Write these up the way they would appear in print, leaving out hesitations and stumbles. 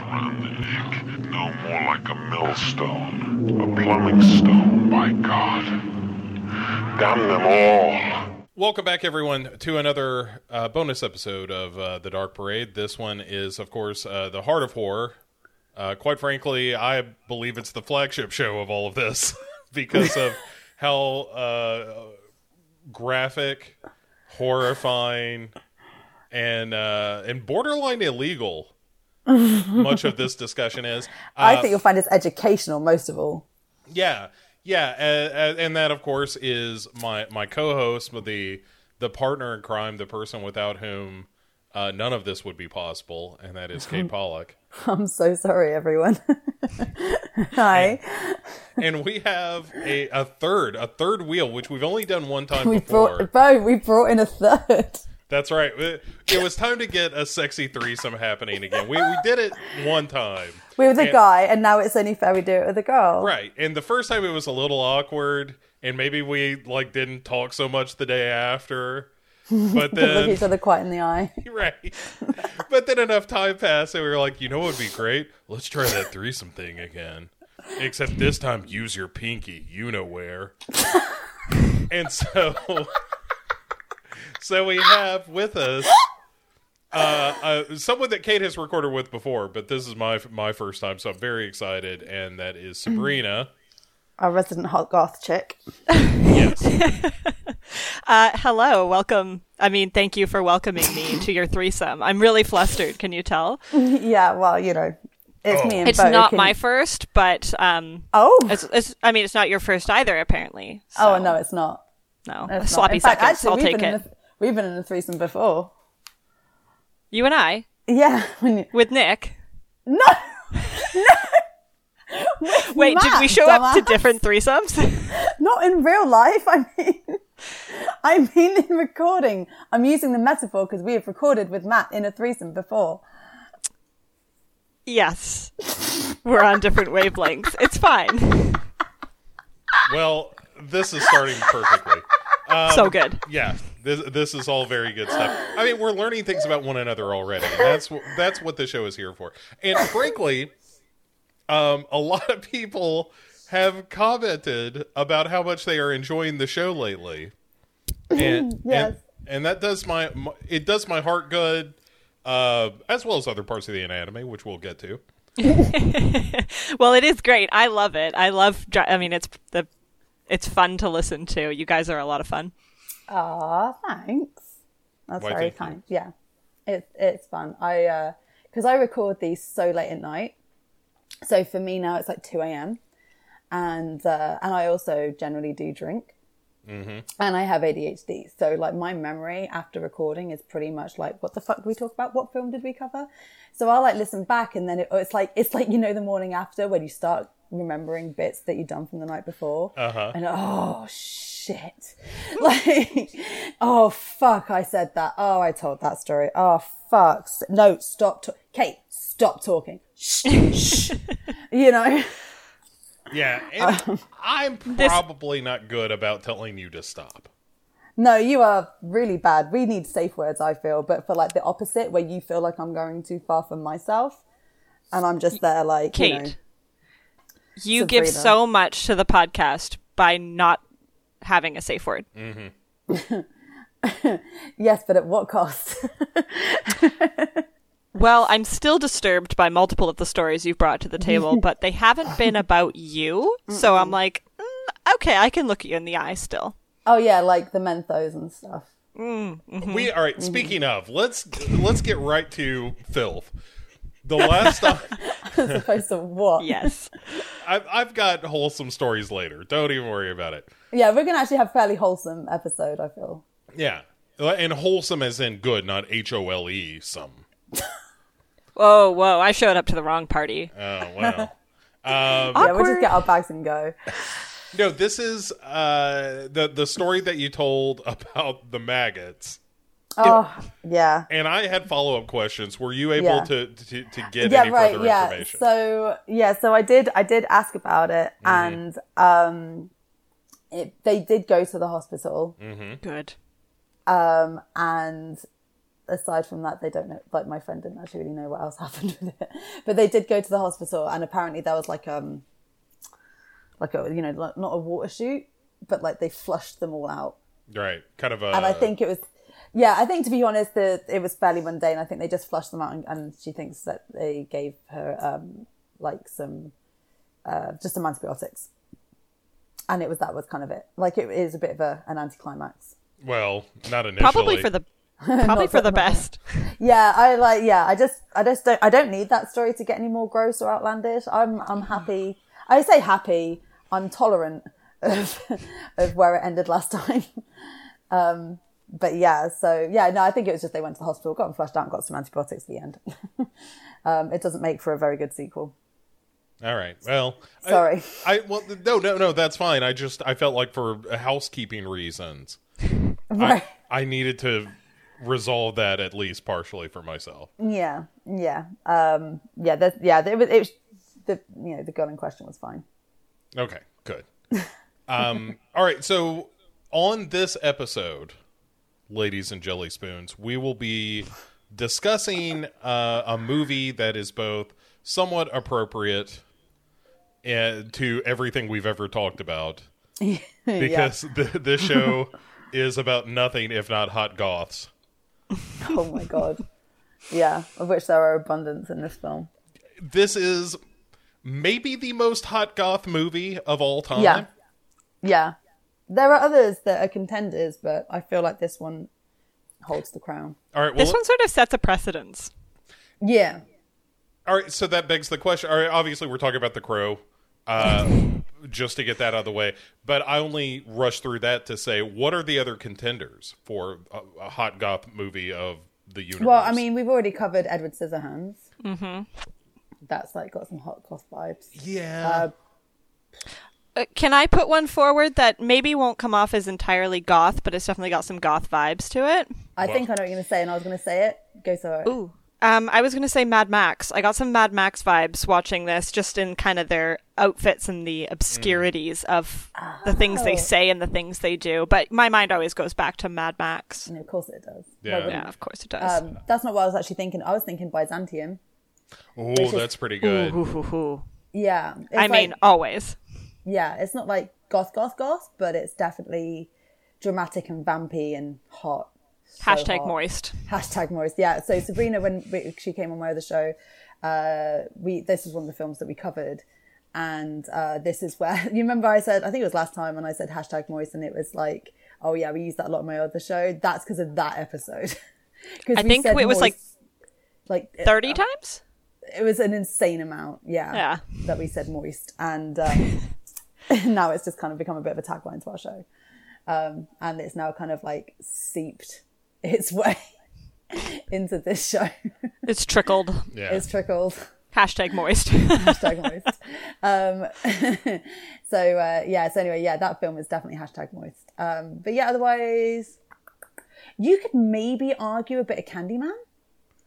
wrapped around the neck. No, more like a millstone. A plumbing stone, my God. Damn them all. Welcome back, everyone, to another bonus episode of The Dark Parade. This one is, of course, The Heart of Horror. Quite frankly, I believe it's the flagship show of all of this because of how graphic, horrifying, and borderline illegal much of this discussion is. I think you'll find it's educational most of all. Yeah, and that, of course, is my co-host, with the partner in crime, the person without whom none of this would be possible, and that is Kate Pollock. I'm so sorry, everyone. Hi. And we have a third wheel, which we've only done one time before. We brought in a third. That's right. It was time to get a sexy threesome happening again. We did it one time. We were the guy, and now it's only fair we do it with a girl. Right. And the first time it was a little awkward, and maybe we didn't talk so much the day after. But then look each other quite in the eye. Right. But then enough time passed and we were like, you know what would be great? Let's try that threesome thing again. Except this time use your pinky, you know where. And so we have with us someone that Kate has recorded with before, but this is my first time, so I'm very excited, and that is Sabrina. Our resident hot goth chick. Yes. Hello, welcome. I mean, thank you for welcoming me to your threesome. I'm really flustered, can you tell? Yeah, well, it's me and Bo. It's not my first, but... it's not your first either, apparently. So. Oh, no, it's not. No, it's sloppy not. Seconds, actually, I'll take it. We've been in a threesome before. You and I? Yeah. With Nick? No! No! With wait, Matt, did we show up to different threesomes? Not in real life. I mean in recording. I'm using the metaphor because we have recorded with Matt in a threesome before. Yes. We're on different wavelengths. It's fine. Well, this is starting perfectly. So good. Yeah. This is all very good stuff. I mean, we're learning things about one another already. That's what the show is here for. And frankly... a lot of people have commented about how much they are enjoying the show lately, and yes. and that does does my heart good, as well as other parts of the anatomy, which we'll get to. Well, it is great. I love it. It's fun to listen to. You guys are a lot of fun. Aw, thanks. That's very kind. Yeah, it's fun. I because I record these so late at night. So for me now, it's 2 a.m. And I also generally do drink. Mm-hmm. And I have ADHD. So, my memory after recording is pretty much what the fuck did we talk about? What film did we cover? So I'll, listen back, and then it's the morning after when you start remembering bits that you've done from the night before. Uh-huh. And, oh, shit. Oh, fuck, I said that. Oh, I told that story. Oh, fuck. No, stop. Kate, stop talking. Yeah, and I'm probably not good about telling you to stop. No, you are really bad. We need safe words, I feel, but for the opposite, where you feel like I'm going too far from myself, and I'm just there Kate, you give so much to the podcast by not having a safe word. Mm-hmm. Yes, but at what cost? Well, I'm still disturbed by multiple of the stories you've brought to the table, but they haven't been about you. So I'm okay, I can look you in the eye still. Oh yeah, the Mentos and stuff. Mm-hmm. All right. Mm-hmm. Speaking of, let's get right to filth. The last time, supposed to what? Yes, I've got wholesome stories later. Don't even worry about it. Yeah, we're gonna actually have a fairly wholesome episode, I feel. Yeah, and wholesome as in good, not HOLE. Some. Whoa, I showed up to the wrong party. Oh, wow. Yeah, we'll just get our bags and go. No, this is the story that you told about the maggots. Oh, yeah. And I had follow-up questions. Were you able to get any further information? So I did ask about it, mm-hmm. and they did go to the hospital. Mm-hmm. Good. And aside from that, they don't know, like my friend didn't actually really know what else happened with it. But they did go to the hospital, and apparently there was like a, you know, not a water chute, but like they flushed them all out. Right. Kind of a... And I think it was... Yeah, I think to be honest, it was fairly mundane. I think they just flushed them out, and she thinks that they gave her like some just some antibiotics, and that was kind of it. Like it is a bit of an anticlimax. Well, not initially. Probably for the best. Yeah, I just don't need that story to get any more gross or outlandish. I'm happy. I say happy. I'm tolerant of where it ended last time. But yeah, so yeah, no, I think it was just they went to the hospital, got them flushed out, and got some antibiotics at the end. It doesn't make for a very good sequel. All right. Well, sorry. No, that's fine. I felt like for housekeeping reasons, right. I needed to resolve that at least partially for myself. Yeah. The girl in question was fine. Okay, good. All right. So on this episode, ladies and jelly spoons, we will be discussing a movie that is both somewhat appropriate to everything we've ever talked about, because this show is about nothing if not hot goths. Oh my god. Yeah, of which there are abundance in this film. This is maybe the most hot goth movie of all time. Yeah. There are others that are contenders, but I feel like this one holds the crown. All right, well, this one sort of sets a precedence. Yeah. All right, so that begs the question. All right, obviously, we're talking about The Crow, just to get that out of the way. But I only rushed through that to say, what are the other contenders for a hot goth movie of the universe? Well, I mean, we've already covered Edward Scissorhands. Mm-hmm. That's like got some hot goth vibes. Yeah. Can I put one forward that maybe won't come off as entirely goth, but it's definitely got some goth vibes to it? I think I know what you're going to say, and I was going to say it. Go for it. Ooh. I was going to say Mad Max. I got some Mad Max vibes watching this, just in kind of their outfits and the obscurities of the things they say and the things they do. But my mind always goes back to Mad Max. And of course it does. Yeah, of course it does. That's not what I was actually thinking. I was thinking Byzantium. Oh, that's pretty good. Ooh. Yeah. I mean, always. Yeah, it's not like goth, but it's definitely dramatic and vampy and hot. So # hot. Moist. # moist, yeah. So Sabrina, when she came on my other show, this is one of the films that we covered. And this is where, you remember I said, I think it was last time, and I said # moist, and it was like, oh yeah, we used that a lot on my other show. That's because of that episode. I think it was moist, like 30 times? It was an insane amount, yeah. that we said moist. And now it's just kind of become a bit of a tagline to our show. And it's now kind of like seeped its way into this show. It's trickled. Yeah. It's trickled. # moist. # moist. So anyway, yeah, that film is definitely # moist. But yeah, otherwise, you could maybe argue a bit of Candyman.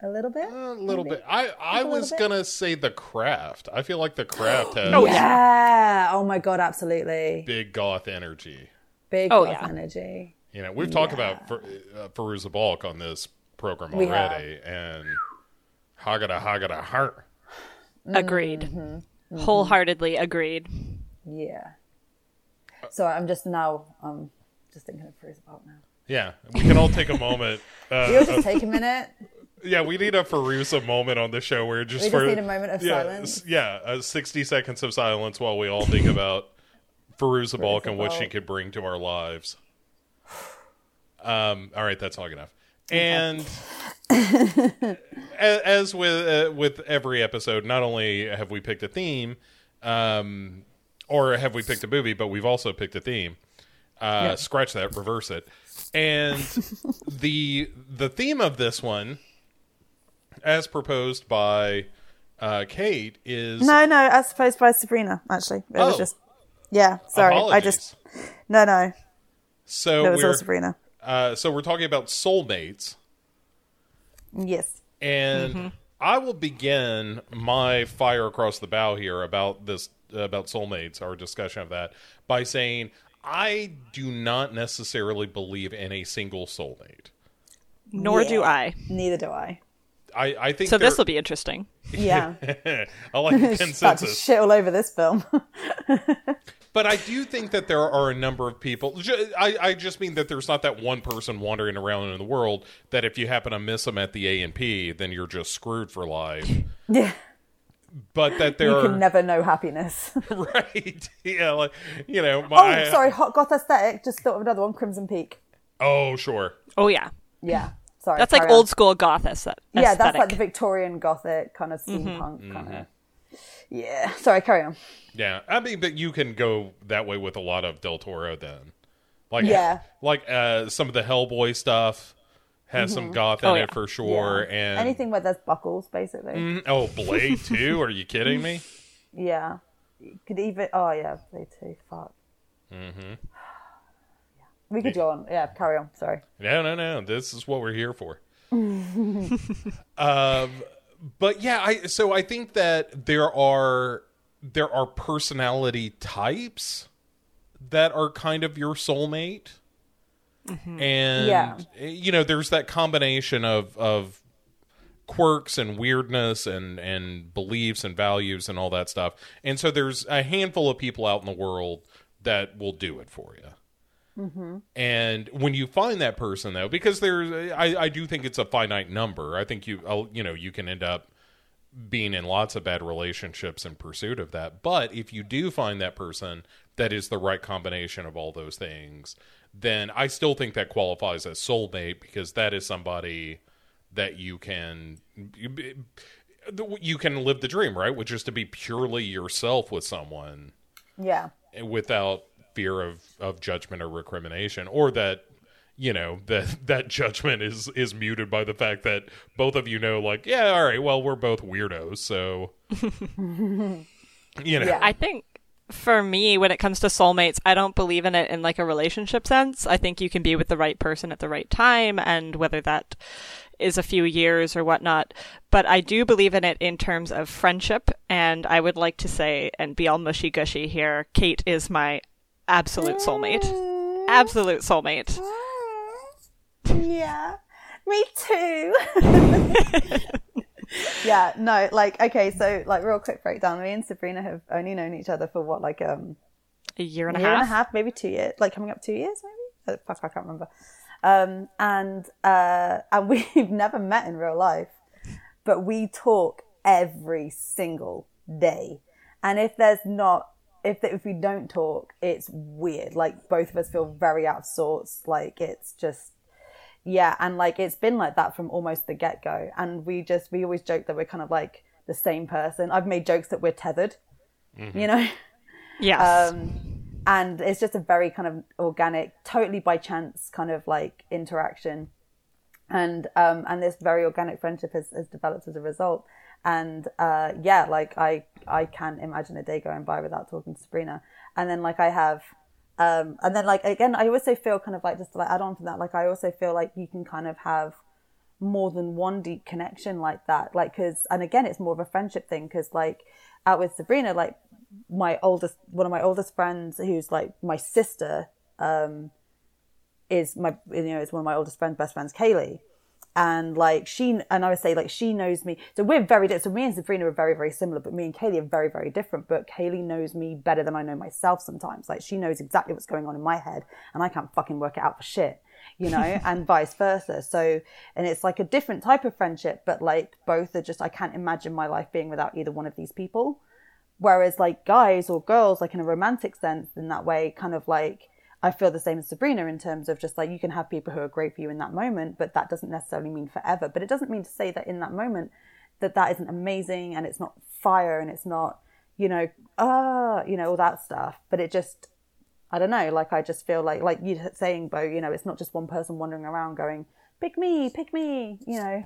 A little bit? A little bit. I was going to say The Craft. I feel like The Craft has... Oh, yeah. Oh, my God, absolutely. Big goth energy. Big goth energy. You know, we've talked about Faruza Balk on this program already. And Haggada Heart. Agreed. Mm-hmm. Wholeheartedly agreed. Yeah. So I'm just now... just thinking of Faruza Balk now. Yeah. We can all take a moment. We'll just take a minute. Yeah, we need a Faruza moment on the show where we just need a moment of silence. Yeah, 60 seconds of silence while we all think about Faruza Balk and what she could bring to our lives. All right, that's long enough. And as with every episode, not only have we picked a theme, or have we picked a movie, but we've also picked a theme. Scratch that, reverse it. And the theme of this one, as proposed by Kate, is... No, as proposed by Sabrina, actually. It was just... Yeah, sorry. Apologies. No. So it was all Sabrina. So we're talking about soulmates. Yes. And I will begin my fire across the bow here about soulmates, our discussion of that, by saying I do not necessarily believe in a single soulmate. Nor do I. Neither do I. I think so. This will be interesting. Yeah, I like the consensus. About to shit all over this film. But I do think that there are a number of people. I just mean that there's not that one person wandering around in the world that if you happen to miss them at the A&P, then you're just screwed for life. Yeah. But that there you can never know happiness. Right. Yeah. Like, you know. Oh, sorry. Hot goth aesthetic. Just thought of another one. Crimson Peak. Oh, sure. Oh, yeah. Yeah. Sorry, that's like old school goth aesthetic. Yeah, that's like the Victorian gothic kind of steampunk kind of. Yeah. Sorry, carry on. Yeah, I mean, but you can go that way with a lot of Del Toro then. Like, yeah. Like some of the Hellboy stuff has some goth in it for sure. Yeah. And anything where there's buckles, basically. Blade 2? Are you kidding me? Yeah. You could even... Oh, yeah, Blade 2. Fuck. Mm-hmm. We could go on. Yeah, carry on. Sorry. No. This is what we're here for. But yeah, I think that there are personality types that are kind of your soulmate, and you know, there's that combination of quirks and weirdness and beliefs and values and all that stuff. And so there's a handful of people out in the world that will do it for you. Mm-hmm. And when you find that person, though, because there's, I do think it's a finite number. I think you can end up being in lots of bad relationships in pursuit of that. But if you do find that person that is the right combination of all those things, then I still think that qualifies as soulmate, because that is somebody that you can live the dream, right? Which is to be purely yourself with someone. Yeah. Without fear of judgment or recrimination, or that, you know, that judgment is muted by the fact that both of you know, like, yeah, all right, well, we're both weirdos, so you know. Yeah. I think for me, when it comes to soulmates, I don't believe in it in like a relationship sense. I think you can be with the right person at the right time, and whether that is a few years or whatnot, but I do believe in it in terms of friendship. And I would like to say, and be all mushy gushy here, Kate is my absolute soulmate. Yeah, me too. Yeah, no, like, okay, so like, real quick breakdown, me and Sabrina have only known each other for what, like a year and a half, maybe 2 years, like coming up 2 years maybe. Fuck, I can't remember. And we've never met in real life, but we talk every single day. And if we don't talk, it's weird. Like, both of us feel very out of sorts. Like, it's just, yeah. And like, it's been like that from almost the get go. And we always joke that we're kind of like the same person. I've made jokes that we're tethered, you know? Yes. And it's just a very kind of organic, totally by chance kind of like interaction. And this very organic friendship has developed as a result. And yeah, like I can't imagine a day going by without talking to Sabrina. And then like I have, and then like, again, I also feel kind of like, just to like add on to that, like I also feel like you can kind of have more than one deep connection like that. Like, cause, and again, it's more of a friendship thing. Cause like out with Sabrina, like one of my oldest friends, who's like my sister, is one of my oldest friends, best friends, Kaylee. And like I would say like she knows me. So we're very different. So me and Sabrina are very, very similar, but me and Kaylee are very, very different. But Kaylee knows me better than I know myself sometimes. Like, she knows exactly what's going on in my head, and I can't fucking work it out for shit, you know, and vice versa. So, and it's like a different type of friendship, but like both are just, I can't imagine my life being without either one of these people. Whereas like guys or girls, like in a romantic sense, in that way, kind of like, I feel the same as Sabrina in terms of just like, you can have people who are great for you in that moment, but that doesn't necessarily mean forever. But it doesn't mean to say that in that moment that isn't amazing, and it's not fire, and it's not, you know, you know, all that stuff. But it just, I don't know, like I just feel like you saying, Bo, you know, it's not just one person wandering around going, pick me, you know.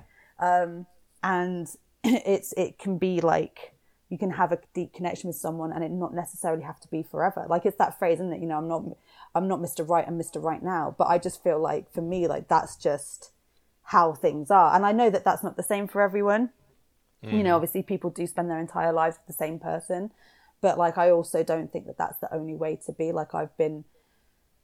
And it can be like, you can have a deep connection with someone and it not necessarily have to be forever. Like, it's that phrase, isn't it? You know, I'm not Mr. Right, I'm Mr. Right now. But I just feel like, for me, like, that's just how things are. And I know that that's not the same for everyone. Mm. You know, obviously people do spend their entire lives with the same person. But, like, I also don't think that that's the only way to be. Like, I've been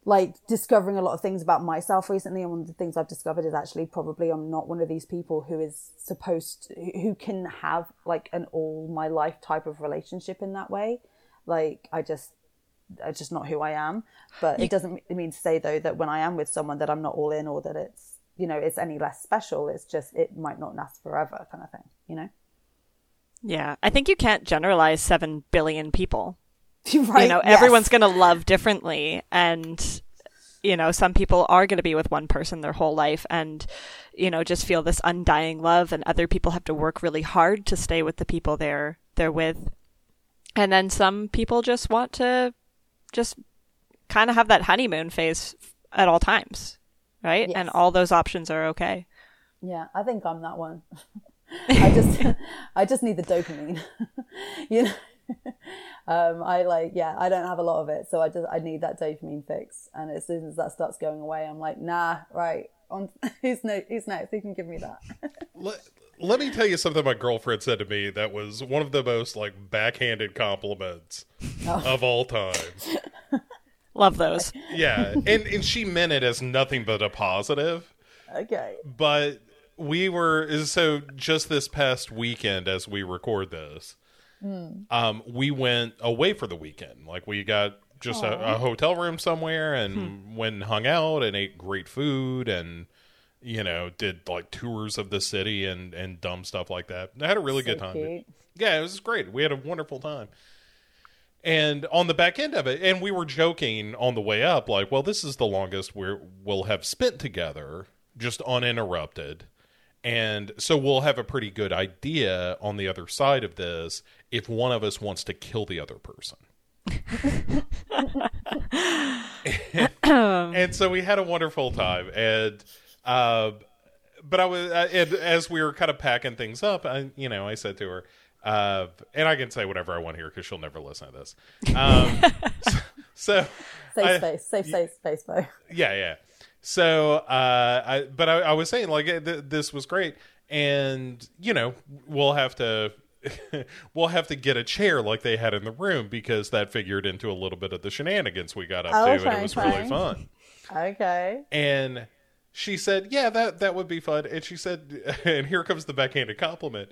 like discovering a lot of things about myself recently. And one of the things I've discovered is actually probably I'm not one of these people who is supposed to, who can have like an all my life type of relationship in that way. Like I just not who I am, but it doesn't mean to say though that when I am with someone that I'm not all in or that it's, you know, it's any less special. It's just, it might not last forever kind of thing, you know? Yeah. I think you can't generalize 7 billion people. Right. You know, everyone's going to love differently. And, you know, some people are going to be with one person their whole life and, you know, just feel this undying love. And other people have to work really hard to stay with the people they're with. And then some people just want to just kind of have that honeymoon phase at all times. Right. Yes. And all those options are okay. Yeah. I think I'm that one. I just need the dopamine, you know? I don't have a lot of it, so I need that dopamine fix, and as soon as that starts going away I'm like, nah, right on, who's next, who can give me that? let me tell you something my girlfriend said to me that was one of the most like backhanded compliments of all time. Love those. Yeah, and she meant it as nothing but a positive. Okay, but we were, so just this past weekend as we record this, we went away for the weekend. Like we got just a hotel room somewhere and went and hung out and ate great food and, you know, did like tours of the city and dumb stuff like that. I had a really good time. Cute. Yeah, it was great. We had a wonderful time. And on the back end of it, and we were joking on the way up, like, well, this is the longest we'll have spent together, just uninterrupted. And so we'll have a pretty good idea on the other side of this if one of us wants to kill the other person. and so we had a wonderful time. And but as we were kind of packing things up, I said to her, and I can say whatever I want here because she'll never listen to this. So safe space, Bo. Yeah, yeah. So, I was saying like this was great, and you know we'll have to get a chair like they had in the room because that figured into a little bit of the shenanigans we got up to, and it was really fun. Okay. And she said, "Yeah, that would be fun." And she said, and here comes the backhanded compliment.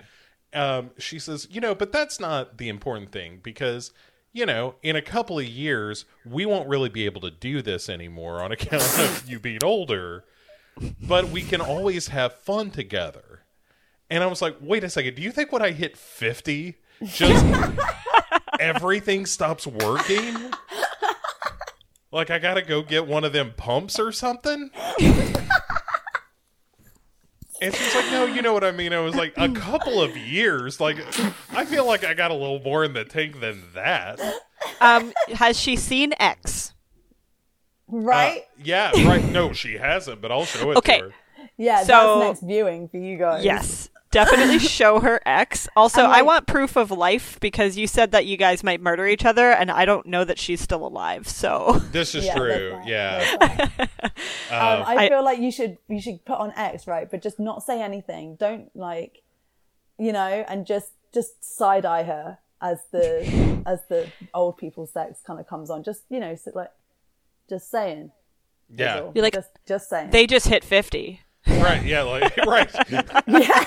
She says, "You know, but that's not the important thing because." You know, in a couple of years, we won't really be able to do this anymore on account of you being older, but we can always have fun together. And I was like, wait a second, do you think when I hit 50, just everything stops working? Like, I gotta go get one of them pumps or something? And she's like, no, you know what I mean? I was like, a couple of years. Like, I feel like I got a little more in the tank than that. Has she seen X? Right? Yeah, right. No, she hasn't, but I'll show it to her. Yeah, so, that's next viewing for you guys. Yes, definitely show her X. Also, I want proof of life because you said that you guys might murder each other, and I don't know that she's still alive. So this is true. Right. Yeah. Right. I feel like you should put on X, right? But just not say anything. Don't like, you know, and just side eye her as the old people sex kind of comes on. Just, you know, so, like, just saying. Yeah. You're like, just saying. They just hit 50. Right, yeah, like, right. Yeah.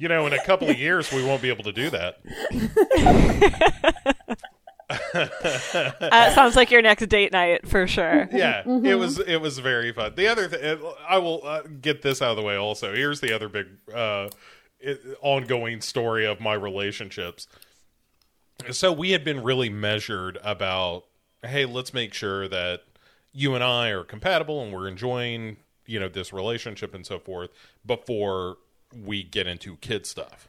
You know, in a couple of years, we won't be able to do that. Sounds like your next date night, for sure. Yeah, mm-hmm. It was very fun. The other thing, I will get this out of the way also. Here's the other big ongoing story of my relationships. So we had been really measured about, hey, let's make sure that you and I are compatible and we're enjoying, you know, this relationship and so forth before we get into kid stuff,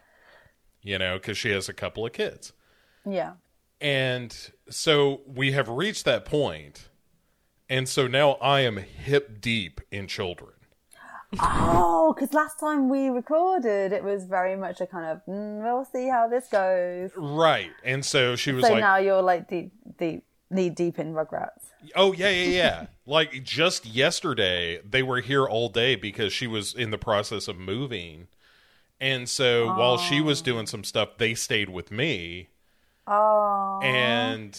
you know, because she has a couple of kids. Yeah. And so we have reached that point. And so now I am hip deep in children. Oh, because last time we recorded, it was very much a kind of, we'll see how this goes. Right. And so she was like. So now you're like knee deep in Rugrats. Oh, yeah. Like, just yesterday, they were here all day because she was in the process of moving. And so while she was doing some stuff, they stayed with me. Oh. And,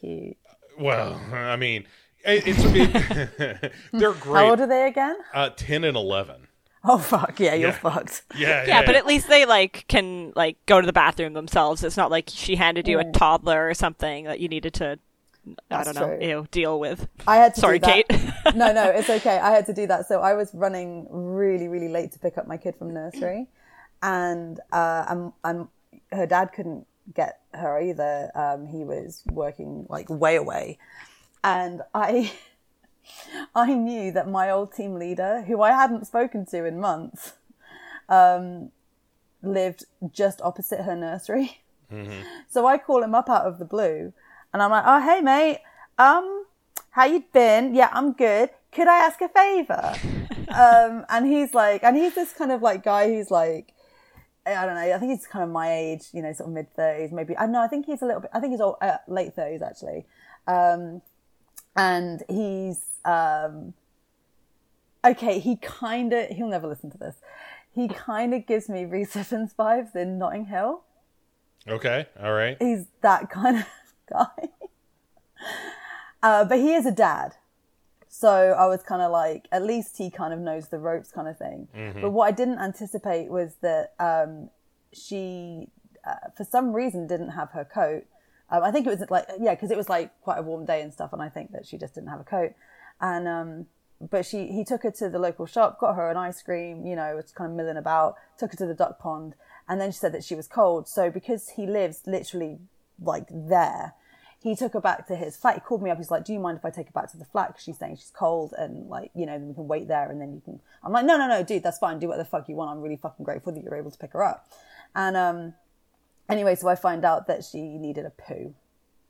cute. Well, I mean, They're great. How old are they again? 10 and 11. Oh, fuck. Yeah, you're fucked. Yeah, but at least they can go to the bathroom themselves. It's not like she handed you a toddler or something that you needed to, deal with. I had to do that. Kate. No, it's okay. I had to do that. So I was running really, really late to pick up my kid from nursery. And her dad couldn't get her either. He was working way away. And I knew that my old team leader, who I hadn't spoken to in months, lived just opposite her nursery. Mm-hmm. So I call him up out of the blue, and I'm like, "Oh, hey, mate, how you been? Yeah, I'm good. Could I ask a favor?" And he's like, and he's this kind of guy who's I don't know. I think he's kind of my age, sort of mid-30s, maybe. I know. I think he's a little bit. I think he's late 30s actually. And he's okay. He'll never listen to this. He kind of gives me Reese Ifans vibes in Notting Hill. Okay, all right. He's that kind of guy. But he is a dad, so I was kind of at least he kind of knows the ropes, kind of thing. Mm-hmm. But what I didn't anticipate was that she, for some reason, didn't have her coat. I think it was because it was quite a warm day and stuff, and I think that she just didn't have a coat. And but he took her to the local shop, got her an ice cream, was kind of milling about, took her to the duck pond, and then she said that she was cold. So because he lives literally there, he took her back to his flat. He called me up. He's like, "Do you mind if I take her back to the flat? Because she's saying she's cold, and then we can wait there, and then you can." I'm like, "No, dude, that's fine. Do what the fuck you want. I'm really fucking grateful that you're able to pick her up." And anyway, so I find out that she needed a poo.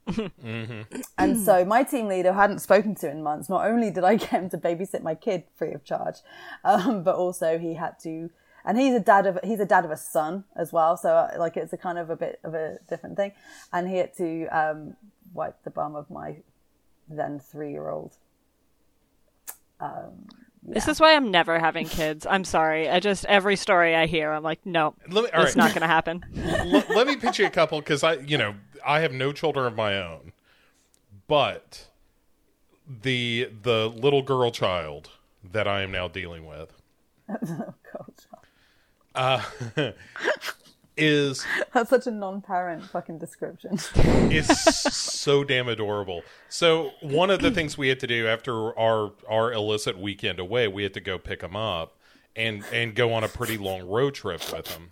Mm-hmm. And so my team leader, who I hadn't spoken to in months, not only did I get him to babysit my kid free of charge, but also he had to, and he's a dad of a son as well. So it's a kind of a bit of a different thing. And he had to wipe the bum of my then 3-year-old. Yeah. This is why I'm never having kids. I'm sorry. Every story I hear, I'm like, no, it's not going to happen. Let me pitch you a couple, because I have no children of my own, but the little girl child that I am now dealing with is that's such a non-parent fucking description. It's so damn adorable. So one of the things we had to do after our illicit weekend away, we had to go pick him up and go on a pretty long road trip with him.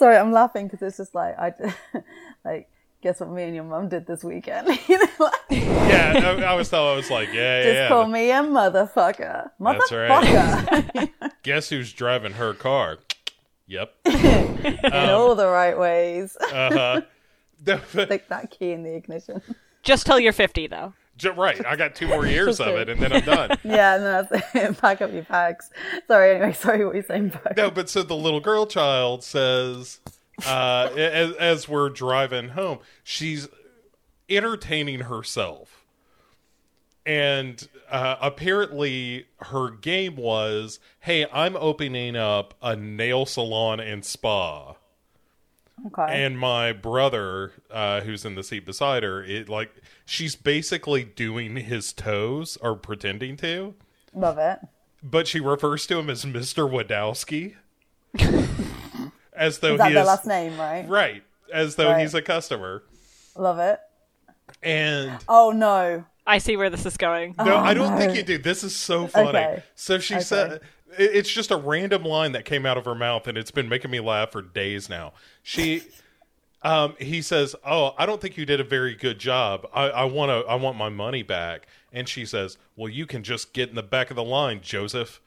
I'm laughing because it's just guess what me and your mum did this weekend. Yeah, I always thought, I was like, yeah, just yeah. Just call me a motherfucker. That's right. Guess who's driving her car? Yep. In all the right ways. Uh-huh. Stick that key in the ignition. Just till you're 50, though. Right. I got 2 more years of it, and then I'm done. Yeah, and then that's it. Pack up your bags. Sorry, what you're saying, Bo. No, but so the little girl child says, as we're driving home, she's entertaining herself. And apparently her game was, hey, I'm opening up a nail salon and spa. Okay. And my brother, who's in the seat beside her, she's basically doing his toes, or pretending to. Love it. But she refers to him as Mr. Wadowski. As though is that their last name, right? Right. As though he's a customer. Love it. And... oh, no. I see where this is going. No, I don't think you do. This is so funny. Okay. So she said, it's just a random line that came out of her mouth, and it's been making me laugh for days now. He says, "Oh, I don't think you did a very good job. I want my money back." And she says, "Well, you can just get in the back of the line, Joseph."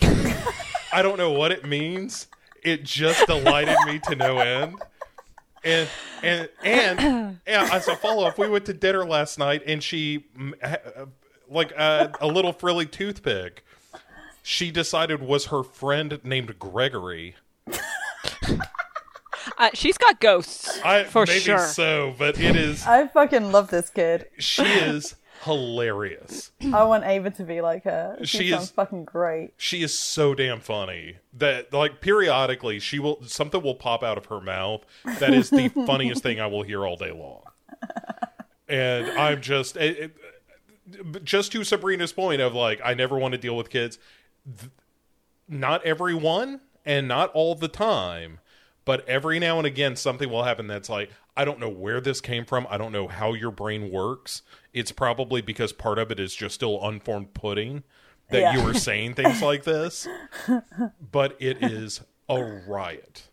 I don't know what it means. It just delighted me to no end. And as a follow-up, we went to dinner last night, and she, a little frilly toothpick, she decided was her friend named Gregory. She's got ghosts, for sure. Maybe so, but it is... I fucking love this kid. She is hilarious. I want Ava to be like her. She sounds fucking great. She is so damn funny that periodically something will pop out of her mouth that is the funniest thing I will hear all day long. And I'm just to Sabrina's point of like, I never want to deal with kids. Not everyone and not all the time, but every now and again, something will happen that's like, I don't know where this came from. I don't know how your brain works. It's probably because part of it is just still unformed pudding that you were saying things like this, but it is a riot.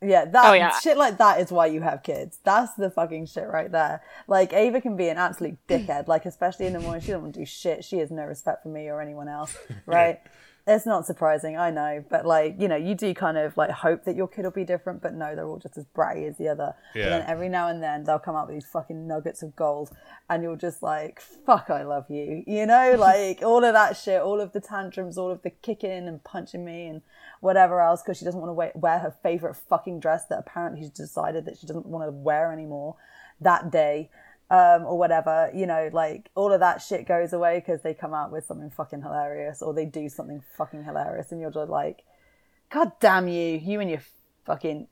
Yeah, that shit like that is why you have kids. That's the fucking shit right there. Like, Ava can be an absolute dickhead, like, especially in the morning. She doesn't want to do shit. She has no respect for me or anyone else, right? It's not surprising, I know. But, like, you know, you do kind of, like, hope that your kid will be different, but no, they're all just as bratty as the other. Yeah. And then every now and then they'll come up with these fucking nuggets of gold, and you're just like, fuck, I love you. You know, like, all of that shit, all of the tantrums, all of the kicking and punching me and whatever else, because she doesn't want to wear her favorite fucking dress that apparently she's decided that she doesn't want to wear anymore that day. Or whatever, you know, like, all of that shit goes away because they come out with something fucking hilarious, or they do something fucking hilarious, and you're just like, God damn you, you and your fucking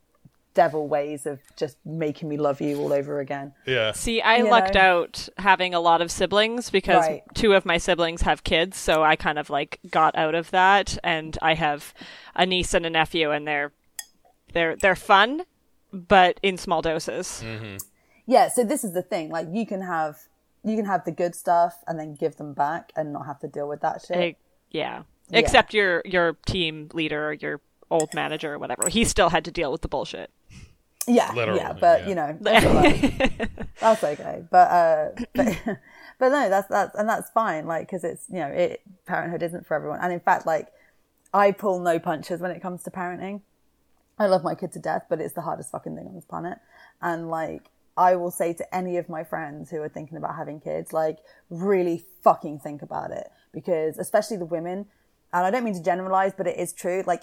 devil ways of just making me love you all over again. Yeah. See, I lucked out having a lot of siblings because two of my siblings have kids, so I kind of, like, got out of that, and I have a niece and a nephew, and they're fun, but in small doses. Mm-hmm. Yeah, so this is the thing. Like, you can have the good stuff and then give them back and not have to deal with that shit. Except your team leader or your old manager or whatever. He still had to deal with the bullshit. Yeah, literally, yeah, but you know, that's okay. But no, that's and that's fine. Like, because it's, you know, parenthood isn't for everyone. And in fact, like, I pull no punches when it comes to parenting. I love my kid to death, but it's the hardest fucking thing on this planet. And like, I will say to any of my friends who are thinking about having kids, like, really fucking think about it, because especially the women, and I don't mean to generalize, but it is true. Like,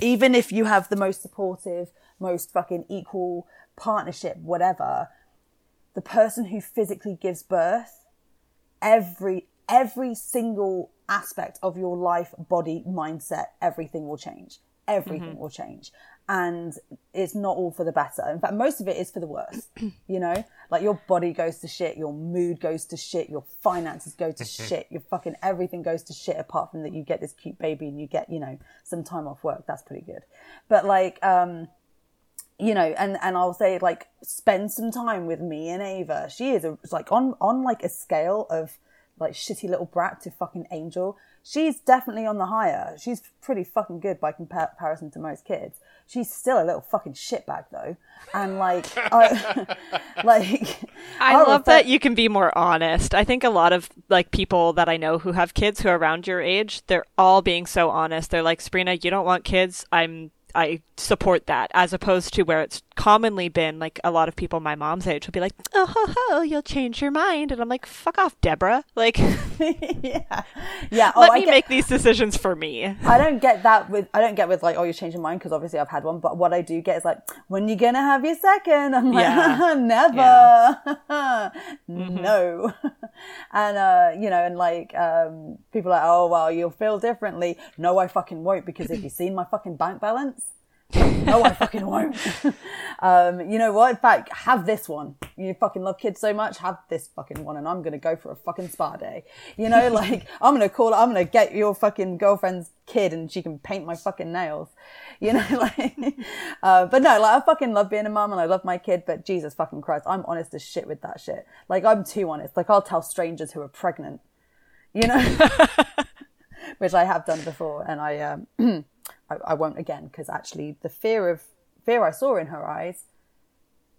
even if you have the most supportive, most fucking equal partnership, whatever, the person who physically gives birth, every single aspect of your life, body, mindset, everything will change. Everything will change. And it's not all for the better. In fact, most of it is for the worse, you know? Like, your body goes to shit, your mood goes to shit, your finances go to shit, your fucking everything goes to shit, apart from that you get this cute baby and you get, you know, some time off work. That's pretty good. But, like, you know, and I'll say, like, spend some time with me and Ava. She is, like, on, like, a scale of, like, shitty little brat to fucking angel. She's definitely on the higher. She's pretty fucking good by comparison to most kids. She's still a little fucking shitbag, though. And, like, I love that you can be more honest. I think a lot of, like, people that I know who have kids who are around your age, they're all being so honest. They're like, Sabrina, you don't want kids. I support that, as opposed to where it's commonly been, like, a lot of people my mom's age will be like, oh, ho, ho, you'll change your mind. And I'm like, fuck off, Deborah. Like, make these decisions for me. I don't get with like, oh, you change your mind, because obviously I've had one. But what I do get is like, when you gonna have your second? I'm like, never. No. And, you know, and like, people are like, oh, well, you'll feel differently. No, I fucking won't, because have you seen my fucking bank balance? No, I fucking won't. You know what? In fact, have this one. You fucking love kids so much. Have this fucking one, and I'm gonna go for a fucking spa day. You know, like, I'm gonna get your fucking girlfriend's kid, and she can paint my fucking nails. You know, like. But no, like, I fucking love being a mum, and I love my kid. But Jesus fucking Christ, I'm honest as shit with that shit. Like, I'm too honest. Like, I'll tell strangers who are pregnant. You know, which I have done before, and I won't again, because actually the fear I saw in her eyes,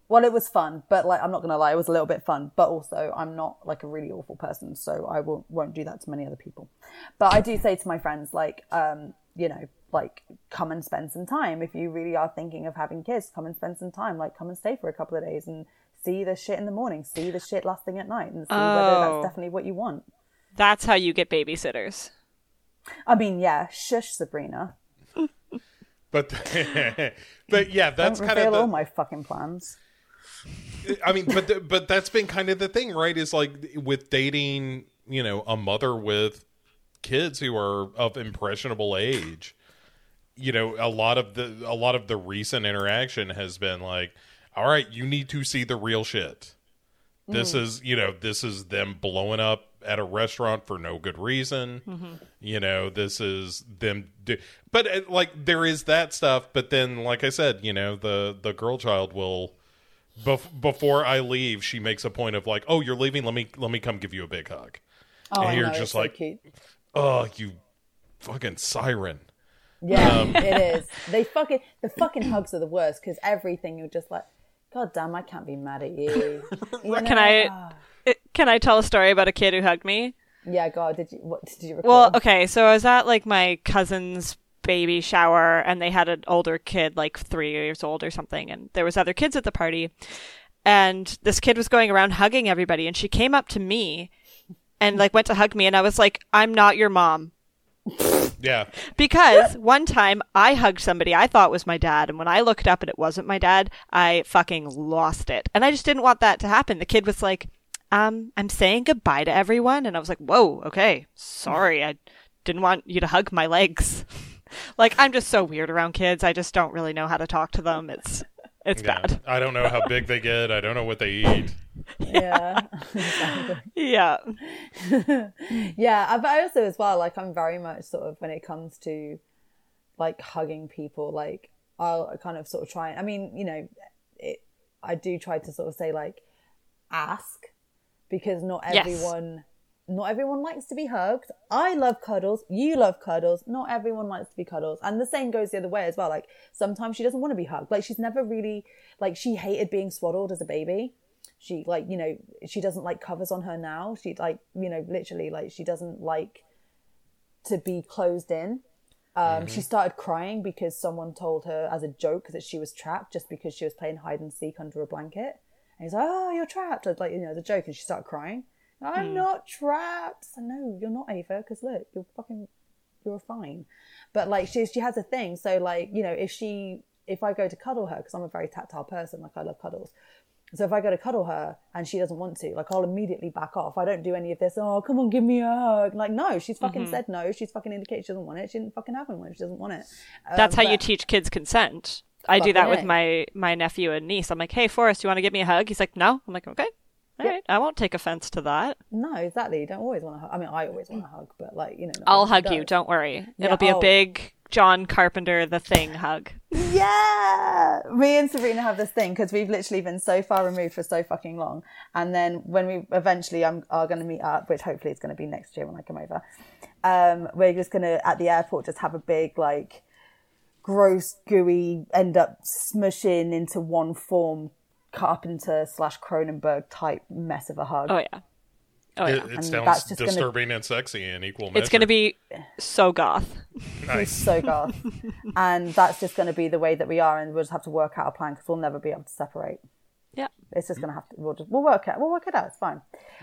well, it was fun, but like, I'm not going to lie, it was a little bit fun, but also I'm not like a really awful person, so I won't do that to many other people. But I do say to my friends, like, you know, like, come and spend some time. If you really are thinking of having kids, come and spend some time, like, come and stay for a couple of days and see the shit in the morning, see the shit last thing at night, and see whether that's definitely what you want. That's how you get babysitters. I mean, yeah, shush, Sabrina. But yeah, that's kind of all my fucking plans. I mean, but that's been kind of the thing, right? Is like, with dating, you know, a mother with kids who are of impressionable age, you know, a lot of the recent interaction has been like, all right, you need to see the real shit. This is, you know, this is them blowing up at a restaurant for no good reason. Mm-hmm. You know, this is them. But like, there is that stuff. But then, like I said, you know, the girl child will, before I leave, she makes a point of like, oh, you're leaving. Let me come give you a big hug. Oh, and you're just like, so oh, you fucking siren. Yeah, it is. The fucking hugs are the worst, because everything you're just like, God damn, I can't be mad at you. Can I tell a story about a kid who hugged me? Yeah, God, did you recall? Well, okay, so I was at like my cousin's baby shower, and they had an older kid, like 3 years old or something, and there was other kids at the party, and this kid was going around hugging everybody, and she came up to me and like went to hug me, and I was like, I'm not your mom. Yeah. Because one time I hugged somebody I thought was my dad, and when I looked up and it wasn't my dad, I fucking lost it. And I just didn't want that to happen. The kid was like, I'm saying goodbye to everyone. And I was like, whoa, okay, sorry. I didn't want you to hug my legs. Like, I'm just so weird around kids. I just don't really know how to talk to them. It's bad. I don't know how big they get. I don't know what they eat. Yeah. Yeah. Yeah. But also as well, like, I'm very much sort of, when it comes to like hugging people, like I'll kind of sort of try. I mean, you know, I do try to sort of say like, ask, because not everyone likes to be hugged. I love cuddles. You love cuddles. Not everyone likes to be cuddles. And the same goes the other way as well. Like, sometimes she doesn't want to be hugged. Like, she's never really, like, she hated being swaddled as a baby. She, like, you know, she doesn't like covers on her now. She, like, you know, literally, like, she doesn't like to be closed in. Mm-hmm. She started crying because someone told her as a joke that she was trapped just because she was playing hide and seek under a blanket. And he's like, oh, you're trapped. Like, you know, the joke. And she started crying. I'm not trapped. So, no, you're not, Ava, because look, you're fine. But like, she has a thing. So like, you know, if I go to cuddle her, because I'm a very tactile person, like I love cuddles. So if I go to cuddle her and she doesn't want to, like, I'll immediately back off. I don't do any of this, oh, come on, give me a hug. Like, no, she's fucking said no. She's fucking indicated she doesn't want it. She didn't fucking have one when she doesn't want it. That's how you teach kids consent. I do that with my nephew and niece. I'm like, hey, Forrest, you want to give me a hug? He's like, no. I'm like, okay. All right, I won't take offense to that. No, exactly. You don't always want to hug. I mean, I always want to hug, but like, you know. I'll hug you, don't worry. Yeah, it'll be a big John Carpenter The Thing hug. Yeah! Me and Sabrina have this thing, because we've literally been so far removed for so fucking long. And then when we eventually are going to meet up, which hopefully is going to be next year when I come over, we're just going to, at the airport, just have a big, like, gross, gooey, end up smushing into one form Carpenter / Cronenberg type mess of a hug. Oh yeah, oh yeah. It sounds disturbing and sexy in equal measure. It's going to be so goth. Nice, so goth. And that's just going to be the way that we are, and we'll just have to work out a plan, because we'll never be able to separate. Yeah, it's just going to have to. We'll work it out. It's fine.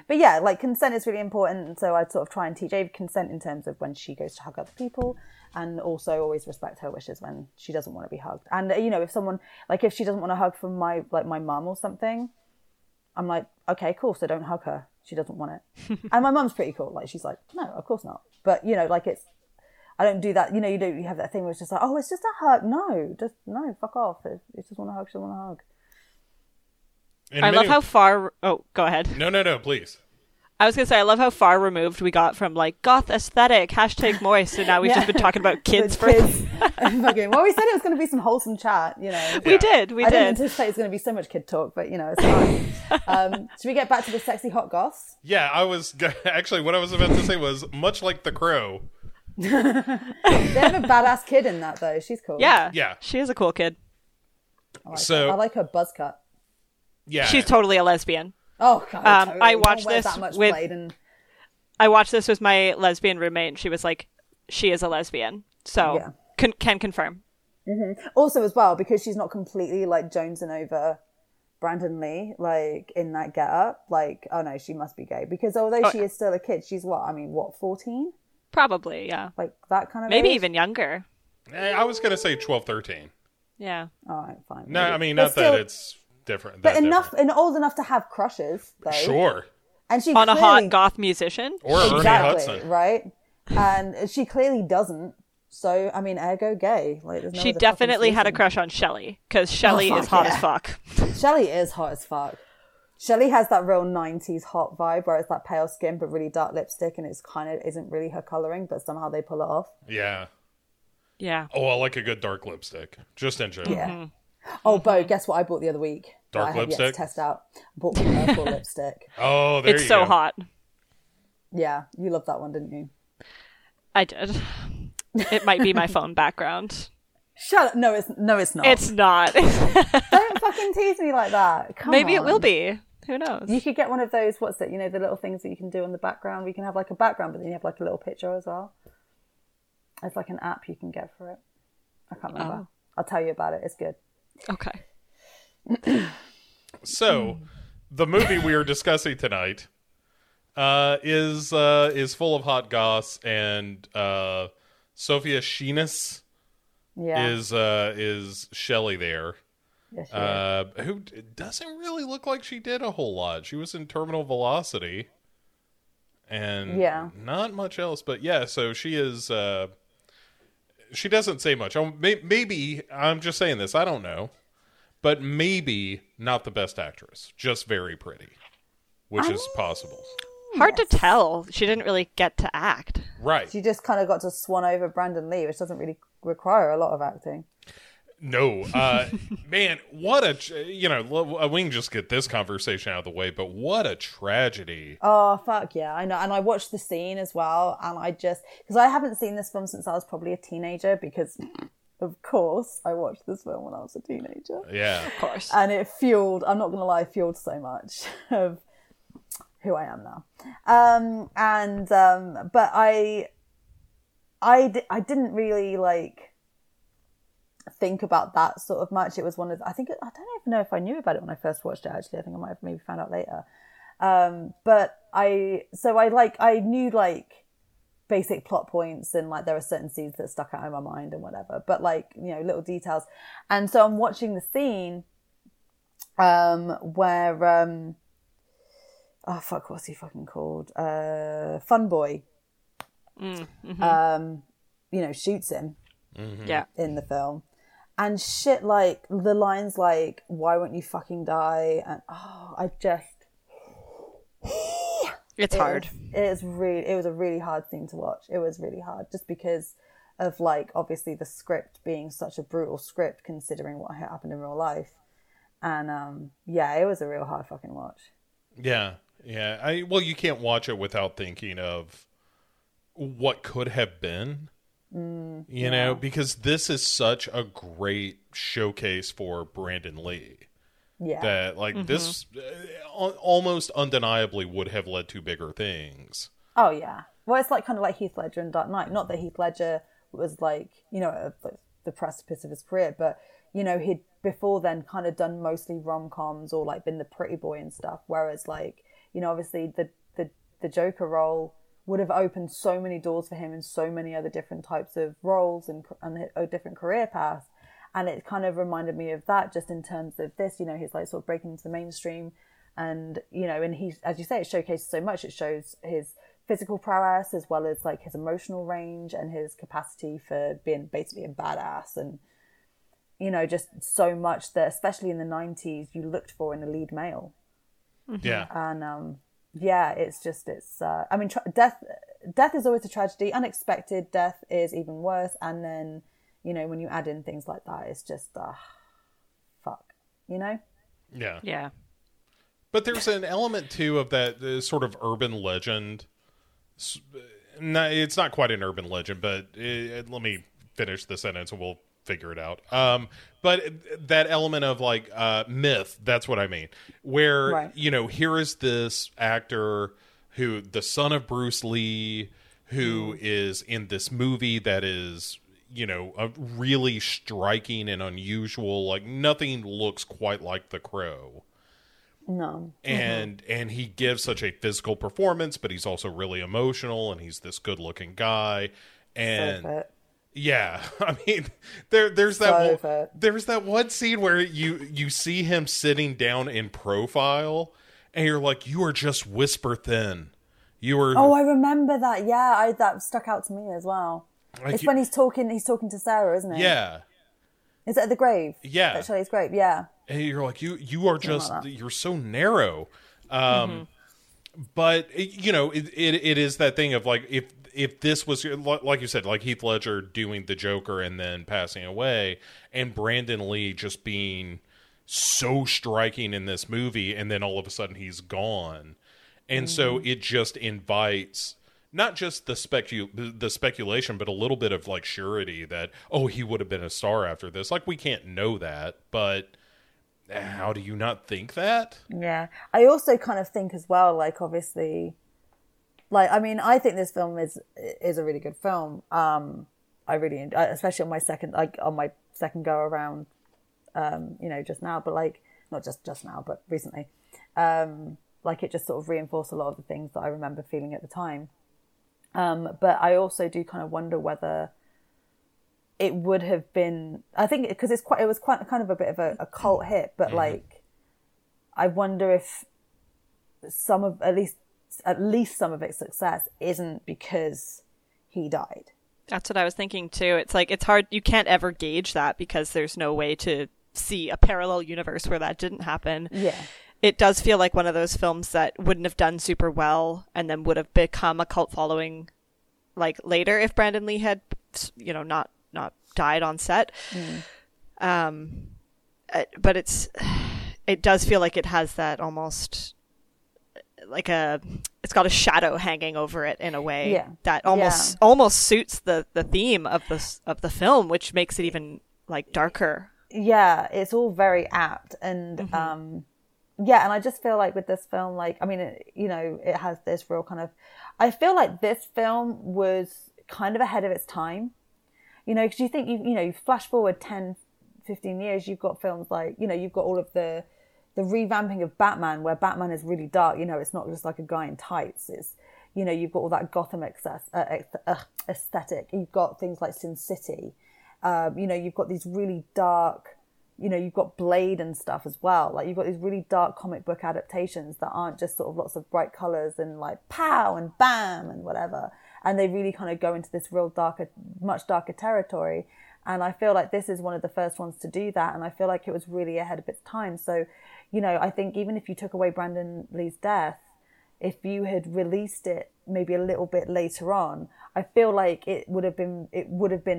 But yeah, like, consent is really important. And so I sort of try and teach Ava consent in terms of when she goes to hug other people, and also always respect her wishes when she doesn't want to be hugged. And you know, if someone, like, if she doesn't want a hug from my mum or something, I'm like, okay, cool. So don't hug her. She doesn't want it. And my mum's pretty cool. Like, she's like, no, of course not. But you know, like, it's. I don't do that. You know, you have that thing where it's just like, oh, it's just a hug. No, just no. Fuck off. If you just want to hug, she doesn't want to hug. I love how far... Oh, go ahead. No, please. I was going to say, I love how far removed we got from, like, goth aesthetic, #moist, and now we've just been talking about kids for... Okay. Well, we said it was going to be some wholesome chat, you know. Yeah. We did. I didn't anticipate it was going to be so much kid talk, but, you know, it's fine. Should we get back to the sexy hot goths? Yeah, what I was about to say was, much like The Crow... They have a badass kid in that, though. She's cool. Yeah. She is a cool kid. I like her buzz cut. Yeah, she's totally a lesbian. Oh God! Totally. I watched this with my lesbian roommate, and she was like, "She is a lesbian," so can confirm. Mm-hmm. Also, as well, because she's not completely like jonesing over Brandon Lee, like in that getup. Like, oh no, she must be gay, because although she is still a kid, she's 14? Probably, yeah. Like that kind of age? Even younger. I was gonna say 12, 13. Yeah. All right, fine. No, maybe. I mean, it's. Different, but enough and old enough to have crushes, though. Sure. And she a hot goth musician or Ernie Hudson, right? And she clearly doesn't. So I mean, ergo gay. Like, she definitely had a crush on Shelley, because Shelley is hot as fuck. Shelley is hot as fuck. Shelley has that real 90s hot vibe where it's that pale skin but really dark lipstick, and it's kind of isn't really her colouring, but somehow they pull it off. Yeah. Yeah. Oh, I like a good dark lipstick. Just in general. Yeah. Mm-hmm. Oh, Bo, guess what I bought the other week? Dark lipstick? I have yet to test out. I bought purple lipstick. Oh, there you go. It's so hot. Yeah. You loved that one, didn't you? I did. It might be my phone background. Shut up. No, it's not. It's not. Don't fucking tease me like that. Come on. Maybe it will be. Who knows? You could get one of those, what's it, you know, the little things that you can do on the background. We can have like a background, but then you have like a little picture as well. It's like an app you can get for it. I can't remember. Oh. I'll tell you about it. It's good. Okay. So, the movie we are discussing tonight is full of hot goss, and Sophia Sheenis is Shelley there. Yes, she is. Who doesn't really look like she did a whole lot. She was in Terminal Velocity and not much else, but so she is she doesn't say much. Maybe I'm just saying this, I don't know, but maybe not the best actress, just very pretty, which is possible. Hard to tell. She didn't really get to act. Right. She just kind of got to swan over Brandon Lee, which doesn't really require a lot of acting. No. Man, what a... You know, we can just get this conversation out of the way, but what a tragedy. Oh, fuck yeah. I know. And I watched the scene as well, and I just... Because I haven't seen this film since I was probably a teenager, because... Of course, I watched this film when I was a teenager. Yeah, of course. And it fueled, I'm not going to lie, fueled so much of who I am now. But I didn't really like think about that sort of much. It was one of, I don't even know if I knew about it when I first watched it, actually. I think I might have maybe found out later. I knew like basic plot points, and like there are certain scenes that stuck out in my mind and whatever, but like, you know, little details. And so I'm watching the scene where what's he fucking called, Fun Boy, you know, shoots him in the film, and shit, like the lines like, why won't you fucking die, and it's hard. It was a really hard thing to watch. It was really hard just because of like, obviously the script being such a brutal script considering what happened in real life. And it was a real hard fucking watch. Yeah. Yeah. You can't watch it without thinking of what could have been, you know, because this is such a great showcase for Brandon Lee. Yeah. That like this almost undeniably would have led to bigger things. Oh yeah. Well, it's like kind of like Heath Ledger and Dark Knight. Not that Heath Ledger was like, you know, at the precipice of his career, but you know, he'd before then kind of done mostly rom-coms or like been the pretty boy and stuff. Whereas like, you know, obviously the Joker role would have opened so many doors for him in so many other different types of roles and a different career paths. And it kind of reminded me of that just in terms of this, you know, he's like sort of breaking into the mainstream and, you know, and he, as you say, it showcases so much. It shows his physical prowess as well as like his emotional range and his capacity for being basically a badass and, you know, just so much that, especially in the 90s, you looked for in a lead male. Yeah. And it's just, it's, I mean, death is always a tragedy. Unexpected death is even worse. And then, you know, when you add in things like that, it's just, fuck, you know? Yeah. Yeah. But there's an element, too, of that sort of urban legend. No, it's not quite an urban legend, but let me finish the sentence and we'll figure it out. But that element of, like, myth, that's what I mean. Where, you know, here is this actor who, the son of Bruce Lee, who is in this movie that is... you know, a really striking and unusual, like nothing looks quite like The Crow. No. And he gives such a physical performance, but he's also really emotional and he's this good looking guy. And I mean, there's that one scene where you see him sitting down in profile and you're like, you are just whisper thin. You are. Oh, I remember that. Yeah. That stuck out to me as well. Like it's when he's talking to Sarah, isn't it? Yeah. Is it at the grave? Yeah. At Shelley's grave, yeah. And you're like, you are just, you're so narrow. But, you know, it is that thing of like, if this was, like you said, like Heath Ledger doing the Joker and then passing away, and Brandon Lee just being so striking in this movie, and then all of a sudden he's gone. And so it just invites not just the speculation, but a little bit of like surety that, oh, he would have been a star after this. Like, we can't know that, but how do you not think that? Yeah. I also kind of think as well, like, obviously, like, I mean, I think this film is a really good film. I really, especially on my second go around, you know, just now, but like, not just now, but recently, like, it just sort of reinforced a lot of the things that I remember feeling at the time. But I also do kind of wonder whether it would have been, I think, because it was quite kind of a bit of a cult hit, but like, I wonder if some of, at least some of its success isn't because he died. That's what I was thinking too. It's like, it's hard, you can't ever gauge that because there's no way to see a parallel universe where that didn't happen. Yeah. It does feel like one of those films that wouldn't have done super well and then would have become a cult following like later if Brandon Lee had, you know, not died on set. But it does feel like it has that almost like it's got a shadow hanging over it in a way that almost suits the theme of the film, which makes it even like darker. Yeah. It's all very apt. And, yeah, and I just feel like with this film, like, I mean, it, you know, it has this real kind of, I feel like this film was kind of ahead of its time, you know, because you think, you flash forward 10, 15 years, you've got films like, you know, you've got all of the revamping of Batman, where Batman is really dark, you know, it's not just like a guy in tights, it's, you know, you've got all that Gotham aesthetic, you've got things like Sin City, you know, you've got these really dark, you know, you've got Blade and stuff as well. Like, you've got these really dark comic book adaptations that aren't just sort of lots of bright colours and like pow and bam and whatever. And they really kind of go into this real darker, much darker territory. And I feel like this is one of the first ones to do that. And I feel like it was really ahead of its time. So, you know, I think even if you took away Brandon Lee's death, if you had released it maybe a little bit later on, I feel like it would have been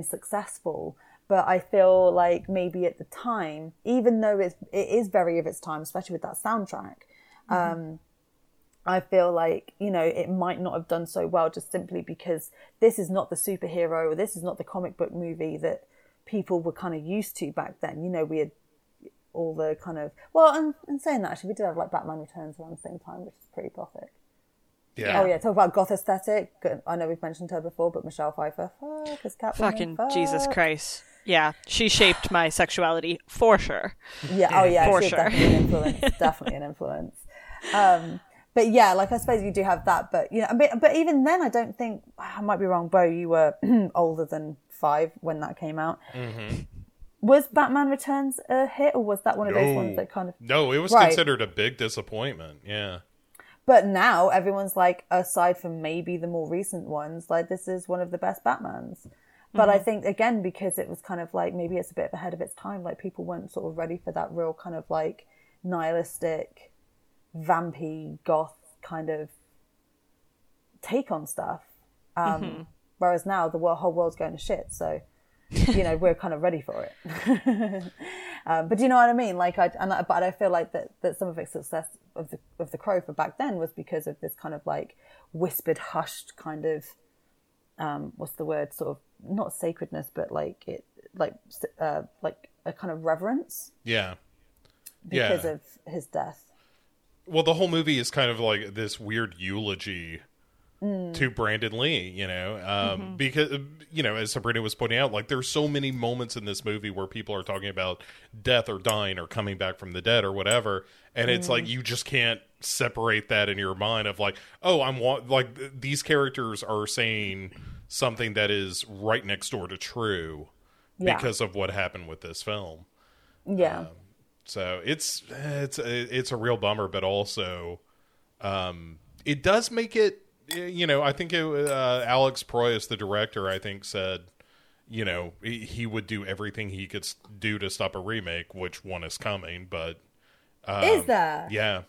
successful. But I feel like maybe at the time, even though it is very of its time, especially with that soundtrack, I feel like, you know, it might not have done so well just simply because this is not the superhero, or this is not the comic book movie that people were kind of used to back then. You know, we had all the kind of... Well, and saying that, actually, we did have, like, Batman Returns around the same time, which is pretty gothic. Yeah. Oh, yeah, talk about goth aesthetic. I know we've mentioned her before, but Michelle Pfeiffer. Fuck, is Catwoman. Fucking fuck. Jesus Christ. Yeah, she shaped my sexuality for sure. Yeah, oh yeah, for sure. Definitely an influence. But yeah, like I suppose you do have that, but you know, but even then, I don't think, I might be wrong. Bo, you were older than 5 when that came out. Was Batman Returns a hit, or was that one of those ones that kind of? No, it was considered a big disappointment. Yeah. But now everyone's like, aside from maybe the more recent ones, like this is one of the best Batmans. But I think, again, because it was kind of like, maybe it's a bit ahead of its time, like people weren't sort of ready for that real kind of like nihilistic, vampy, goth kind of take on stuff. Whereas now the whole world's going to shit. So, you know, we're kind of ready for it. But do you know what I mean? Like, I feel like that some of its success of the Crow for back then was because of this kind of like whispered, hushed kind of, what's the word, sort of, not sacredness, but like it, like a kind of reverence. Yeah. Because of his death. Well, the whole movie is kind of like this weird eulogy to Brandon Lee, you know, because, you know, as Sabrina was pointing out, like there's so many moments in this movie where people are talking about death or dying or coming back from the dead or whatever. And it's like, you just can't separate that in your mind of like, oh, like these characters are saying something that is right next door to true because of what happened with this film. Yeah. So it's a real bummer, but also it does make it, you know, I think Alex Proyas, the director, I think said you know, he would do everything he could do to stop a remake, which one is coming, but... is that? Yeah.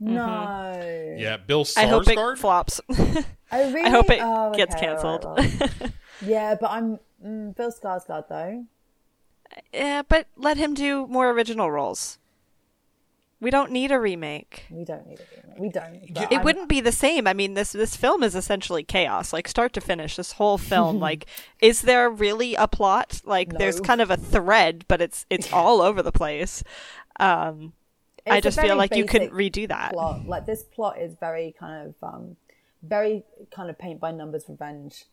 No. Mm-hmm. Yeah, Bill Skarsgård? I hope it flops. I hope it gets cancelled. Right, well. Yeah, but I'm... Bill Skarsgård, though. Yeah, but let him do more original roles. We don't need a remake. We don't. It wouldn't be the same. I mean, this film is essentially chaos, like start to finish. This whole film, like, is there really a plot? Like, no. There's kind of a thread, but it's all over the place. I just feel like you couldn't redo that. Plot. Like, this plot is very kind of paint by numbers revenge.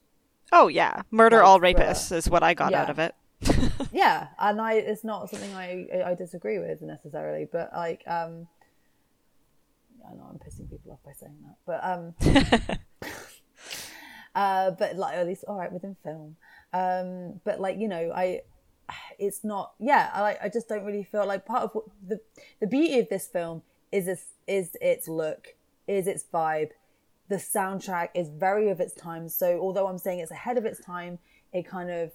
Oh yeah, murder all rapists is what I got out of it. Yeah, and it's not something I disagree with necessarily, but like I know I'm pissing people off by saying that, but but like at least all right within film, but like, you know, I just don't really feel like part of what the beauty of this film is its look, is its vibe. The soundtrack is very of its time, so although I'm saying it's ahead of its time, it kind of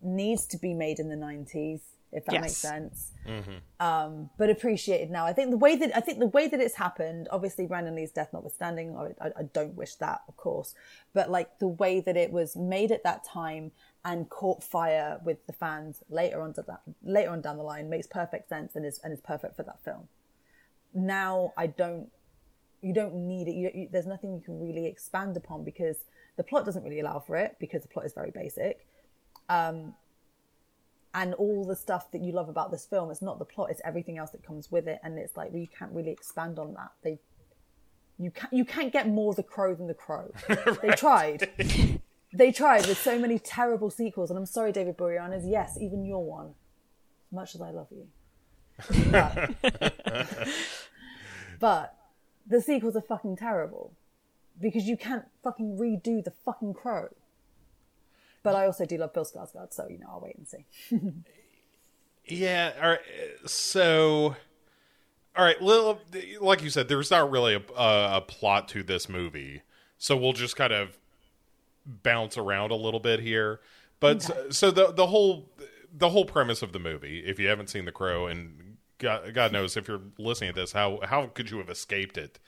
needs to be made in the 90s, if that makes sense. Mm-hmm. But appreciated now. I think the way that it's happened, obviously Brandon Lee's death notwithstanding, I don't wish that, of course, but like the way that it was made at that time and caught fire with the fans later on down the line makes perfect sense and is perfect for that film. Now you don't need it. There's nothing you can really expand upon because the plot doesn't really allow for it, because the plot is very basic. And all the stuff that you love about this film, it's not the plot, it's everything else that comes with it, and it's like, well, you can't really expand on that. You can't get more The Crow than The Crow. Right. They tried with so many terrible sequels, and I'm sorry, David Boreanaz, yes, even your one, much as I love you, but the sequels are fucking terrible because you can't fucking redo The fucking Crow. But I also do love Bill Skarsgård, so, you know, I'll wait and see. Yeah, all right, so... All right, well, like you said, there's not really a plot to this movie, so we'll just kind of bounce around a little bit here. But okay. So the whole premise of the movie, if you haven't seen The Crow, and God knows if you're listening to this, how could you have escaped it?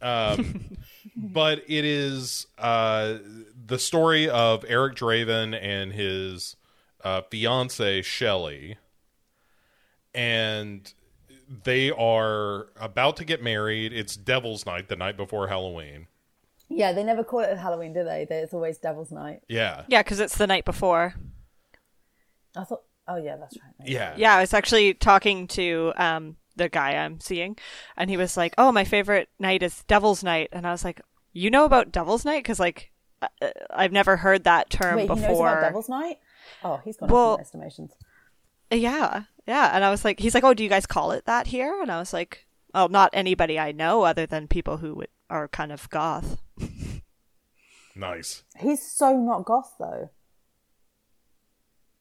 But it is the story of Eric Draven and his fiancée Shelley, and they are about to get married. It's Devil's Night, the night before Halloween. Yeah, they never call it Halloween, do they? It's always Devil's Night. Yeah, because it's the night before. I thought, oh yeah, that's right. Yeah, I was actually talking to the guy I'm seeing, and he was like, oh, my favorite night is Devil's Night, and I was like, you know about Devil's Night? Because like I've never heard that term before. He knows about Devil's Night? Oh, he's gone up in estimations. Yeah, and I was like, he's like, oh, do you guys call it that here? And I was like, oh, not anybody I know other than people who are kind of goth. Nice. He's so not goth though.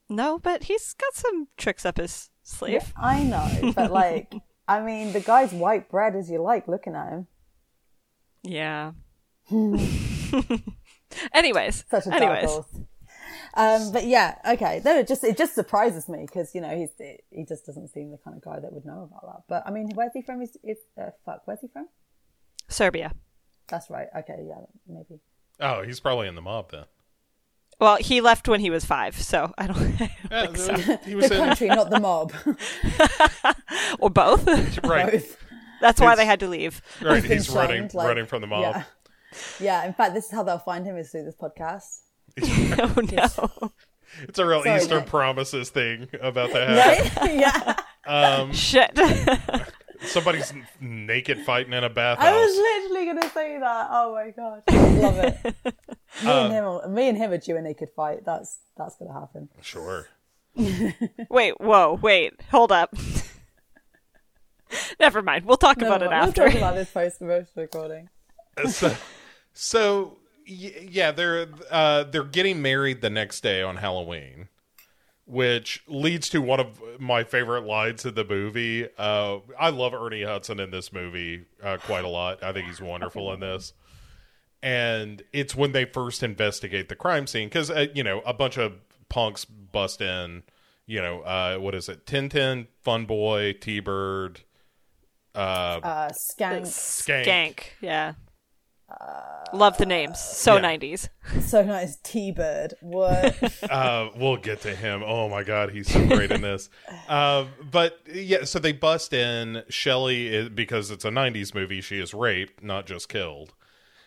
No, but he's got some tricks up his sleeve. Yeah, I know, but like, I mean, the guy's white bread as you like looking at him. Yeah. Anyways. Such a dark horse. But yeah, okay. No, it just surprises me because, you know, he just doesn't seem the kind of guy that would know about that. But I mean, where's he from? Where's he from? Serbia. That's right. Okay, yeah, maybe. Oh, he's probably in the mob then. Well, he left when he was 5, so I don't think so. He was the country, not the mob. Or both. Right. Both. That's why they had to leave. Right, he's running from the mob. Yeah, in fact, this is how they'll find him, is through this podcast. Oh, no. It's a real Eastern Promises thing about to happen. Right? Yeah. Shit. Somebody's naked fighting in a bathhouse. I was literally going to say that. Oh my god, love it. Me and him are due a naked fight. That's going to happen. Sure. Wait, hold up. Never mind. We'll talk about it after. We'll talk about this post-promotion recording. So yeah, they're getting married the next day on Halloween, which leads to one of my favorite lines in the movie. I love Ernie Hudson in this movie quite a lot. I think he's wonderful in this. And it's when they first investigate the crime scene, because, you know, a bunch of punks bust in. You know, what is it? Tintin, Fun Boy, T-Bird, Skank. Yeah. Love the names. So yeah. 90s. So nice. T-Bird. What? We'll get to him. Oh my God, he's so great in this. But yeah, so they bust in. Shelley, because it's a 90s movie, she is raped, not just killed.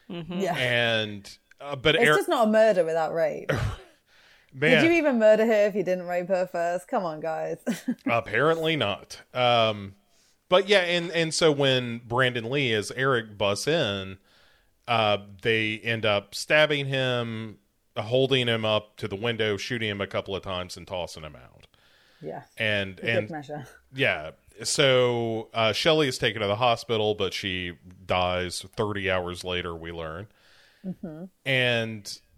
Mm-hmm. Yeah. And but it's just not a murder without rape. Man. Did you even murder her if you didn't rape her first? Come on, guys. Apparently not. But yeah, and so when Brandon Lee as Eric busts in, they end up stabbing him, holding him up to the window, shooting him a couple of times, and tossing him out. Yeah. And good measure. Yeah. So Shelley is taken to the hospital, but she dies 30 hours later, we learn. Mm-hmm.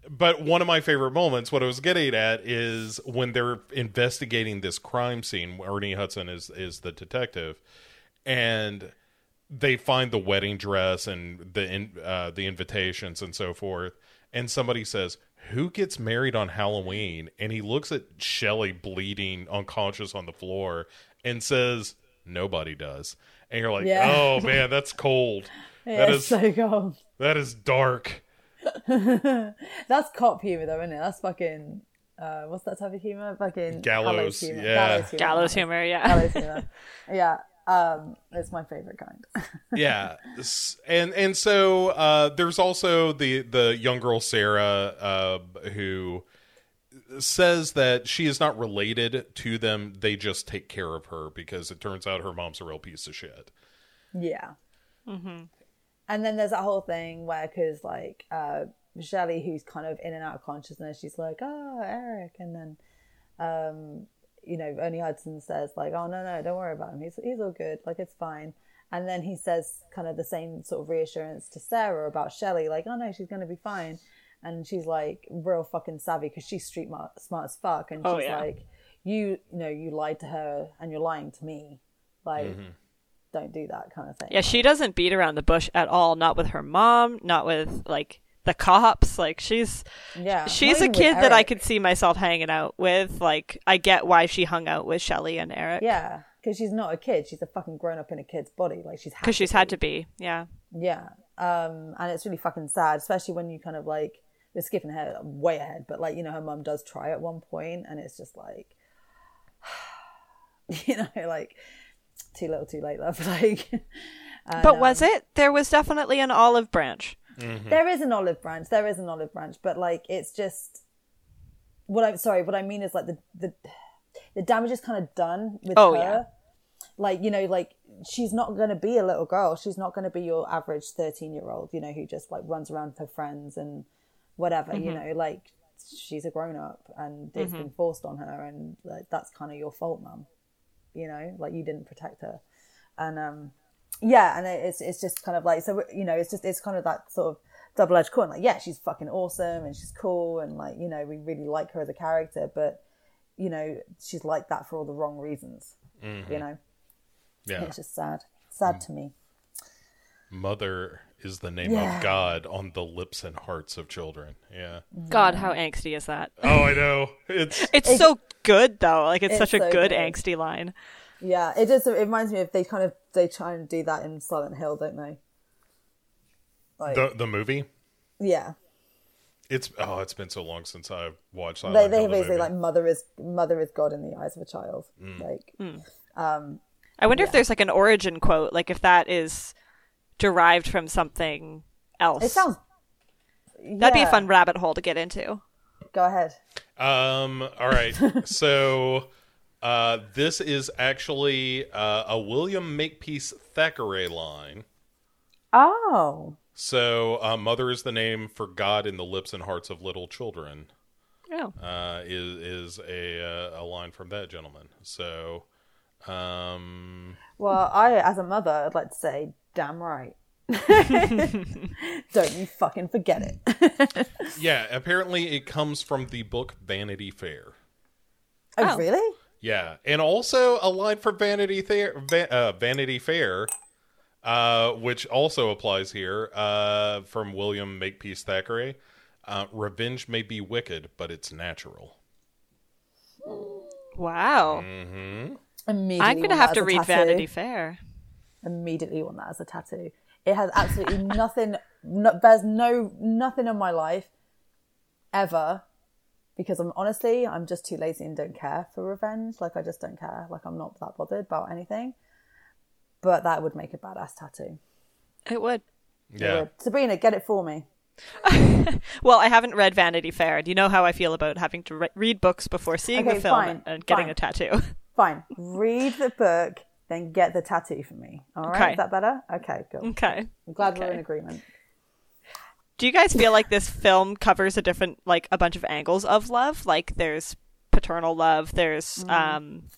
But one of my favorite moments, what I was getting at, is when they're investigating this crime scene. Ernie Hudson is the detective, and they find the wedding dress and the invitations and so forth. And somebody says, "Who gets married on Halloween?" And he looks at Shelley bleeding, unconscious on the floor, and says, "Nobody does." And you're like, yeah. "Oh man, that's cold. That is so cold. That is dark." That's cop humor though, isn't it? That's fucking what's that type of humor? Fucking gallows humor. Yeah. Gallows humor. Yeah. It's my favorite kind. Yeah. And so there's also the young girl Sarah, who says that she is not related to them. They just take care of her because it turns out her mom's a real piece of shit. Yeah. Mm-hmm. And then there's that whole thing where, because like Shelley, who's kind of in and out of consciousness, she's like, "Oh, Eric," and then you know, Ernie Hudson says like, "Oh no, don't worry about him. He's all good. Like it's fine." And then he says kind of the same sort of reassurance to Sarah about Shelley, like, "Oh no, she's gonna be fine," and she's like real fucking savvy because she's street smart as fuck, and she's like, "You know, you lied to her and you're lying to me," like. Mm-hmm. Don't do that kind of thing. Yeah, she doesn't beat around the bush at all. Not with her mom, not with like the cops. Like she's a kid that I could see myself hanging out with. Like I get why she hung out with Shelley and Eric. Yeah, because she's not a kid. She's a fucking grown up in a kid's body. Like she's had to be. Yeah. Yeah, and it's really fucking sad, especially when you kind of like we're skipping ahead, way ahead, but like you know her mom does try at one point, and it's just like, you know, like. Too little, too late, love. Like, but was it? There was definitely an olive branch. Mm-hmm. There is an olive branch, but like it's just what I mean is like the damage is kind of done with her. Yeah. Like you know, like she's not going to be a little girl. She's not going to be your average 13-year-old. You know, who just like runs around with her friends and whatever. Mm-hmm. You know, like she's a grown up and it's been forced on her, and like that's kind of your fault, Mum. You know, like you didn't protect her, and and it's just kind of like, so you know, it's kind of that sort of double-edged coin. Like, yeah, she's fucking awesome and she's cool and like you know we really like her as a character, but you know she's like that for all the wrong reasons. Mm-hmm. You know, yeah, it's just sad to me. Mother is the name of God on the lips and hearts of children. Yeah. God, how angsty is that? Oh, I know. It's so good though. Like it's such a so good angsty line. Yeah, it reminds me of they try and do that in Silent Hill, don't they? Like the movie? Yeah. It's been so long since I've watched Silent Hill. They basically like mother is God in the eyes of a child. Mm. Like I wonder if there's like an origin quote, like if that is derived from something else. It sounds... Yeah. That'd be a fun rabbit hole to get into. Go ahead. All right. So this is actually a William Makepeace Thackeray line. Oh. So mother is the name for God in the lips and hearts of little children. Oh. Is a line from that gentleman. So... Well, I, as a mother, I'd like to say... Damn right. Don't you fucking forget it. Yeah, apparently it comes from the book Vanity Fair. Oh, really? Yeah, and also a line for Vanity Fair, which also applies here, from William Makepeace Thackeray. Revenge may be wicked, but it's natural. Wow. Mm-hmm. Immediately, I'm going to have to read Vanity Fair. Immediately want that as a tattoo. It has absolutely nothing. There's nothing in my life ever, because I'm just too lazy and don't care for revenge. Like, I just don't care. Like, I'm not that bothered about anything. But that would make a badass tattoo. It would. Yeah. It would. Sabrina, get it for me. Well, I haven't read Vanity Fair. Do you know how I feel about having to read books before seeing the film and getting a tattoo? Fine. Read the book, then get the tattoo for me. All right? Okay. Is that better? Okay, cool. Okay. I'm glad we're in agreement. Do you guys feel like this film covers a bunch of angles of love? Like, there's paternal love, there's found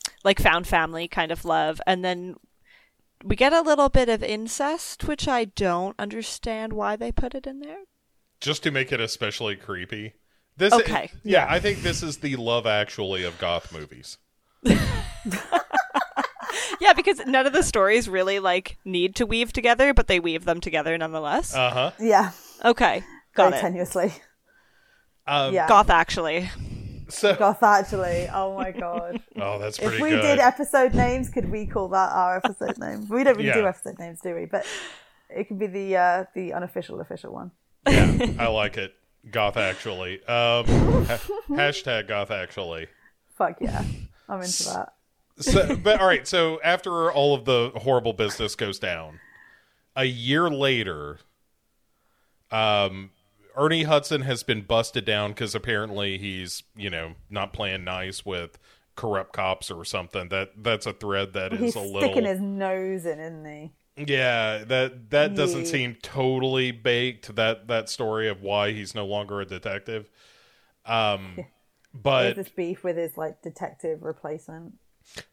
family kind of love, and then we get a little bit of incest, which I don't understand why they put it in there. Just to make it especially creepy. Yeah, I think this is the Love Actually of goth movies. Yeah, because none of the stories really need to weave together, but they weave them together nonetheless. Uh-huh. Yeah. Okay. Got Very it. Tenuously. Yeah. Goth Actually. Goth Actually. Oh my god. Oh, that's pretty good. If we did episode names, could we call that our episode name? We don't really do episode names, do we? But it could be the unofficial official one. Yeah, I like it. Goth Actually. Hashtag Goth Actually. Fuck yeah. I'm into that. So after all of the horrible business goes down, a year later, Ernie Hudson has been busted down because apparently he's, not playing nice with corrupt cops or something. That's a thread that is a little... He's sticking his nose in, isn't he? Yeah, that doesn't seem totally baked, that story of why he's no longer a detective. But this beef with his detective replacement.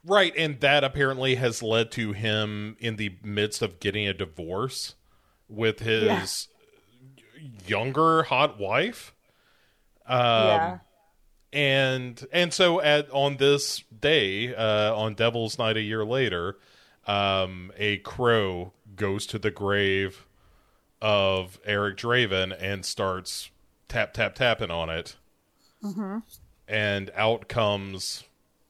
Right, and that apparently has led to him in the midst of getting a divorce with his younger hot wife. And so on this day, on Devil's Night a year later, a crow goes to the grave of Eric Draven and starts tap tap tapping on it. Mm-hmm. And out comes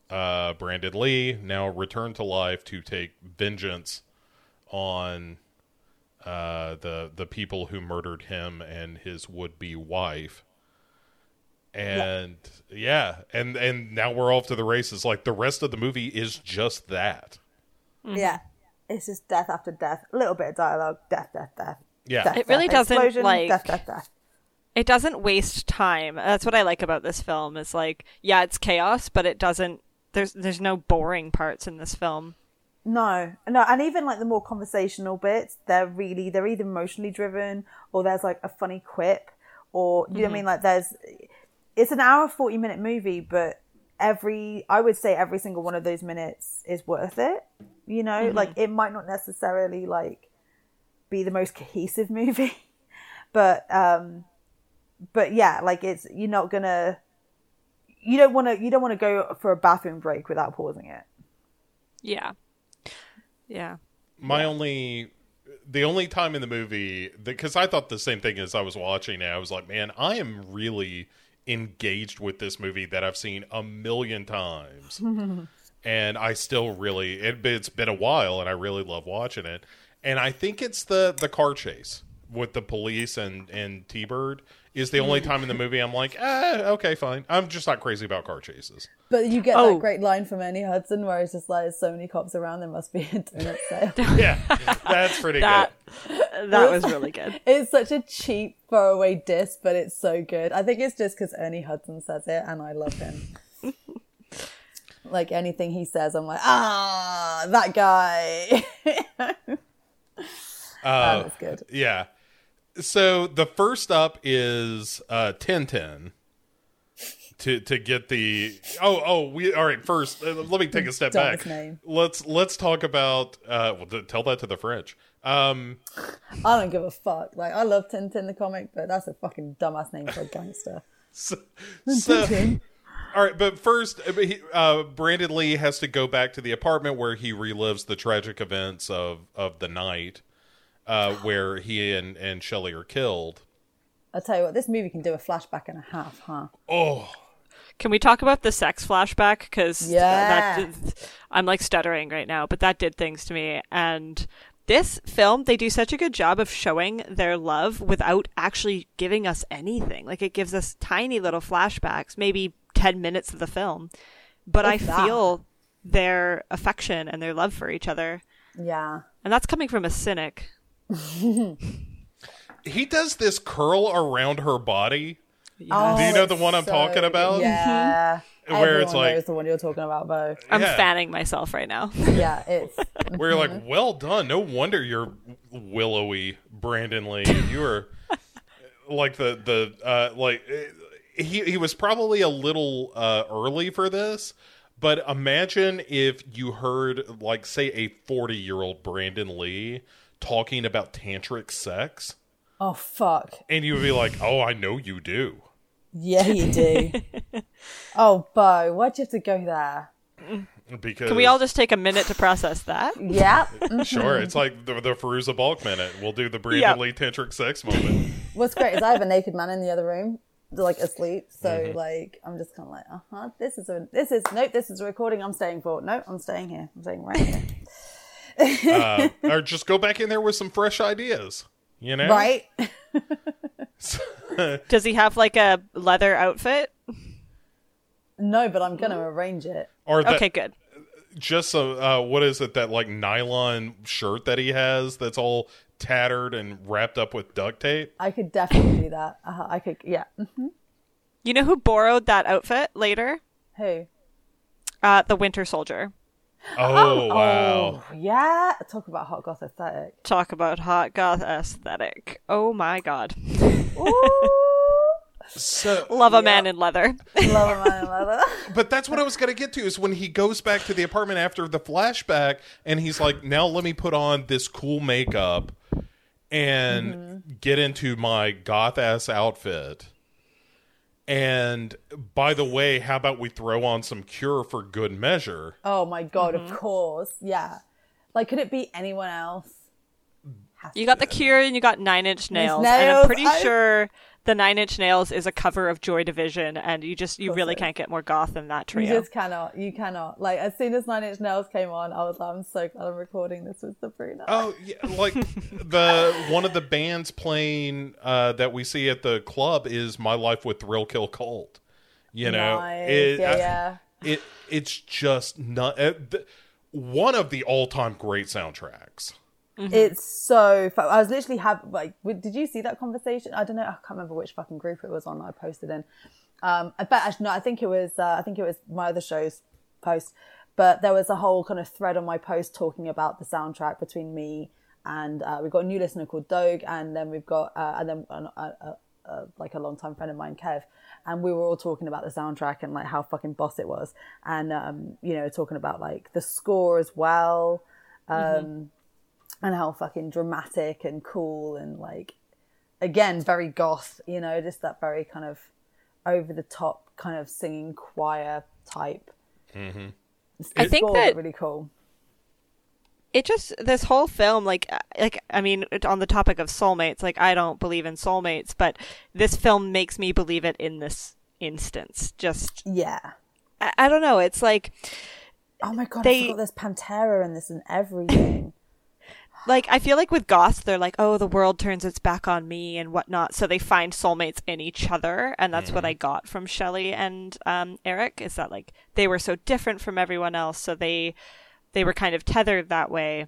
Brandon Lee, now returned to life to take vengeance on the people who murdered him and his would-be wife. And and now we're off to the races. Like, the rest of the movie is just that. Mm-hmm. Yeah, it's just death after death. A little bit of dialogue, death. Yeah, death, it really death, doesn't explosion, like death. It doesn't waste time. That's what I like about this film. Is it's chaos, but it doesn't. There's no boring parts in this film. No, and even the more conversational bits, they're either emotionally driven or there's a funny quip or you know what I mean. It's an hour 40-minute movie, but every single one of those minutes is worth it. You know, mm-hmm. It might not necessarily be the most cohesive movie, but yeah, it's you don't want to go for a bathroom break without pausing it. Yeah, yeah. The only time in the movie, because I thought the same thing as I was watching it, I was like, man, I am really engaged with this movie that I've seen a million times. And I still really... It's been a while, and I really love watching it. And I think it's the car chase with the police and T-Bird is the only time in the movie I'm like, okay, fine. I'm just not crazy about car chases. But you get that great line from Ernie Hudson where it's just there's so many cops around, there must be a donut sale. Yeah, that's pretty good. That was really good. It's such a cheap, faraway diss, but it's so good. I think it's just because Ernie Hudson says it, and I love him. Anything he says, I'm like, that guy. That's good. Yeah. So the first up is Tintin to get the... First, let me take a step back. Name. Let's talk about... tell that to the French. I don't give a fuck. I love Tintin the comic, but that's a fucking dumbass name for a gangster. Tintin. All right, but first, Brandon Lee has to go back to the apartment where he relives the tragic events of the night where he and Shelley are killed. I'll tell you what, this movie can do a flashback and a half, huh? Oh. Can we talk about the sex flashback? Because I'm like stuttering right now, but that did things to me. And this film, they do such a good job of showing their love without actually giving us anything. Like, it gives us tiny little flashbacks, maybe 10 minutes of the film. But I feel their affection and their love for each other. Yeah. And that's coming from a cynic. He does this curl around her body. Yes. Oh, do you know the one I'm talking about? Yeah. Where it's like, knows the one you're talking about, Bo. I'm fanning myself right now. Yeah, it's. We're like, well done. No wonder you're willowy, Brandon Lee. You were like he was probably a little early for this, but imagine if you heard, like, say, a 40-year-old Brandon Lee talking about tantric sex. Oh, fuck. And you would be like, oh, I know you do. Yeah, you do. Oh, Bo, why'd you have to go there? Because can we all just take a minute to process that? Yeah. Sure. It's like the Faruza Balk minute. We'll do the Brandon Lee tantric sex moment. What's great is I have a naked man in the other room, like, asleep. So, like, I'm just kind of like, this is a recording I'm staying for. Nope, I'm staying here. I'm staying right here. Or just go back in there with some fresh ideas. You know? Right. Does he have like a leather outfit? No, but I'm going to arrange it. Or okay, good. Just what is it, that like nylon shirt that he has that's all tattered and wrapped up with duct tape? I could definitely do that. I could, yeah. Mm-hmm. You know who borrowed that outfit later? Who? The Winter Soldier. Oh, wow. Oh, yeah. Talk about hot goth aesthetic. Oh, my God. So, love a man in leather. But that's what I was going to get to, is when he goes back to the apartment after the flashback and he's like, now let me put on this cool makeup and get into my goth-ass outfit. And by the way, how about we throw on some Cure for good measure? Oh my God, of course. Yeah. Like, could it be anyone else? You got The Cure and you got Nine Inch Nails. And I'm pretty sure the Nine Inch Nails is a cover of Joy Division, and you really can't get more goth than that trio. You just cannot. You cannot. Like, as soon as Nine Inch Nails came on, I was like, I'm so glad I'm recording this with Sabrina. Oh, yeah. Like, one of the bands playing that we see at the club is My Life with Thrill Kill Cult. You know? Nice. It's just not... one of the all-time great soundtracks. Mm-hmm. It's so fun. I was literally did you see that conversation? I don't know. I can't remember which fucking group it was on that I posted in. I think it was my other show's post. But there was a whole kind of thread on my post talking about the soundtrack between me and we've got a new listener called Doug, and then we've got like a longtime friend of mine, Kev, and we were all talking about the soundtrack and like how fucking boss it was, and you know, talking about like the score as well. And how fucking dramatic and cool and, like, again, very goth, you know, just that very kind of over-the-top kind of singing choir type. Mm-hmm. I think that's really cool. It just, this whole film, like I mean, on the topic of soulmates, like, I don't believe in soulmates, but this film makes me believe it in this instance. Just... Yeah. I don't know, it's like... Oh my God, I forgot there's Pantera in this and everything. Like, I feel like with goths, they're like, oh, the world turns its back on me and whatnot. So they find soulmates in each other. And that's what I got from Shelley and Eric, is that, like, they were so different from everyone else. So they were kind of tethered that way.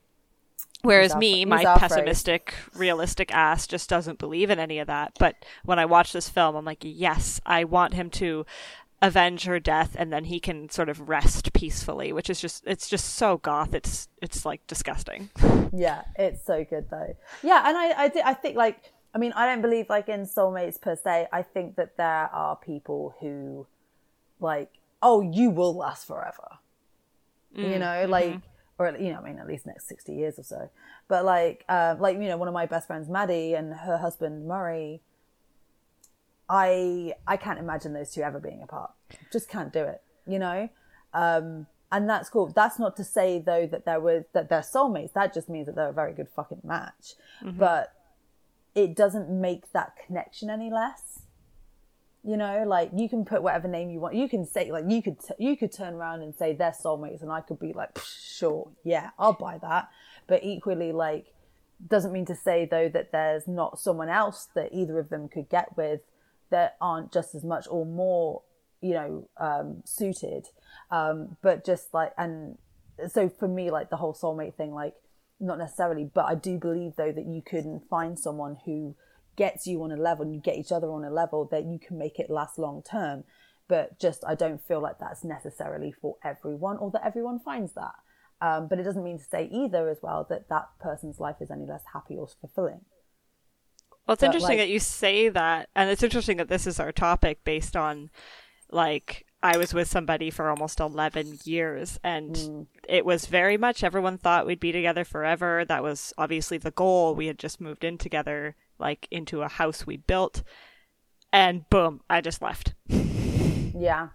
Whereas my pessimistic, realistic ass just doesn't believe in any of that. But when I watch this film, I'm like, yes, I want him to avenge her death, and then he can sort of rest peacefully, which is just, it's just so goth, it's like disgusting. Yeah, it's so good though. Yeah, and I think, like, I mean, I don't believe like in soulmates per se. I think that there are people who, like, oh, you will last forever, you know, like, or, you know, I mean, at least next 60 years or so. But like, you know, one of my best friends, Maddie, and her husband Murray, I can't imagine those two ever being apart. Just can't do it, you know? And that's cool. That's not to say, though, that they're soulmates. That just means that they're a very good fucking match. Mm-hmm. But it doesn't make that connection any less. You know, like, you can put whatever name you want. You can say, like, you could turn around and say they're soulmates, and I could be like, sure, yeah, I'll buy that. But equally, like, doesn't mean to say, though, that there's not someone else that either of them could get with that aren't just as much or more, you know, suited. But just, like, and so for me, like, the whole soulmate thing, like, not necessarily, but I do believe, though, that you can find someone who gets you on a level, and you get each other on a level that you can make it last long term. But just, I don't feel like that's necessarily for everyone, or that everyone finds that. But it doesn't mean to say either as well that that person's life is any less happy or fulfilling. Well, it's interesting that you say that, and it's interesting that this is our topic based on, like, I was with somebody for almost 11 years, and it was very much, everyone thought we'd be together forever. That was obviously the goal. We had just moved in together, like, into a house we built, and boom, I just left. Yeah.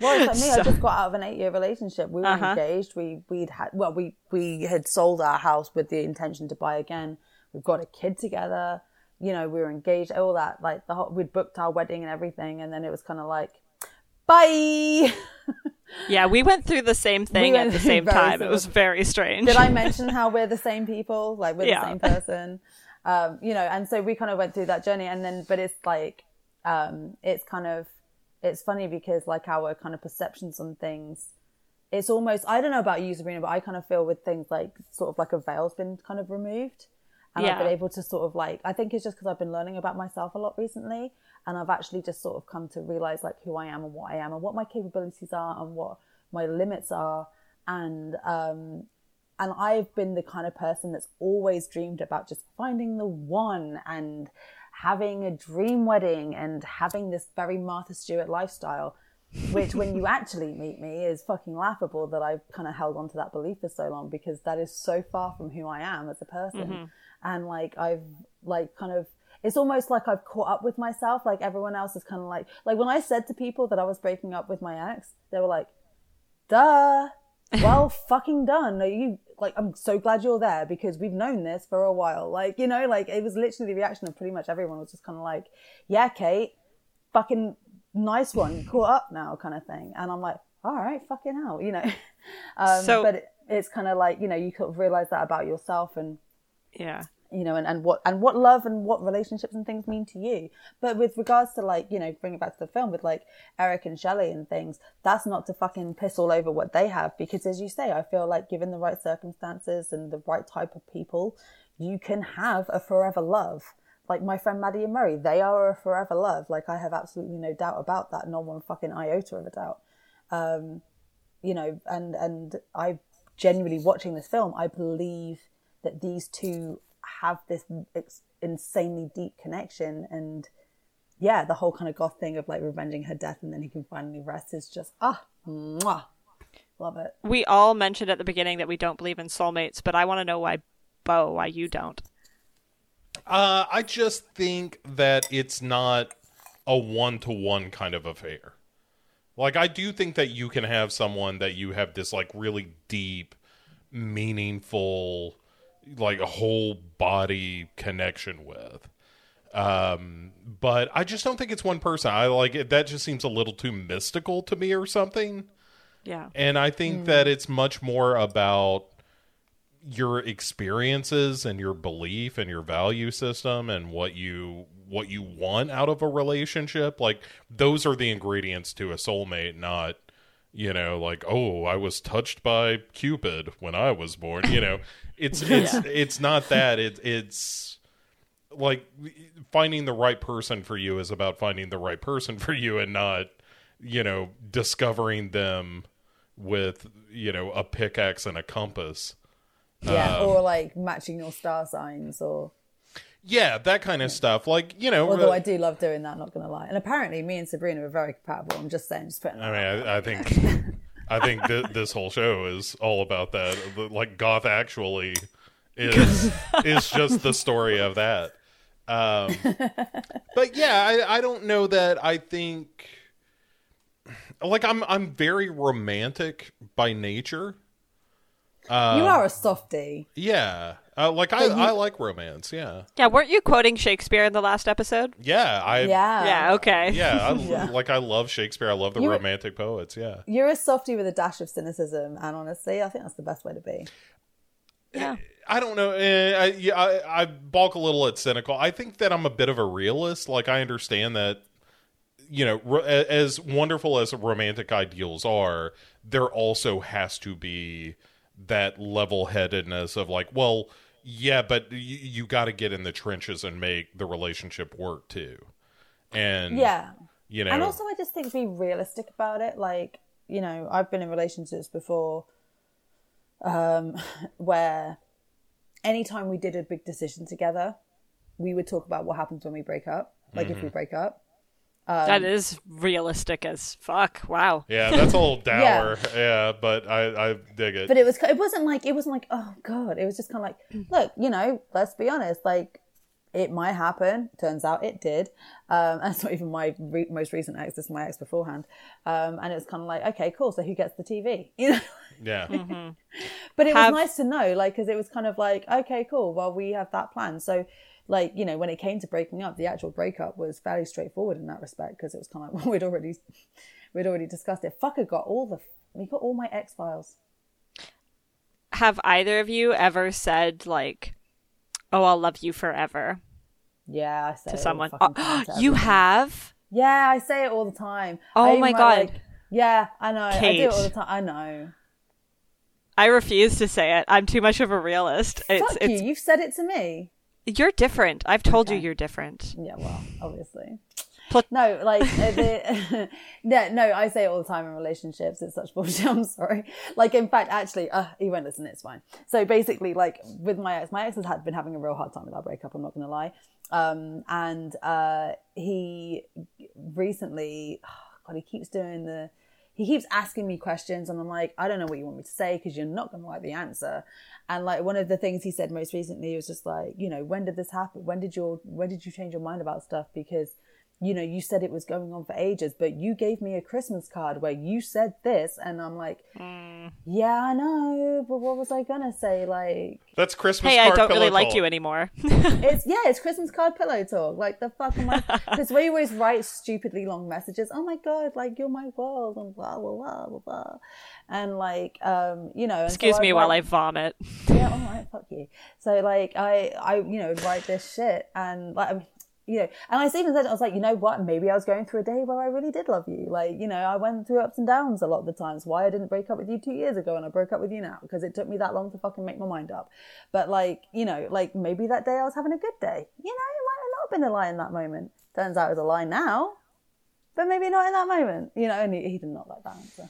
Well, it's like me, I just got out of an 8-year relationship. We were engaged. We had sold our house with the intention to buy again. We've got a kid together. You know, we were engaged, all that, like, the whole, we'd booked our wedding and everything, and then it was kind of like, bye. Yeah, we went through the same thing at the same time. Similar. It was very strange. Did I mention how we're the same people? Like, we're the same person. You know, and so we kind of went through that journey, and then, but it's like, it's kind of, it's funny because, like, our kind of perceptions on things, it's almost, I don't know about you, Sabrina, but I kind of feel with things like, sort of like a veil's been kind of removed, and I've been able to sort of, like, I think it's just because I've been learning about myself a lot recently, and I've actually just sort of come to realize, like, who I am and what my capabilities are and what my limits are. And I've been the kind of person that's always dreamed about just finding the one and having a dream wedding and having this very Martha Stewart lifestyle, which when you actually meet me is fucking laughable that I've kind of held on to that belief for so long, because that is so far from who I am as a person. Mm-hmm. And, like, I've, like, kind of, it's almost like I've caught up with myself. Like, everyone else is kind of like when I said to people that I was breaking up with my ex, they were like, duh. Well, fucking done. Are you, like, I'm so glad you're there, because we've known this for a while. Like, you know, like, it was literally the reaction of pretty much everyone was just kind of like, yeah, Kate, fucking nice one, caught up now, kind of thing. And I'm like, all right, fucking hell, you know. But it's kind of like, you know, you could realize that about yourself, and yeah, you know, and what love and what relationships and things mean to you. But with regards to, like, you know, bring it back to the film with, like, Eric and Shelley and things, that's not to fucking piss all over what they have, because, as you say, I feel like given the right circumstances and the right type of people, you can have a forever love. Like, my friend Maddie and Murray, they are a forever love. Like, I have absolutely no doubt about that, not one fucking iota of a doubt. You know, and I genuinely, watching this film, I believe that these two have this insanely deep connection, and yeah, the whole kind of goth thing of, like, revenging her death and then he can finally rest is just mwah. Love it. We all mentioned at the beginning that we don't believe in soulmates, but I want to know why, Bo, why you don't. I just think that it's not a one-to-one kind of affair. Like, I do think that you can have someone that you have this, like, really deep, meaningful, like, a whole body connection with, but I just don't think it's one person. I like it, that just seems a little too mystical to me or something. Yeah, and I think that it's much more about your experiences and your belief and your value system and what you want out of a relationship. Like, those are the ingredients to a soulmate, not, you know, like, oh, I was touched by Cupid when I was born. You know, it's not that. It's like finding the right person for you is about finding the right person for you, and not, you know, discovering them with, you know, a pickaxe and a compass. Yeah, or like matching your star signs or. Yeah, that kind of stuff. Like, you know. Although I do love doing that, not going to lie. And apparently me and Sabrina are very compatible. I'm just saying. Just putting. I mean, I think this whole show is all about that. Like, Goth Actually is just the story of that. But yeah, I don't know that I think. Like, I'm very romantic by nature. You are a softie. Yeah. I like romance, yeah. Yeah, weren't you quoting Shakespeare in the last episode? Yeah. Yeah, okay. Yeah, I love Shakespeare. I love the romantic poets, yeah. You're a softie with a dash of cynicism, and honestly, I think that's the best way to be. Yeah. I don't know. I balk a little at cynical. I think that I'm a bit of a realist. Like, I understand that, you know, as wonderful as romantic ideals are, there also has to be that level-headedness of like, well, yeah, but you got to get in the trenches and make the relationship work too. And yeah, you know, and also I just think be realistic about it. Like, you know, I've been in relationships before where anytime we did a big decision together, we would talk about what happens when we break up. Like, mm-hmm. If we break up. That is realistic as fuck. Wow. Yeah, that's a little dour. Yeah, but I dig it. But it wasn't like oh god. It was just kind of like, look, you know, let's be honest. Like, it might happen. Turns out it did. And it's not even my most recent ex. This is my ex beforehand. And it was kind of like, okay, cool. So who gets the TV? You know. Yeah. Mm-hmm. But it was nice to know, like, because it was kind of like, okay, cool. Well, we have that plan. So. Like, you know, when it came to breaking up, the actual breakup was fairly straightforward in that respect, because it was kind of like, well, we'd already discussed it. Fucker got all my X-Files. Have either of you ever said, like, oh, I'll love you forever? Yeah, I say to someone. You have? Yeah, I say it all the time. Oh my god. Like, yeah, I know. Kate. I do it all the time. I know. I refuse to say it. I'm too much of a realist. Fuck you. You've said it to me. You're different. I've told you you're different. Yeah, well, obviously. No, like, I say it all the time in relationships. It's such bullshit. I'm sorry. Like, in fact, actually, he won't listen. It's fine. So basically, like, with my ex has been having a real hard time with our breakup. I'm not going to lie. And he recently, he keeps asking me questions, and I'm like, I don't know what you want me to say, because you're not going to like the answer. And like, one of the things he said most recently was just like, you know, when did this happen? When did you change your mind about stuff? Because, you know, you said it was going on for ages, but you gave me a Christmas card where you said this. And I'm like, yeah, I know, but what was I going to say? Like, that's Christmas card pillow talk. Hey, I don't really like you anymore. It's Christmas card pillow talk. Like, the fuck am I? Because we always write stupidly long messages. Oh my God, like, you're my world, and blah, blah, blah, blah, blah. And like, you know. Excuse me while I vomit. Yeah, all right, fuck you. So like, I you know, write this shit, and like, you know, and I even said, I was like, you know what? Maybe I was going through a day where I really did love you. Like, you know, I went through ups and downs a lot of the times. Why I didn't break up with you 2 years ago and I broke up with you now, because it took me that long to fucking make my mind up. But like, you know, like, maybe that day I was having a good day. You know, it might have not been a lie in that moment. Turns out it was a lie now, but maybe not in that moment. You know, and he did not like that answer.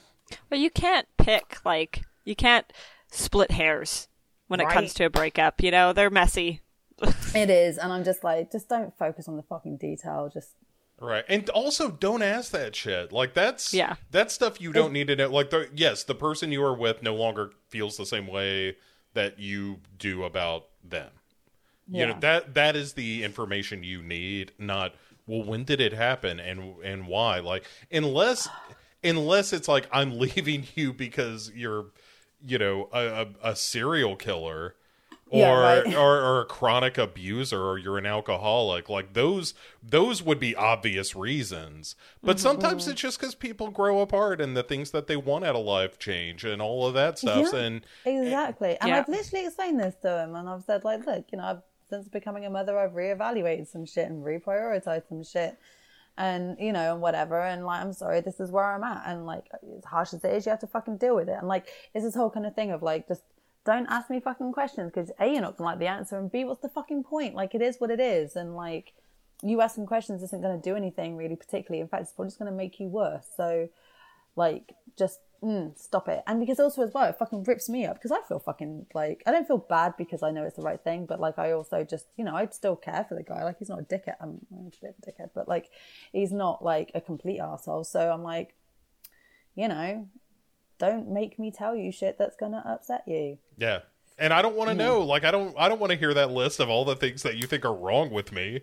Well, you can't pick, like, you can't split hairs when it comes to a breakup. You know, they're messy. It is, and I'm just like, just don't focus on the fucking detail, just right. And also, don't ask that shit. Like, that's that stuff you don't need to know. Like, the person you are with no longer feels the same way that you do about them. Yeah. You know, that is the information you need. Not, well, when did it happen and why? Like, unless it's like, I'm leaving you because you're, you know, a serial killer. Or a chronic abuser, or you're an alcoholic. Like, those would be obvious reasons. But sometimes it's just because people grow apart and the things that they want out of life change and all of that stuff. Yeah, and exactly. And I've literally explained this to him, and I've said, like, look, you know, since becoming a mother, I've reevaluated some shit and reprioritized some shit, and, you know, and whatever. And like, I'm sorry, this is where I'm at. And like, as harsh as it is, you have to fucking deal with it. And like, it's this whole kind of thing of like, just don't ask me fucking questions, because A, you're not going to like the answer, and B, what's the fucking point? Like, it is what it is, and like, you asking questions isn't going to do anything really particularly. In fact, it's probably just going to make you worse. So like, just stop it. And because also as well, it fucking rips me up, because I feel fucking like, I don't feel bad because I know it's the right thing, but like, I also just, you know, I still care for the guy. Like, he's not a dickhead. I'm a bit of a dickhead, but like, he's not like a complete arsehole. So I'm like, you know, don't make me tell you shit that's gonna upset you. Yeah, and I don't want to know. Like, I don't want to hear that list of all the things that you think are wrong with me.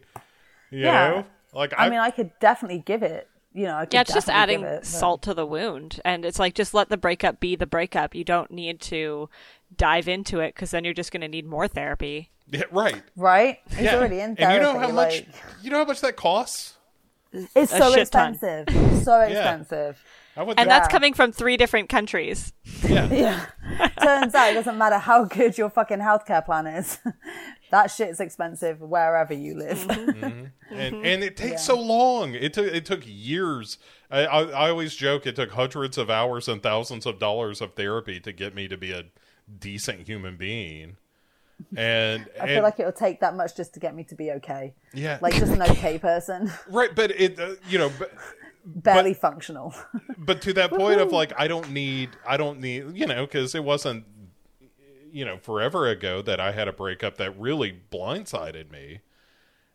You know, like, I mean, I could definitely give it. You know, I could it's just adding salt to the wound, and it's like, just let the breakup be the breakup. You don't need to dive into it, because then you're just going to need more therapy. Yeah, right. Right? He's already in therapy. And you know how much that costs? It's so expensive. So expensive. And that's coming from 3 different countries. Yeah. Turns out it doesn't matter how good your fucking healthcare plan is. That shit's expensive wherever you live. Mm-hmm. And it takes so long. It took years. I always joke it took hundreds of hours and thousands of dollars of therapy to get me to be a decent human being. And I feel like it'll take that much just to get me to be okay. Yeah. Like just an okay person. Right, but it barely functional. But to that point of like I don't need, because it wasn't forever ago that I had a breakup that really blindsided me.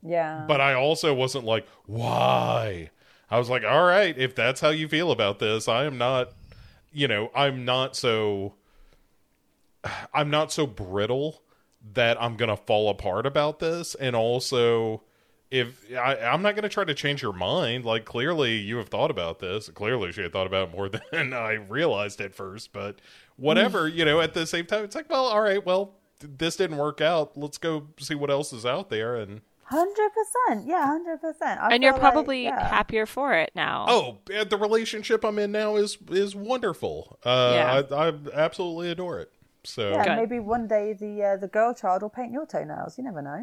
Yeah. But I also wasn't like, why? I was like, all right, if that's how you feel about this, I'm not so brittle that I'm going to fall apart about this. And also, if I'm not going to try to change your mind, like clearly you have thought about this. Clearly she had thought about it more than I realized at first, but whatever, at the same time, it's like, well, all right, well, this didn't work out. Let's go see what else is out there. And 100%. Yeah, 100%. And you're probably happier for it now. Oh, the relationship I'm in now is wonderful. I absolutely adore it. So maybe one day the girl child will paint your toenails. You never know.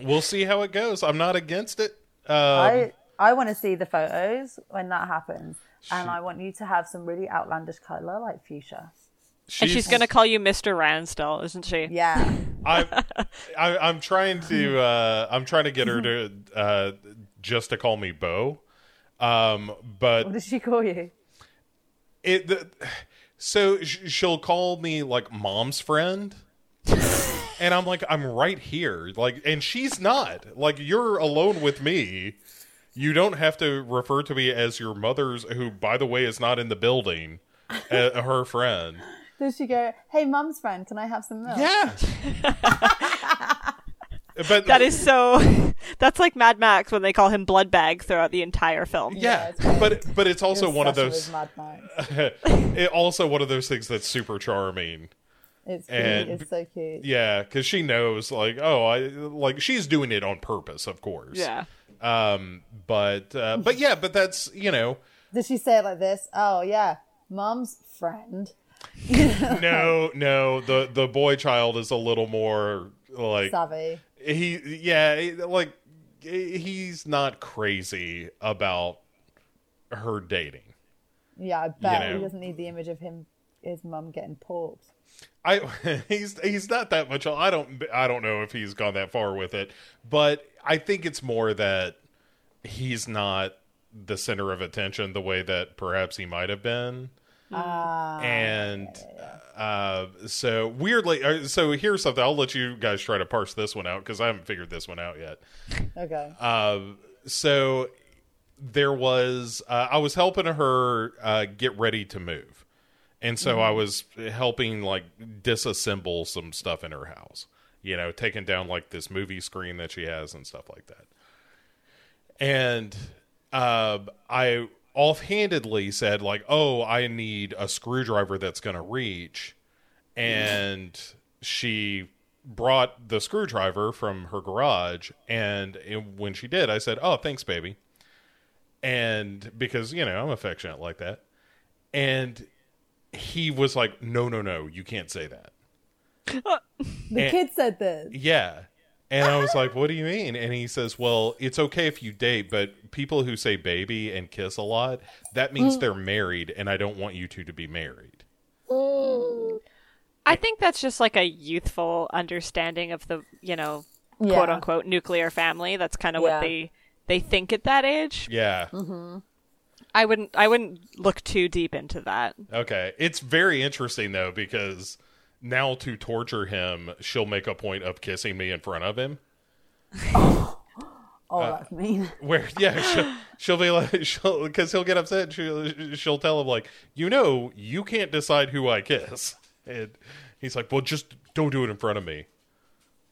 We'll see how it goes. I'm not against it. I want to see the photos when that happens, and I want you to have some really outlandish color like fuchsia. She's going to call you Mr. Ransdell, isn't she? Yeah. I'm trying to get her to just to call me Bo. But what does she call you? So she'll call me like mom's friend, and I'm like, I'm right here. Like, and she's not like, you're alone with me. You don't have to refer to me as your mother's, who by the way is not in the building, her friend. Does she go, hey, mom's friend, can I have some milk? Yeah. But that's like Mad Max when they call him Bloodbag throughout the entire film. Yeah, yeah, but it's also one of those. Mad Max. Also one of those things that's super charming. It's cute. It's so cute. Yeah, because she knows, like, she's doing it on purpose, of course. Yeah. But that's Does she say it like this? Oh yeah, mom's friend. No, the boy child is a little more like savvy. He's not crazy about her dating. Yeah, I bet he doesn't need the image of his mum getting porked. He's not that much. I don't know if he's gone that far with it, but I think it's more that he's not the center of attention the way that perhaps he might have been. So weirdly, so here's something. I'll let you guys try to parse this one out because I haven't figured this one out yet. Okay. So there was, I was helping her get ready to move, and so I was helping like disassemble some stuff in her house. Taking down like this movie screen that she has and stuff like that. And I offhandedly said like, oh, I need a screwdriver that's gonna reach, and she brought the screwdriver from her garage, and when she did, I said, oh, thanks, baby, and because I'm affectionate like that. And he was like, no, you can't say that. The kid said this. Yeah. And I was like, what do you mean? And he says, well, it's okay if you date, but people who say baby and kiss a lot, that means they're married, and I don't want you two to be married. I think that's just like a youthful understanding of the, quote unquote nuclear family. That's kind of what they think at that age. Yeah. Mm-hmm. I wouldn't look too deep into that. Okay. It's very interesting though, because now to torture him, she'll make a point of kissing me in front of him. Oh, that's mean. Where, she'll be like, because he'll get upset. And she'll tell him like, you can't decide who I kiss. And he's like, well, just don't do it in front of me.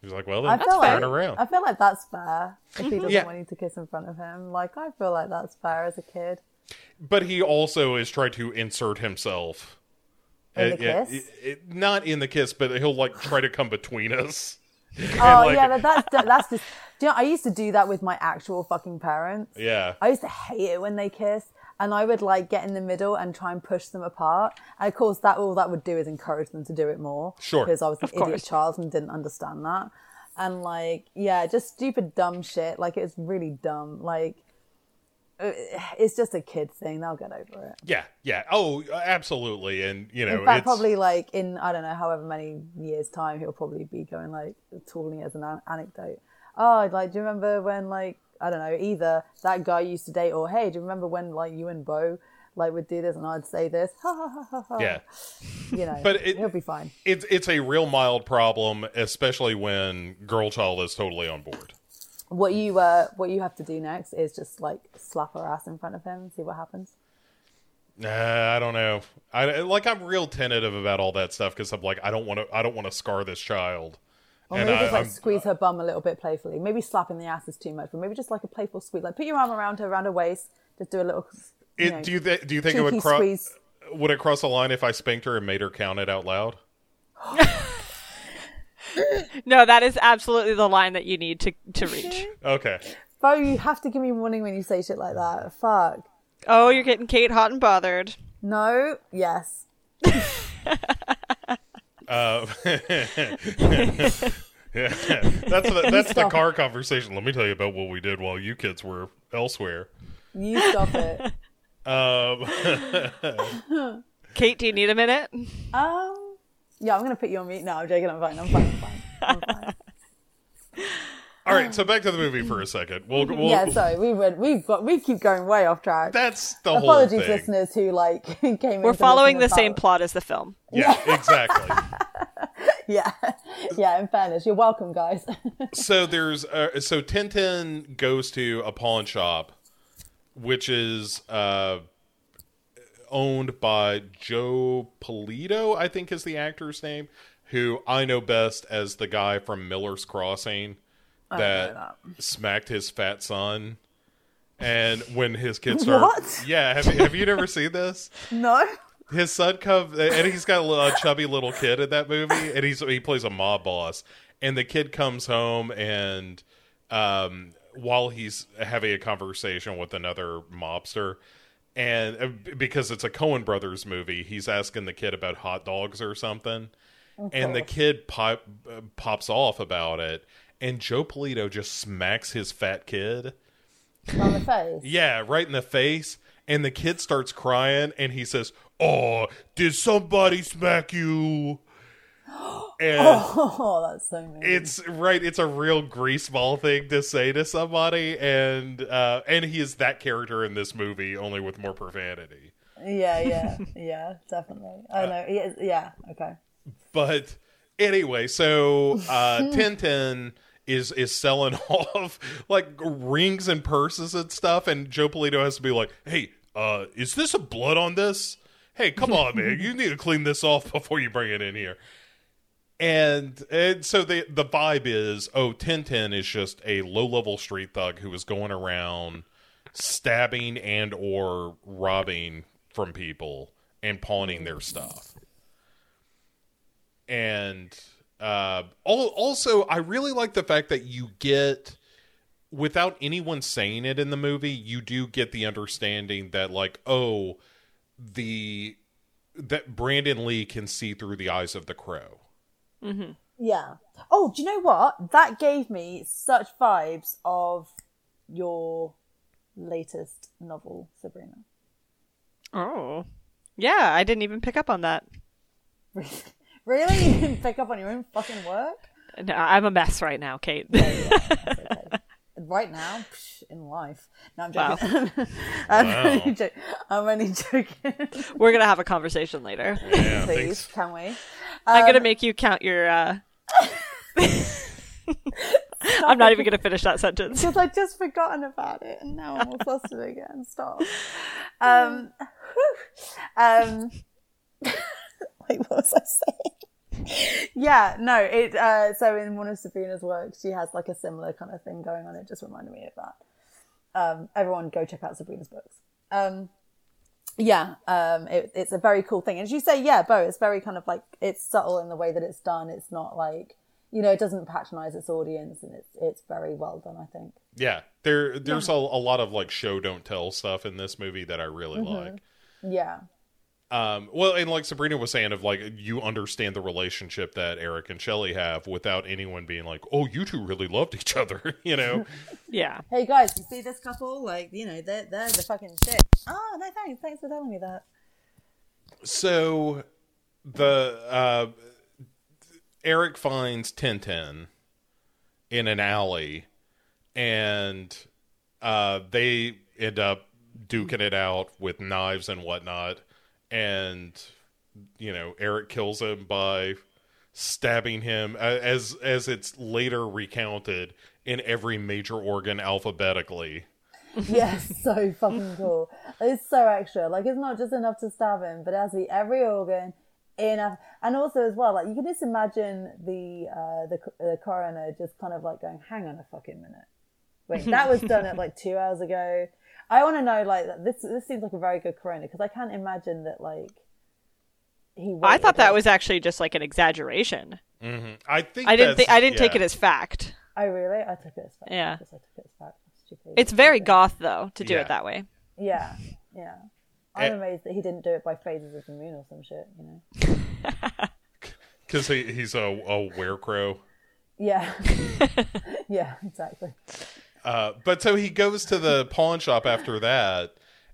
He's like, well, then turn around. I feel like that's fair. If he doesn't want you to kiss in front of him, like I feel like that's fair as a kid. But he also is trying to insert himself In the kiss? Not in the kiss, but he'll like try to come between us. That's just. Do you know, I used to do that with my actual fucking parents. Yeah. I used to hate it when they kiss, and I would like get in the middle and try and push them apart. And of course, that all that would do is encourage them to do it more. Sure. Because I was an idiot child and didn't understand that. And like, yeah, just stupid, dumb shit. Like, it's really dumb. Like, it's just a kid thing. They'll get over it. Yeah, yeah. Oh, absolutely. And, you know, in fact, probably like in, I don't know, however many years' time, he'll probably be going like, talking as an anecdote. Oh, like, do you remember when, like, I don't know, either that guy used to date or, hey, do you remember when, like, you and Bo, like, would do this and I'd say this? Yeah. You know, but he'll be fine. It's a real mild problem, especially when girl child is totally on board. What you have to do next is just like slap her ass in front of him and see what happens. I don't know. I'm real tentative about all that stuff because I'm like, I don't want to scar this child. Or maybe just like squeeze her bum a little bit playfully. Maybe slapping the ass is too much, but maybe just like a playful squeeze. Like put your arm around her waist. Just do a little. Do you think it would cross? Would it cross the line if I spanked her and made her count it out loud? No, that is absolutely the line that you need to reach. Okay. Bo, you have to give me warning when you say shit like that. Fuck. Oh, you're getting Kate hot and bothered. No. Yes. Yeah. That's the car conversation. Let me tell you about what we did while you kids were elsewhere. You stop it. Kate, do you need a minute? Yeah, I'm going to put you on mute. No, I'm joking. I'm fine. All right, so back to the movie for a second. We'll yeah, sorry, we keep going way off track. That's the whole thing. Apologies, listeners who like came in. We're following the same plot as the film. Yeah, exactly. yeah. In fairness, you're welcome, guys. So there's so Tintin goes to a pawn shop, which is owned by Joe Polito, I think is the actor's name, who I know best as the guy from Miller's Crossing that smacked his fat son. And when his kids started... What? Yeah, have you never seen this? No. His son comes... And he's got a chubby little kid in that movie, and he plays a mob boss. And the kid comes home and while he's having a conversation with another mobster... And because it's a Coen Brothers movie, he's asking the kid about hot dogs or something. Okay. And the kid pops off about it. And Joe Polito just smacks his fat kid. On the face. Yeah, right in the face. And the kid starts crying. And he says, "Oh, did somebody smack you?" And oh, that's so mean. It's right. It's a real greaseball thing to say to somebody, and he is that character in this movie, only with more profanity. Yeah, yeah, definitely. I know. Yeah, okay. But anyway, so Tintin is selling off like rings and purses and stuff, and Joe Polito has to be like, "Hey, is this a blood on this? Hey, come on, man, you need to clean this off before you bring it in here." And so the vibe is, oh, Tintin is just a low-level street thug who is going around stabbing and or robbing from people and pawning their stuff. And also, I really like the fact that you get, without anyone saying it in the movie, you do get the understanding that, like, oh, that Brandon Lee can see through the eyes of the Crow. Mm-hmm. Yeah. Oh, do you know what? That gave me such vibes of your latest novel, Sabrina. Oh. Yeah, I didn't even pick up on that. Really? You didn't pick up on your own fucking work? No, I'm a mess right now, Kate. Yeah. Okay. Right now? In life. No, I'm joking. Wow. I'm only joking. We're going to have a conversation later. Yeah, please, can we? I'm going to make you count your... I'm not even going to finish that sentence. Because I've just forgotten about it, and now I'm all flustered again. Stop. Wait, what was I saying? Yeah, no, it so in one of Sabrina's works she has like a similar kind of thing going on. It just reminded me of that. Everyone go check out Sabrina's books. Yeah, it's a very cool thing. As you say, yeah, Bo, it's very kind of like, it's subtle in the way that it's done. It's not like, you know, it doesn't patronize its audience, and it's very well done, I think. Yeah, there's a lot of like show don't tell stuff in this movie that I really like. Yeah. Well, and like Sabrina was saying, of like, you understand the relationship that Eric and Shelley have without anyone being like, oh, you two really loved each other, you know? Yeah. Hey guys, you see this couple? Like, you know, they're the fucking shit. Oh, no, thanks for telling me that. So, Eric finds Tintin in an alley, and they end up duking it out with knives and whatnot. And, you know, Eric kills him by stabbing him, as it's later recounted, in every major organ alphabetically. Yes, so fucking cool. It's so extra. Like, it's not just enough to stab him, but it has to be every organ. And also as well, like, you can just imagine the coroner just kind of like going, hang on a fucking minute. Wait, that was done at like 2 hours ago. I want to know, like, this seems like a very good coroner, because I can't imagine that, like, he... I thought that was actually just, like, an exaggeration. Mm-hmm. I didn't take it as fact. Oh, really? I took it as fact. Yeah. I took it as fact. It's very goth, though, to do it that way. Yeah, yeah. I'm amazed that he didn't do it by phases of the moon or some shit, you know? Because he's a werecrow. Yeah. Yeah, exactly. But so he goes to the pawn shop after that,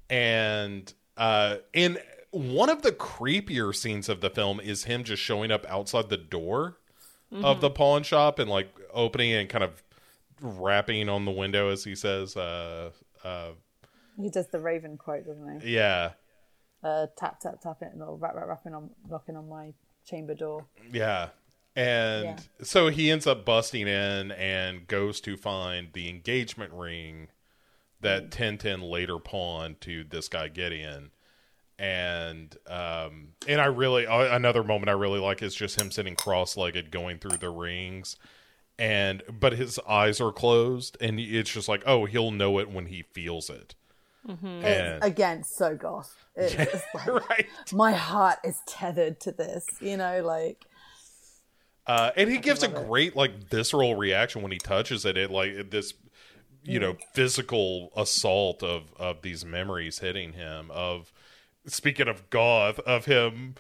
and in one of the creepier scenes of the film is him just showing up outside the door of the pawn shop and like opening and kind of rapping on the window, as he says. He does the Raven quote, doesn't he? Yeah. Tap, tap, tap it, and rapping on, knocking on my chamber door. Yeah. And so he ends up busting in and goes to find the engagement ring that Tintin later pawned to this guy Gideon. And I really, another moment I really like is just him sitting cross-legged going through the rings. But his eyes are closed, and it's just like, oh, he'll know it when he feels it. Mm-hmm. And, again, so goth. It's like, right. My heart is tethered to this, you know, like... and he gives a great, like, visceral reaction when he touches it. It, like, this, you know, physical assault of these memories hitting him. Of, speaking of goth, of him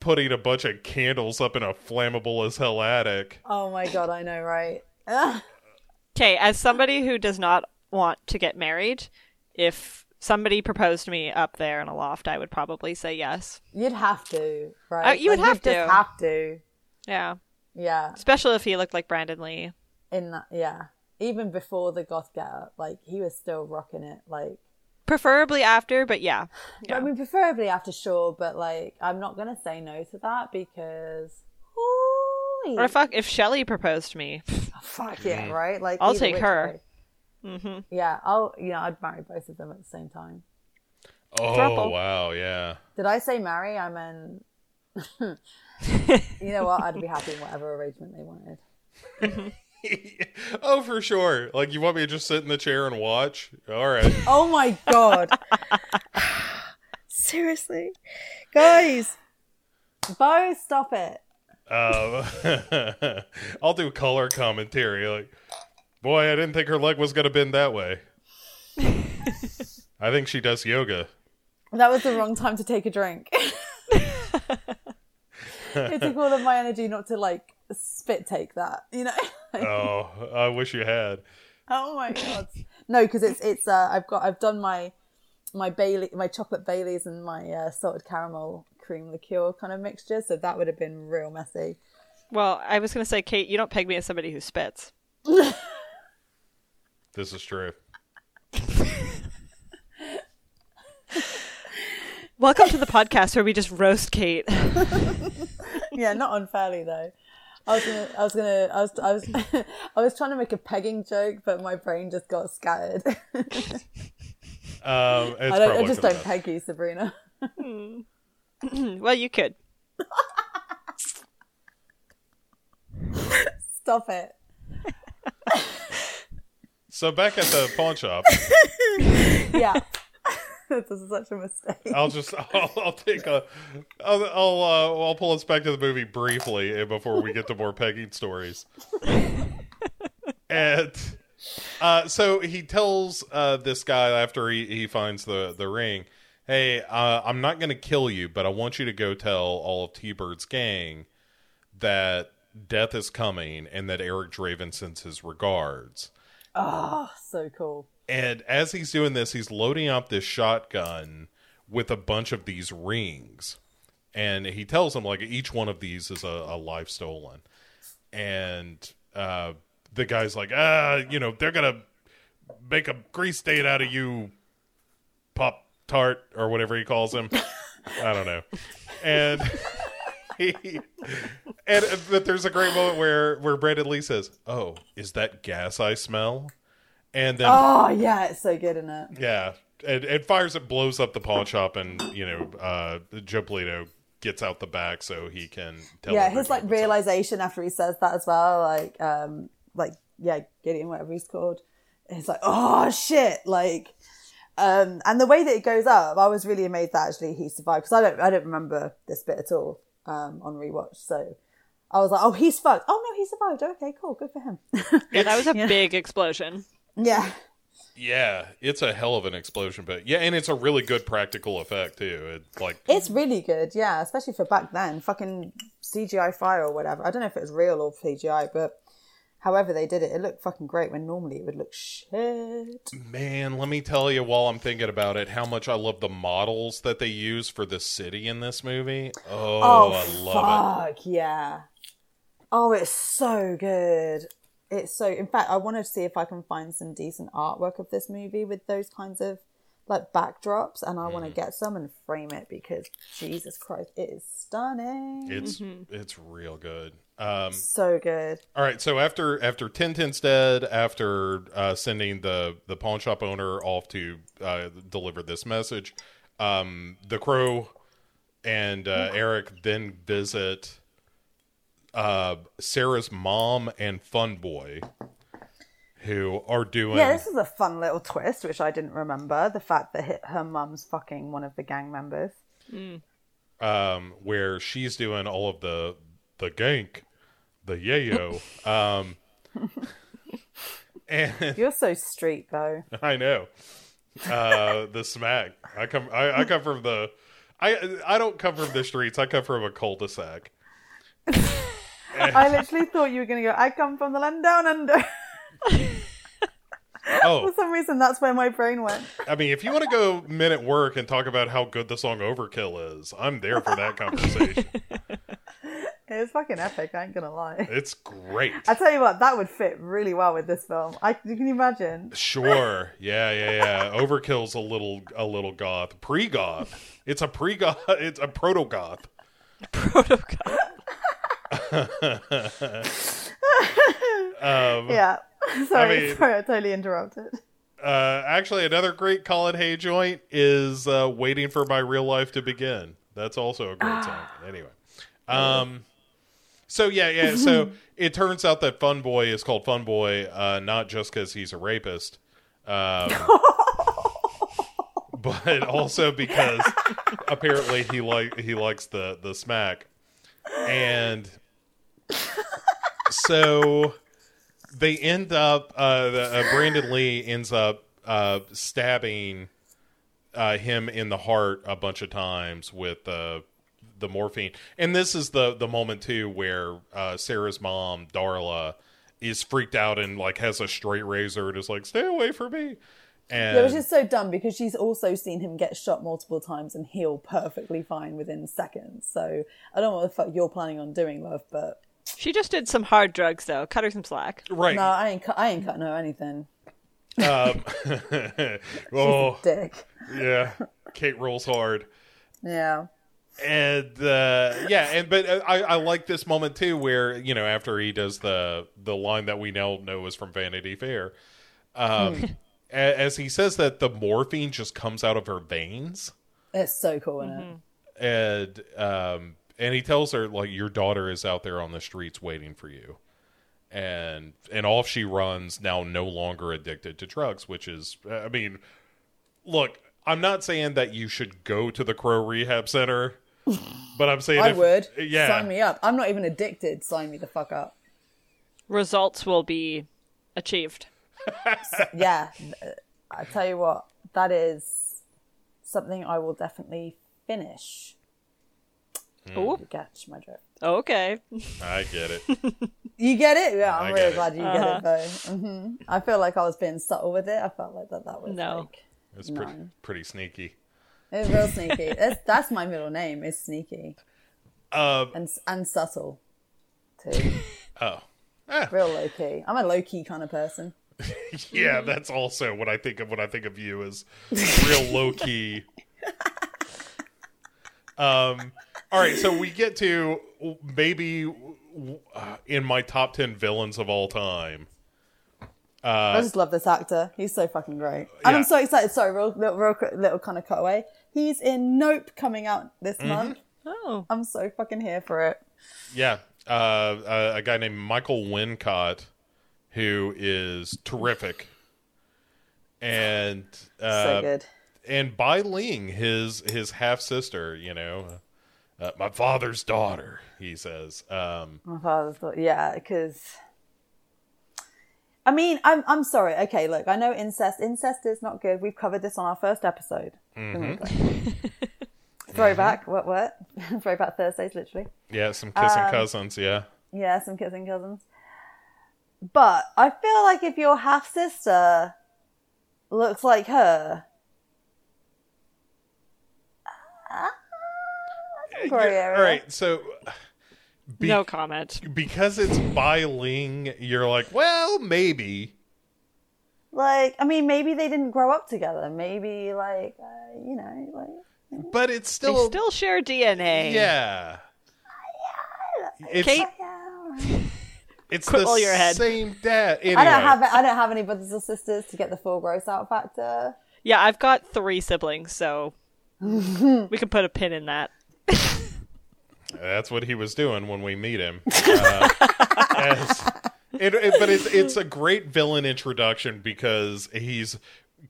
putting a bunch of candles up in a flammable as hell attic. Oh my god, I know, right? Okay, as somebody who does not want to get married, if somebody proposed to me up there in a loft, I would probably say yes. You'd have to, right? You would have to. Just have to. Yeah. Yeah. Especially if he looked like Brandon Lee. In that, yeah. Even before the goth getup, like, he was still rocking it, like. Preferably after, but yeah. I mean, preferably after, sure, but like, I'm not gonna say no to that because. Holy. Or fuck, if Shelley proposed to me. Oh, fuck yeah, right? Like, I'll take her. Mm-hmm. Yeah, I'd marry both of them at the same time. Oh Trouble. Wow, yeah. Did I say marry? I meant. You know what? I'd be happy in whatever arrangement they wanted. Oh, for sure. Like, you want me to just sit in the chair and watch? All right. Oh my god. Seriously, guys. Bo, stop it. I'll do color commentary. Like, boy, I didn't think her leg was gonna bend that way. I think she does yoga. That was the wrong time to take a drink. It took all of my energy not to like spit take that, you know. Oh, I wish you had. Oh my god, no, because it's I've done my Bailey, my chocolate Baileys and my salted caramel cream liqueur kind of mixture, so that would have been real messy. Well, I was gonna say, Kate, you don't peg me as somebody who spits. This is true. Welcome to the podcast where we just roast Kate. Yeah, not unfairly though. I was trying to make a pegging joke, but my brain just got scattered. I just don't peg you, Sabrina. Well, you could. Stop it. So back at the pawn shop. Yeah. This is such a mistake. I'll pull us back to the movie briefly before we get to more pegging stories. And so he tells this guy after he finds the ring, hey, I'm not going to kill you, but I want you to go tell all of T-Bird's gang that death is coming and that Eric Draven sends his regards. Oh, so cool. And as he's doing this, he's loading up this shotgun with a bunch of these rings. And he tells them, like, each one of these is a life stolen. And the guy's like, they're going to make a grease stain out of you, Pop-Tart, or whatever he calls him. I don't know. And but there's a great moment where Brandon Lee says, oh, is that gas I smell? And then, oh yeah, it's so good, isn't it? Yeah, it fires, it blows up the pawn shop, and Joe Polito gets out the back so he can tell. Yeah, his like realization after he says that as well, Gideon, whatever he's called, it's like, oh shit, and the way that it goes up, I was really amazed that actually he survived, because I don't remember this bit at all on rewatch, so. I was like, oh, he's fucked. Oh, no, he survived. Okay, cool. Good for him. Yeah, that was a big explosion. Yeah. Yeah, it's a hell of an explosion. But yeah, and it's a really good practical effect, too. It's really good, yeah, especially for back then. Fucking CGI fire or whatever. I don't know if it was real or CGI, but however they did it, it looked fucking great when normally it would look shit. Man, let me tell you while I'm thinking about it, how much I love the models that they use for the city in this movie. Oh I love it. Fuck, yeah. Oh, it's so good. It's so... In fact, I want to see if I can find some decent artwork of this movie with those kinds of, backdrops. And I want to get some and frame it because, Jesus Christ, it is stunning. It's real good. So good. All right, so after Tintin's dead, after sending the pawn shop owner off to deliver this message, the Crow and Eric then visit... Sarah's mom and Fun Boy, who are doing... Yeah, this is a fun little twist, which I didn't remember. The fact that her mom's fucking one of the gang members. Mm. Where she's doing all of the gank, the yayo. And you're so street, though. I know. The smack. I come from the... I don't come from the streets. I come from a cul-de-sac. I literally thought you were going to go, I come from the land down under. For some reason, that's where my brain went. I mean, if you want to go men at work and talk about how good the song Overkill is, I'm there for that conversation. It's fucking epic, I ain't going to lie. It's great. I tell you what, that would fit really well with this film. You can imagine. Sure. Yeah. Overkill's a little goth. Pre-goth. It's a pre-goth. It's a proto-goth. Proto-goth. Yeah, sorry, I totally interrupted. Actually, another great Colin Hay joint is Waiting for My Real Life to Begin. That's also a great song. Anyway, so it turns out that Fun Boy is called Fun Boy not just because he's a rapist, but also because apparently he likes the smack. And so they end up, Brandon Lee ends up stabbing him in the heart a bunch of times with the morphine. And this is the moment, too, where Sarah's mom, Darla, is freaked out and has a straight razor and is like, stay away from me. And... Yeah, which is so dumb because she's also seen him get shot multiple times and heal perfectly fine within seconds. So I don't know what the fuck you're planning on doing, love, but... She just did some hard drugs, though. Cut her some slack. Right. No, I ain't cutting her anything. She's a dick. Yeah. Kate rolls hard. Yeah. And, I like this moment, too, where, after he does the line that we now know is from Vanity Fair... As he says that, the morphine just comes out of her veins. It's so cool, isn't it? And he tells her, your daughter is out there on the streets waiting for you. And off she runs, now no longer addicted to drugs, which is, I mean, look, I'm not saying that you should go to the Crow Rehab Center, but I'm saying I would. Yeah. Sign me up. I'm not even addicted. Sign me the fuck up. Results will be achieved. So, yeah. I tell you what, that is something I will definitely finish. Oh, catch my joke. Okay. I get it. You get it? Yeah, I'm really glad you get it, though. Mm-hmm. I feel like I was being subtle with it. I felt like that was it's pretty sneaky. It's real sneaky. That's my middle name. It's sneaky. And subtle, too. Oh. Ah. Real low-key. I'm a low-key kind of person. Yeah, that's also what I think of when I think of you as real low-key. All right, so we get to maybe in my top 10 villains of all time. I just love this actor. He's so fucking great. Yeah. And I'm so excited. Sorry, real little kind of cutaway. He's in Nope coming out this month. Oh, I'm so fucking here for it. Yeah. A guy named Michael Wincott, who is terrific. And so good. And Bai Ling, his half-sister, you know. My father's daughter, he says. My father's daughter, yeah, because... I mean, I'm sorry. Okay, look, I know incest. Incest is not good. We've covered this on our first episode. Mm-hmm. Throwback, what? Throwback Thursdays, literally. Yeah, some kissing cousins, yeah. Yeah, some kissing cousins. But I feel like if your half-sister looks like her... All right, so no comment because it's Bai Ling. You're like, well, maybe. Like, I mean, maybe they didn't grow up together. Maybe, like, you know, like. But it's still they still share DNA. Yeah. It's the your head. Same dad. Anyway. I don't have any brothers or sisters to get the full gross out factor. Yeah, I've got 3 siblings, so we can put a pin in that. That's what he was doing when we meet him. But it's a great villain introduction because he's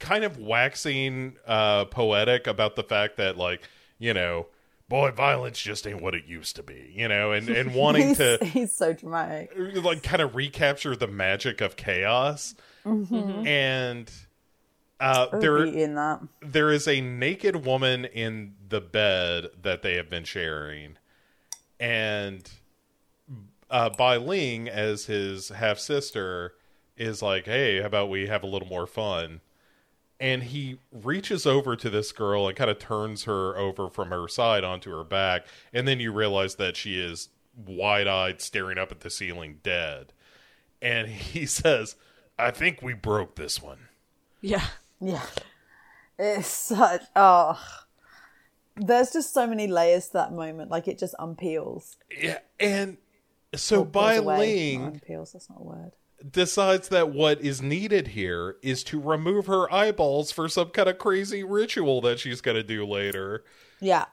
kind of waxing poetic about the fact that, like, you know, boy, violence just ain't what it used to be, you know, and wanting he's so dramatic. Like, kind of recapture the magic of chaos. Mm-hmm. And there is a naked woman in the bed that they have been sharing, and Bai Ling, as his half sister, is like, "Hey, how about we have a little more fun?" And he reaches over to this girl and kind of turns her over from her side onto her back, and then you realize that she is wide-eyed, staring up at the ceiling, dead. And he says, "I think we broke this one." Yeah. Yeah. It's such... Oh. There's just so many layers to that moment. Like, it just unpeels. Yeah. And so Bai Ling... Unpeels, that's not a word. ...decides that what is needed here is to remove her eyeballs for some kind of crazy ritual that she's going to do later. Yeah.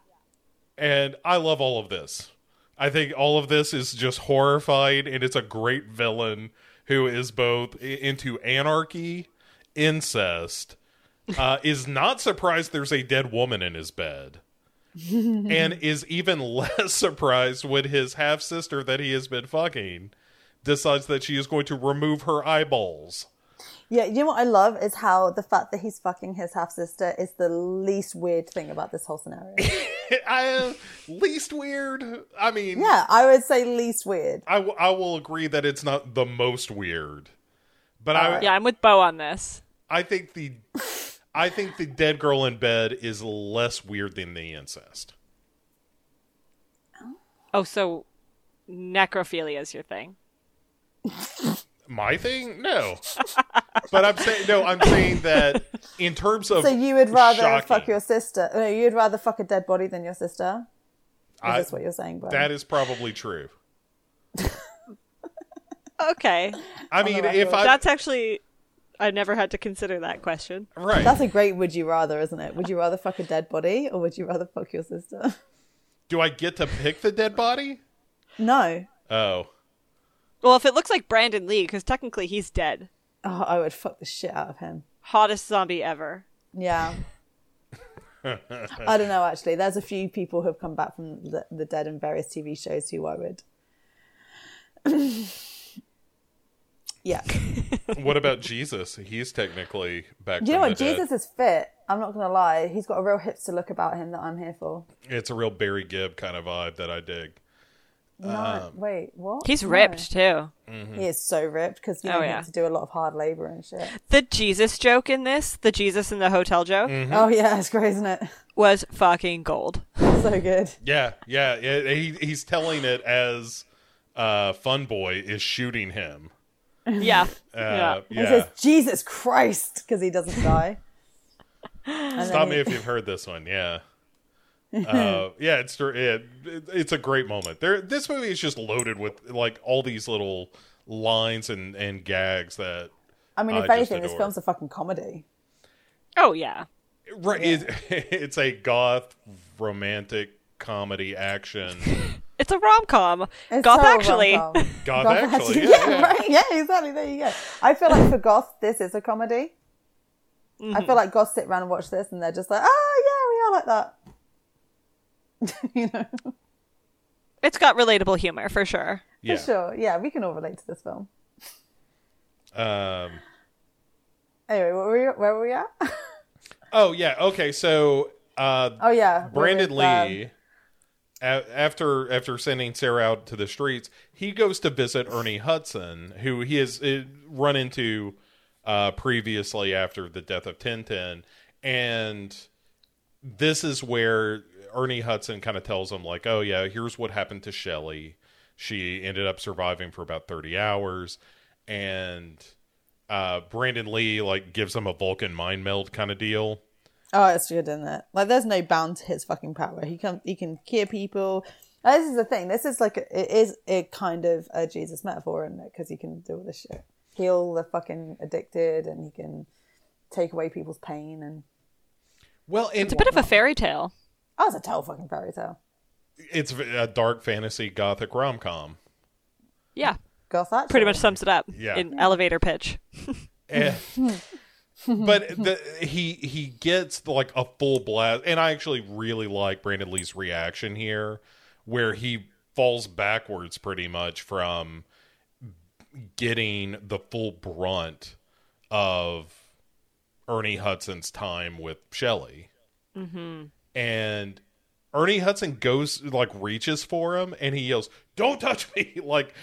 And I love all of this. I think all of this is just horrifying, and it's a great villain who is both into anarchy... incest, is not surprised there's a dead woman in his bed, and is even less surprised when his half-sister that he has been fucking decides that she is going to remove her eyeballs. Yeah, you know what I love is how the fact that he's fucking his half-sister is the least weird thing about this whole scenario. Least weird? I mean... Yeah, I would say least weird. I will agree that it's not the most weird. But I'm with Bo on this. I think the dead girl in bed is less weird than the incest. Oh, so necrophilia is your thing? My thing? No. But I'm saying that in terms of... So you would rather fuck your sister? No, you'd rather fuck a dead body than your sister? Is this what you're saying, Bo? That is probably true. Okay. I mean, that's actually, I never had to consider that question. Right. That's a great would you rather, isn't it? Would you rather fuck a dead body or would you rather fuck your sister? Do I get to pick the dead body? No. Oh. Well, if it looks like Brandon Lee, because technically he's dead. Oh, I would fuck the shit out of him. Hottest zombie ever. Yeah. I don't know, actually. There's a few people who have come back from the dead and various TV shows who I would. Yeah. What about Jesus? He's technically back. You know what? Jesus is fit. I'm not going to lie. He's got a real hipster look about him that I'm here for. It's a real Barry Gibb kind of vibe that I dig. No, wait, what? He's ripped too. Mm-hmm. He is so ripped because he had to do a lot of hard labor and shit. The Jesus joke in this, the Jesus in the hotel joke. Mm-hmm. Oh yeah, it's great, isn't it? Was fucking gold. So good. Yeah. He's telling it as Fun Boy is shooting him. Yeah. Yeah. He says Jesus Christ because he doesn't die. Stop me if you've heard this one. Yeah. It's a great moment. This movie is just loaded with like all these little lines and gags that I mean, if anything, this film's a fucking comedy. Oh yeah, right. Yeah. It's a goth romantic comedy action. It's a rom-com. It's goth actually. Rom-com. Goth actually. Yeah. Right. Yeah, exactly. There you go. I feel like for goth, this is a comedy. Mm-hmm. I feel like goths sit around and watch this, and they're just like, oh yeah, we are like that. You know, it's got relatable humor for sure. Yeah. For sure, yeah, we can all relate to this film. Anyway, where were we at? Oh yeah, okay. So, Brandon Lee, after sending Sarah out to the streets, he goes to visit Ernie Hudson, who he has run into previously after the death of Tintin, and this is where Ernie Hudson kind of tells him, like, oh yeah, here's what happened to Shelley. She ended up surviving for about 30 hours. And Brandon Lee, like, gives him a Vulcan mind meld kind of deal. Oh, it's good, isn't it? Like, there's no bound to his fucking power. He can cure people. And this is the thing. This is like, it is a kind of a Jesus metaphor, isn't it? Because he can do all this shit. Heal the fucking addicted, and he can take away people's pain. And well, it's a bit of a fairy tale. Oh, it's a total fucking fairy tale. It's a dark fantasy gothic rom-com. Yeah. Gothic. Pretty much sums it up in elevator pitch. But he gets like a full blast. And I actually really like Brandon Lee's reaction here, where he falls backwards pretty much from getting the full brunt of Ernie Hudson's time with Shelley. Mm-hmm. And Ernie Hudson goes, like, reaches for him, and he yells, "Don't touch me!" Like,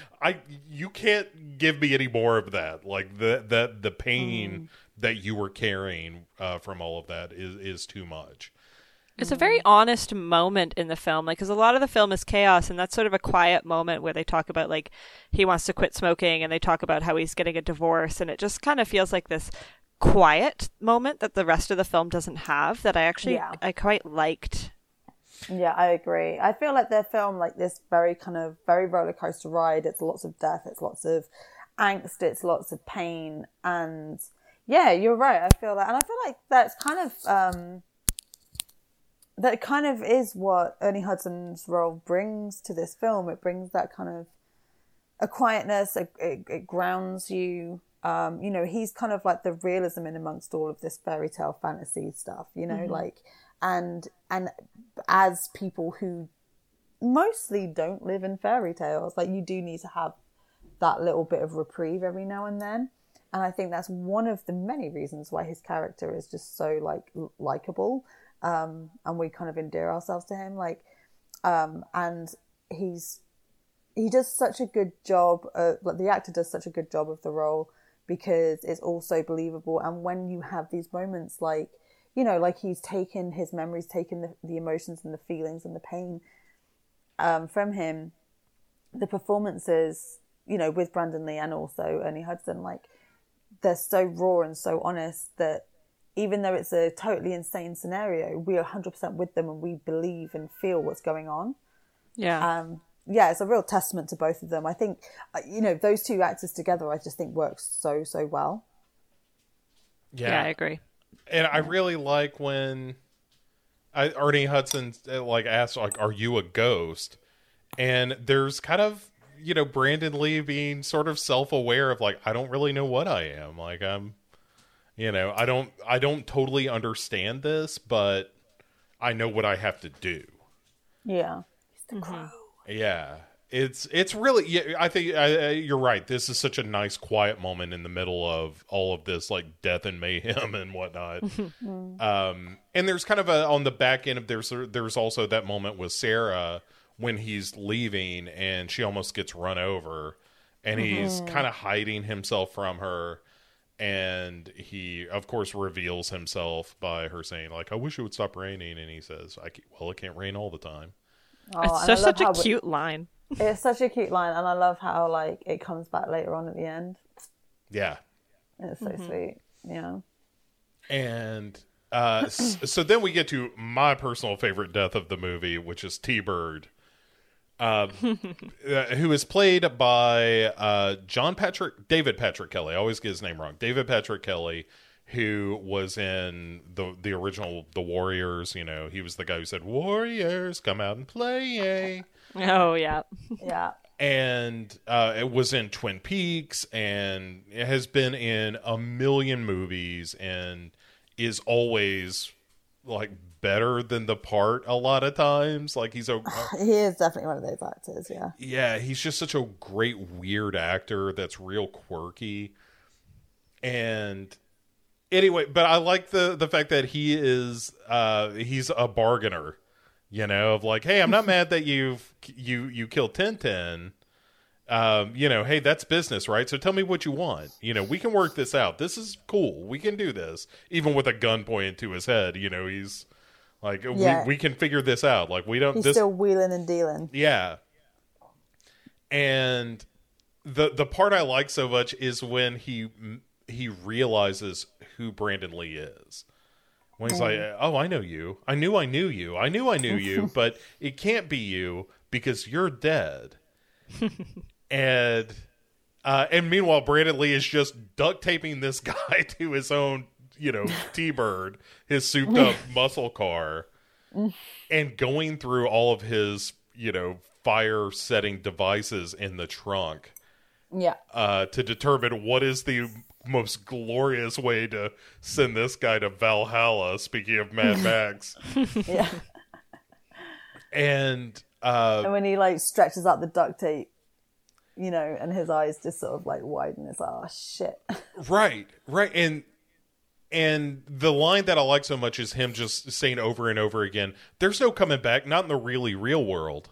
you can't give me any more of that. Like, the pain that you were carrying from all of that is too much. It's a very honest moment in the film, like, because a lot of the film is chaos, and that's sort of a quiet moment where they talk about, like, he wants to quit smoking, and they talk about how he's getting a divorce, and it just kind of feels like this quiet moment that the rest of the film doesn't have that I actually I quite liked. Yeah, I agree. I feel like their film, like, this very kind of very roller coaster ride. It's lots of death, it's lots of angst, it's lots of pain, and yeah, you're right. I feel that, and I feel like that's kind of that kind of is what Ernie Hudson's role brings to this film. It brings that kind of a quietness. It grounds you. You know, he's kind of like the realism in amongst all of this fairy tale fantasy stuff, you know, mm-hmm. like, and as people who mostly don't live in fairy tales, like, you do need to have that little bit of reprieve every now and then. And I think that's one of the many reasons why his character is just so, like, likable. And we kind of endear ourselves to him, like, and he does such a good job, like, the actor does such a good job of the role, because it's also believable. And when you have these moments, like, you know, like, he's taken his memories, taken the emotions and the feelings and the pain from him, the performances, you know, with Brandon Lee and also Ernie Hudson, like, they're so raw and so honest that even though it's a totally insane scenario, we are 100% with them, and we believe and feel what's going on. Yeah. Yeah, it's a real testament to both of them. I think, you know, those two actors together, I just think works so, so well. Yeah, I agree. And I really like when Ernie Hudson, like, asks, like, "Are you a ghost?" And there's kind of, you know, Brandon Lee being sort of self-aware of, like, I don't really know what I am. Like, I'm, you know, I don't totally understand this, but I know what I have to do. Yeah. He's the Crow. Yeah. It's really, yeah, I think you're right. This is such a nice quiet moment in the middle of all of this, like, death and mayhem and whatnot. And there's kind of on the back end of there's also that moment with Sarah when he's leaving and she almost gets run over and he's kind of hiding himself from her. And he, of course, reveals himself by her saying, like, I wish it would stop raining. And he says, well, it can't rain all the time. Oh, it's just such a cute line. It's such a cute line, and I love how, like, it comes back later on at the end. Yeah. It's so sweet. Yeah. And so then we get to my personal favorite death of the movie, which is T-Bird, who is played by David Patrick Kelly. I always get his name wrong. David Patrick Kelly, who was in the original The Warriors. You know, he was the guy who said, Warriors, come out and play, yay. Oh, yeah. Yeah. And it was in Twin Peaks, and it has been in a million movies, and is always, like, better than the part a lot of times. Like, he's he is definitely one of those actors, yeah. Yeah, he's just such a great, weird actor that's real quirky. And anyway, but I like the fact that he is, he's a bargainer. You know, of like, hey, I'm not mad that you killed Tintin. You know, hey, that's business, right? So tell me what you want. You know, we can work this out. This is cool. We can do this. Even with a gun pointed to his head, you know, he's like, yeah. we can figure this out. Like, we don't. He's still wheeling and dealing. Yeah. And the part I like so much is when he realizes who Brandon Lee is. When he's like, oh, I know you. I knew I knew you, but it can't be you because you're dead. And meanwhile, Brandon Lee is just duct taping this guy to his own, you know, T-Bird, his souped up muscle car, and going through all of his, you know, fire setting devices in the trunk. Yeah. To determine what is the most glorious way to send this guy to Valhalla, speaking of Mad Max. Yeah. And when he, like, stretches out the duct tape, you know, and his eyes just sort of, like, widen. It's like, oh, shit. Right. And the line that I like so much is him just saying over and over again, there's no coming back, not in the really real world.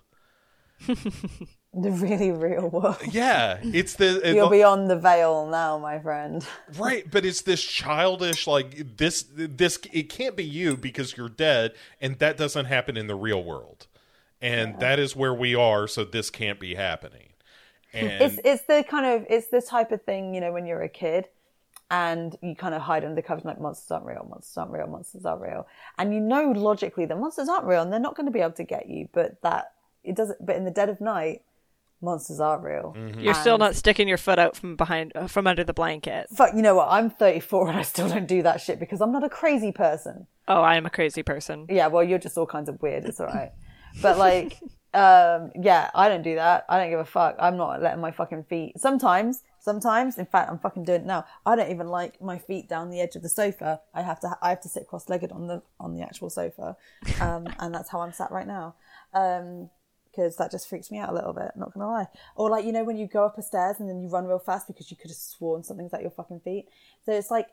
The really real world. Yeah, it's you're beyond the veil now, my friend. Right, but it's this childish, like, this it can't be you because you're dead, and that doesn't happen in the real world, and that is where we are, so this can't be happening. And it's the kind of, it's the type of thing, you know, when you're a kid and you kind of hide under the covers, like, monsters aren't real, and you know logically that monsters aren't real and they're not going to be able to get you, but in the dead of night, monsters are real. Mm-hmm. You're still not sticking your foot out from under the blanket. Fuck, you know what? I'm 34 and I still don't do that shit because I'm not a crazy person. Oh, I am a crazy person. Yeah, well, you're just all kinds of weird. It's all right. But, like, yeah, I don't do that. I don't give a fuck. I'm not letting my fucking feet. Sometimes, in fact, I'm fucking doing it now. I don't even like my feet down the edge of the sofa. I have to sit cross-legged on the actual sofa, and that's how I'm sat right now. Because that just freaks me out a little bit, not gonna lie. Or, like, you know, when you go up a stairs and then you run real fast because you could have sworn something's at your fucking feet. So it's like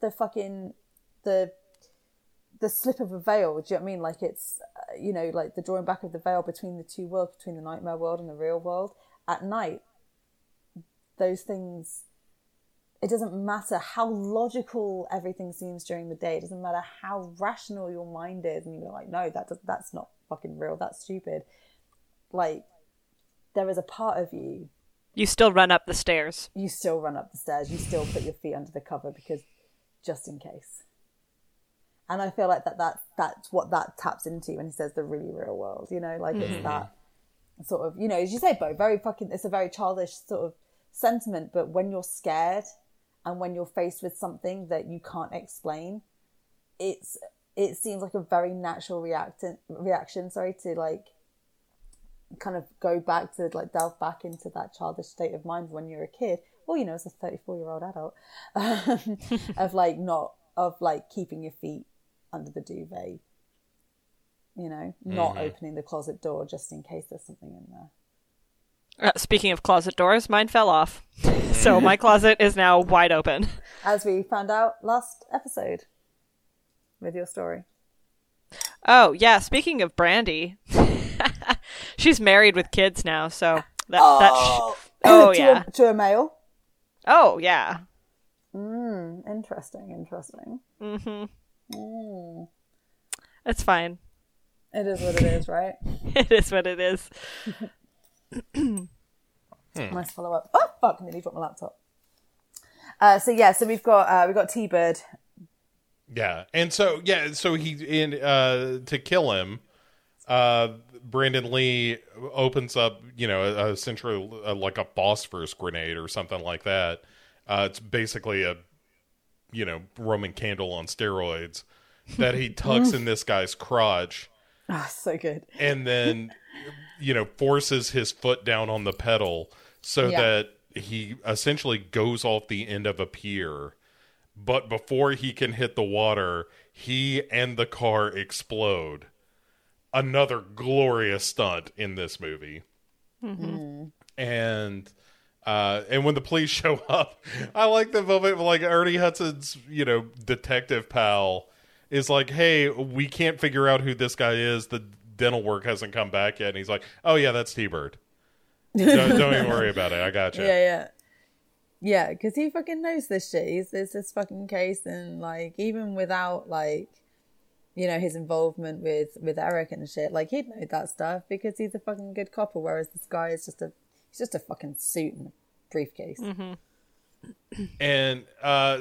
the fucking the slip of a veil. Do you know what I mean? Like, it's, you know, like the drawing back of the veil between the two worlds, between the nightmare world and the real world. At night, those things, it doesn't matter how logical everything seems during the day. It doesn't matter how rational your mind is, and you're like, no, that's not fucking real. That's stupid. Like, there is a part of you. You still run up the stairs. You still put your feet under the cover because, just in case. And I feel like that's what that taps into when he says the really real world. You know, like, it's that sort of, you know, as you say, Bo, very fucking. It's a very childish sort of sentiment. But when you're scared and when you're faced with something that you can't explain, it seems like a very natural reaction. Sorry, to, like, kind of go back to, like, delve back into that childish state of mind when you're a kid, or, you know, as a 34-year-old adult, of keeping your feet under the duvet you know, not opening the closet door just in case there's something in there. Speaking of closet doors, mine fell off. So my closet is now wide open. As we found out last episode with your story. Oh, yeah. Speaking of Brandy, she's married with kids now. So to a male? Oh, yeah. Interesting. Mm-hmm. It's fine. It is what it is, right? It is what it is. Nice follow-up. Oh, fuck, nearly dropped my laptop. So we've got T-Bird. Yeah, and so he, and to kill him, Brandon Lee opens up, you know, essentially like a phosphorus grenade or something like that. It's basically a, you know, Roman candle on steroids that he tucks in this guy's crotch. Ah, oh, so good. And then, you know, forces his foot down on the pedal so that he essentially goes off the end of a pier. But before he can hit the water, he and the car explode. Another glorious stunt in this movie. Mm-hmm. And when the police show up, I like the moment, like, Ernie Hudson's, you know, detective pal is like, hey, we can't figure out who this guy is. The dental work hasn't come back yet. And he's like, oh, yeah, that's T-Bird. Don't even worry about it. I got you. Yeah. Yeah, because he fucking knows this shit. It's his fucking case. And, like, even without, like, you know, his involvement with Eric and shit, like, he'd know that stuff because he's a fucking good copper, whereas this guy is just a fucking suit and a briefcase. Mm-hmm. And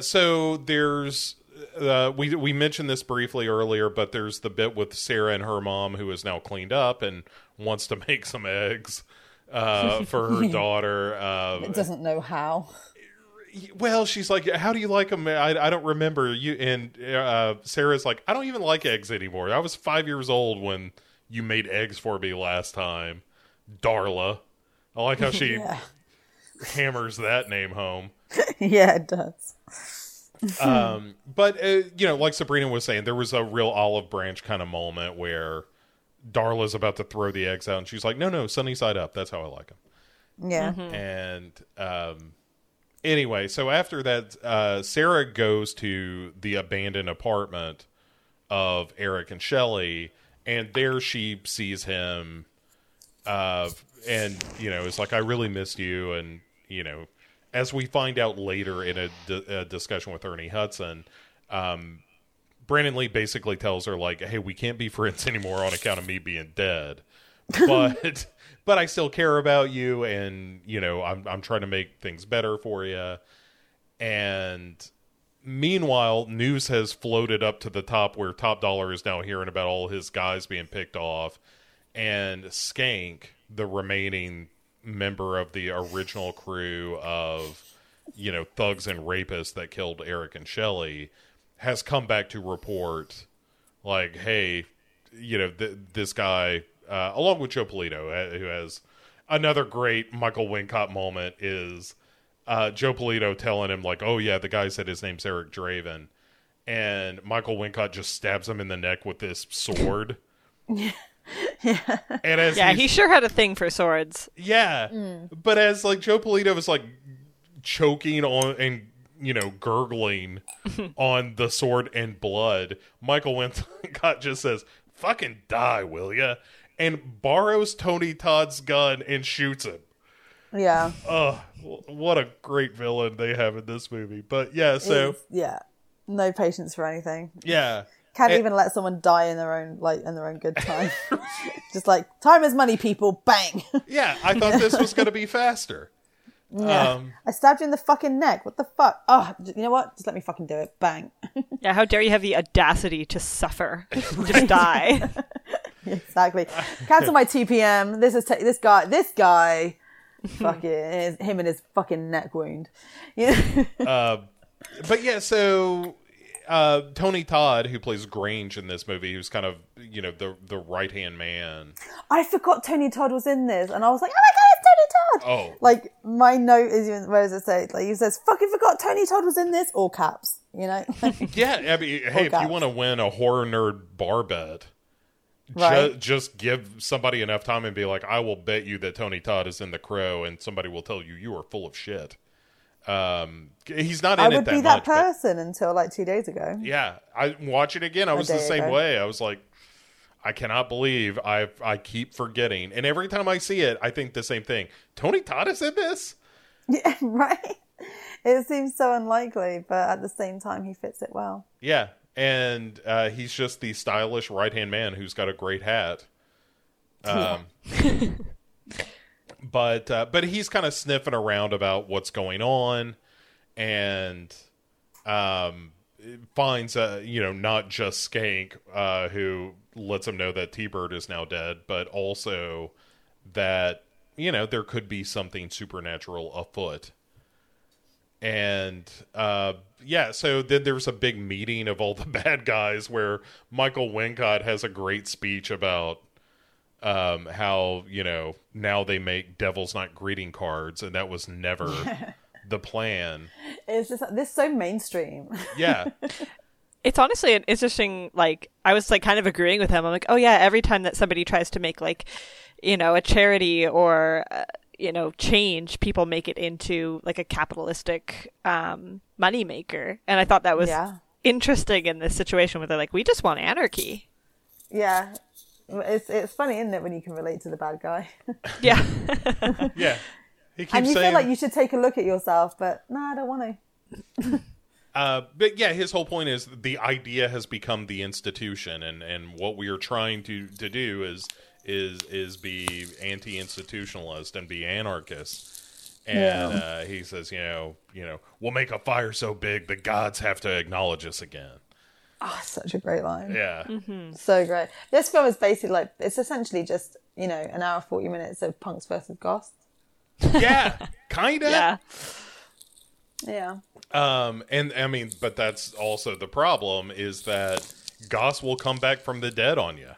so there's... we mentioned this briefly earlier, but there's the bit with Sarah and her mom, who is now cleaned up and wants to make some eggs for her daughter. It doesn't know how. Well, she's like, how do you like them? I don't remember you. And Sarah's like, I don't even like eggs anymore. I was 5 years old when you made eggs for me last time, Darla. I like how she hammers that name home. Yeah, it does. But you know, like Sabrina was saying, there was a real olive branch kind of moment where Darla's about to throw the eggs out, and she's like, "No, sunny side up. That's how I like them." Yeah. Mm-hmm. And anyway, so after that, Sarah goes to the abandoned apartment of Eric and Shelley, and there she sees him, and you know, it's like, "I really missed you," and you know. As we find out later in a discussion with Ernie Hudson, Brandon Lee basically tells her, like, hey, we can't be friends anymore on account of me being dead. But I still care about you, and, you know, I'm trying to make things better for you. And meanwhile, news has floated up to the top where Top Dollar is now hearing about all his guys being picked off. And Skank, the remaining member of the original crew of, you know, thugs and rapists that killed Eric and Shelley, has come back to report, like, hey, you know, this guy, along with Joe Polito, who has another great Michael Wincott moment, is Joe Polito telling him, like, oh yeah, the guy said his name's Eric Draven, and Michael Wincott just stabs him in the neck with this sword. Yeah. And as he sure had a thing for swords. Yeah. Mm. But as like Joe Polito was like choking on and, you know, gurgling on the sword and blood, Michael Wincott just says, fucking die, will ya? And borrows Tony Todd's gun and shoots him. Yeah. What a great villain they have in this movie. But yeah, so no patience for anything. Yeah. Can't even let someone die in their own good time. Just like, time is money, people. Bang. Yeah, I thought this was going to be faster. Yeah. I stabbed you in the fucking neck. What the fuck? Oh, you know what? Just let me fucking do it. Bang. Yeah, how dare you have the audacity to suffer. Just die. Exactly. Cancel my 2 p.m. This is this guy. Fuck it. Him and his fucking neck wound. Yeah. But yeah, so... Tony Todd, who plays Grange in this movie, who's kind of, you know, the right-hand man. I forgot Tony Todd was in this, and I was like, oh my god, it's Tony Todd! Oh. Like, my note is, even, where does it say? Like, he says, fucking forgot Tony Todd was in this, all caps, you know? Yeah, I mean, hey, if you want to win a horror nerd bar bet, Right. Just give somebody enough time and be like, I will bet you that Tony Todd is in The Crow, and somebody will tell you you are full of shit. He's not in it that much. I would be that person until like 2 days ago. Yeah. I watch it again. I was the same way. I was like, I cannot believe I keep forgetting. And every time I see it, I think the same thing. Tony Todd is in this? Yeah, right? It seems so unlikely, but at the same time, he fits it well. Yeah. And he's just the stylish right-hand man who's got a great hat. Yeah. But he's kind of sniffing around about what's going on, and finds not just Skank, who lets him know that T-Bird is now dead, but also that there could be something supernatural afoot. And so then there's a big meeting of all the bad guys where Michael Wincott has a great speech about how, now they make Devil's Night greeting cards, and that was never the plan. It's just, this is so mainstream. Yeah. It's honestly an interesting, I was kind of agreeing with him. I'm like, oh yeah, every time that somebody tries to make a charity or, change, people make it into a capitalistic money maker. And I thought that was interesting in this situation where they're like, we just want anarchy. Yeah. It's funny, isn't it, when you can relate to the bad guy? Yeah. Yeah. He keeps and you feel like you should take a look at yourself, but no, I don't want to. But yeah, his whole point is the idea has become the institution, and what we are trying to do is be anti-institutionalist and be anarchist. And he says, we'll make a fire so big the gods have to acknowledge us again. Oh, such a great line. Yeah. Mm-hmm. So great. This film is basically it's essentially just, an hour, 40 minutes of punks versus goths. Yeah. Kind of. Yeah. Yeah. But that's also the problem is that goths will come back from the dead on you.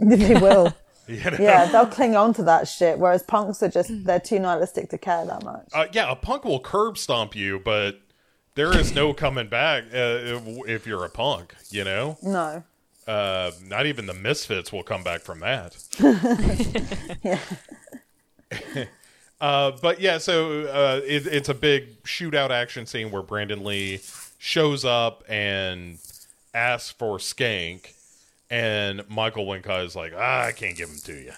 They will. Yeah, they'll cling on to that shit, whereas punks are just, they're too nihilistic to care that much. A punk will curb stomp you, but there is no coming back if you're a punk, No. Not even the Misfits will come back from that. Yeah. So it's a big shootout action scene where Brandon Lee shows up and asks for Skank. And Michael Wincott is like, I can't give him to you.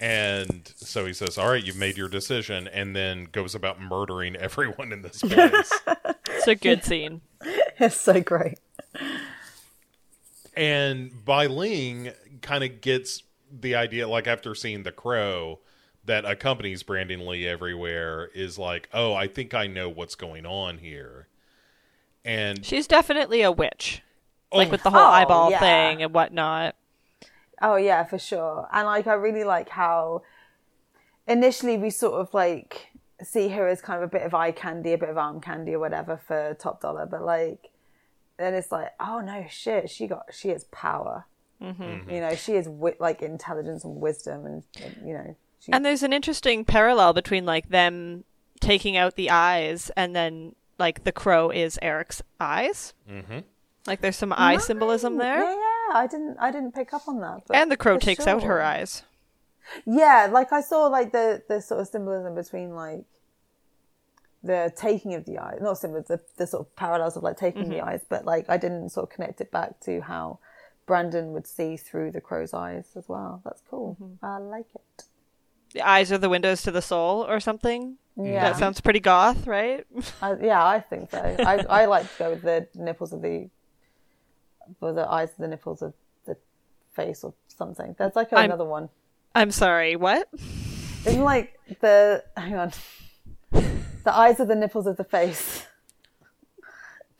And so he says, all right, you've made your decision, and then goes about murdering everyone in this place. It's a good scene. It's so great. And Bai Ling kind of gets the idea, after seeing The Crow that accompanies Brandon Lee everywhere, is like, oh, I think I know what's going on here. And she's definitely a witch. With the whole eyeball thing and whatnot. Oh, yeah, for sure. And, I really like how initially we sort of, see her as kind of a bit of eye candy, a bit of arm candy or whatever for top dollar. But, then it's oh, no, shit, she has power. Mm-hmm. Mm-hmm. She has, intelligence and wisdom and She... And there's an interesting parallel between, them taking out the eyes and then, the crow is Eric's eyes. Mm-hmm. There's some eye symbolism there. Yeah, I didn't pick up on that. And the crow takes out her eyes. Yeah, I saw the sort of symbolism between the taking of the eyes, not symbolism, the sort of parallels of taking the eyes, but I didn't sort of connect it back to how Brandon would see through the crow's eyes as well. That's cool. Mm-hmm. I like it. The eyes are the windows to the soul or something. Yeah. That sounds pretty goth, right? I think so. I like to go with the nipples of the. Or the eyes of the nipples of the face or something. That's another one. I'm sorry, what? Isn't hang on. The eyes of the nipples of the face.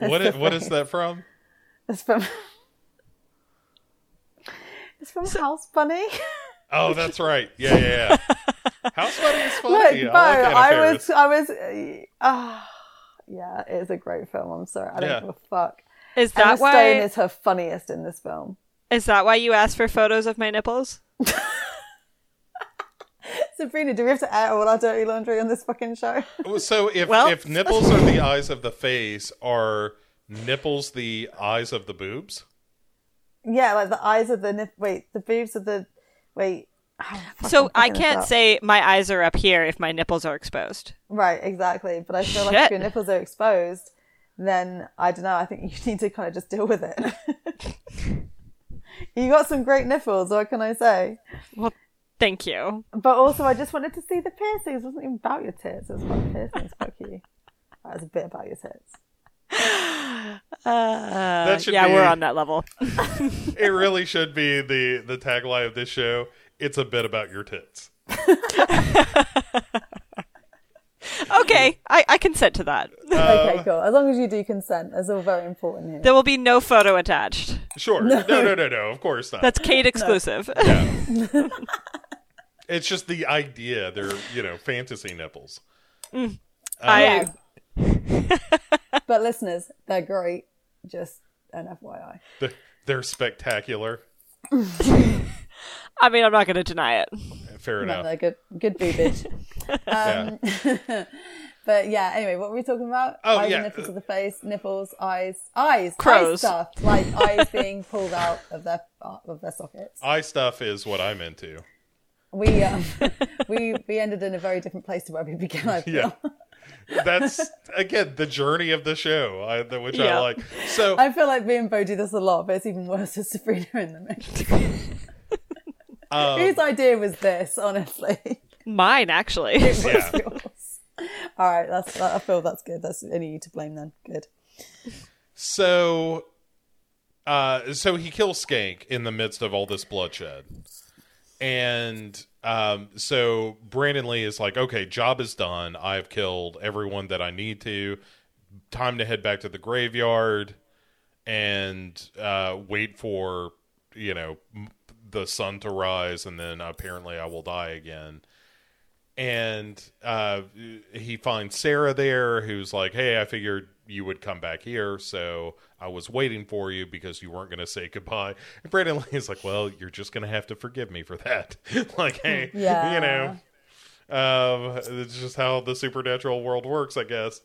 What is that from? It's from House Bunny. Oh, that's right. Yeah. House Bunny is funny. Look, Bo, yeah, it is a great film. I'm sorry. I don't give a fuck. Is that Emma Stone is her funniest in this film? Is that why you asked for photos of my nipples? Sabrina, do we have to air all our dirty laundry on this fucking show? So if nipples are the eyes of the face, are nipples the eyes of the boobs? Yeah, like the eyes of the... Wait, the boobs of the... Wait. So I can't say my eyes are up here if my nipples are exposed. Right, exactly. But I feel like if your nipples are exposed, then I don't know. I think you need to kind of just deal with it. You got some great nipples, what can I say? Well, thank you. But also, I just wanted to see the piercings. It wasn't even about your tits. It was about piercings. Fuck you. That was a bit about your tits. Yeah, we're on that level. It really should be the tagline of this show. It's a bit about your tits. Okay, I consent to that. Okay, cool. As long as you do consent, that's all very important here. There will be no photo attached. Sure. No, of course not. That's Kate exclusive. No. Yeah. It's just the idea. They're, fantasy nipples. I But listeners, they're great. Just an FYI. They're spectacular. I mean, I'm not going to deny it. Fair enough. No, good boobage. But yeah, anyway, what were we talking about? Oh, eyes, yeah. Nipples of the face, nipples, eyes. Crows. Eye stuff, like eyes being pulled out of their sockets. Eye stuff is what I'm into. We we ended in a very different place to where we began, I feel. Yeah. That's again the journey of the show, which I like. So I feel like me and Bo do this a lot, but it's even worse with Sabrina in the mix. Whose idea was this? Honestly, mine actually. It was yours. All right, I feel that's good. That's only you to blame then. Good. So, so he kills Skank in the midst of all this bloodshed, and. So Brandon Lee is like, okay, job is done. I've killed everyone that I need to. Time to head back to the graveyard and wait for, the sun to rise. And then apparently I will die again. And he finds Sarah there who's like, hey, I figured you would come back here. So I was waiting for you because you weren't going to say goodbye. And Brandon Lee is like, well, you're just going to have to forgive me for that. Like, hey, it's just how the supernatural world works, I guess.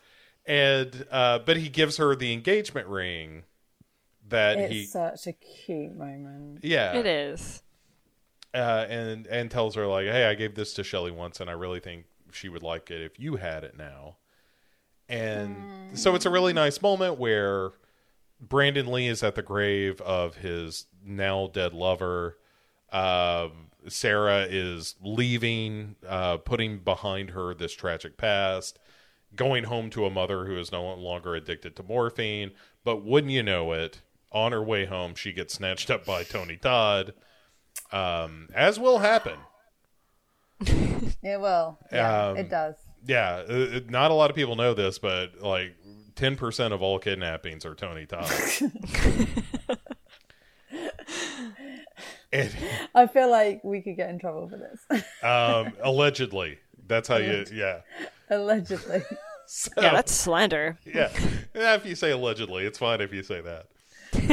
And, but he gives her the engagement ring that it's such a cute moment. Yeah, it is. And tells her like, hey, I gave this to Shelley once and I really think she would like it if you had it now. And so it's a really nice moment where Brandon Lee is at the grave of his now dead lover. Sarah is leaving, putting behind her this tragic past, going home to a mother who is no longer addicted to morphine. But wouldn't you know it, on her way home, she gets snatched up by Tony Todd, as will happen. It will. Yeah, it does. Yeah, not a lot of people know this, but like 10% of all kidnappings are Tony Todd. I feel like we could get in trouble for this. Allegedly. That's how Allegedly. So, yeah, that's slander. Yeah. If you say allegedly, it's fine if you say that.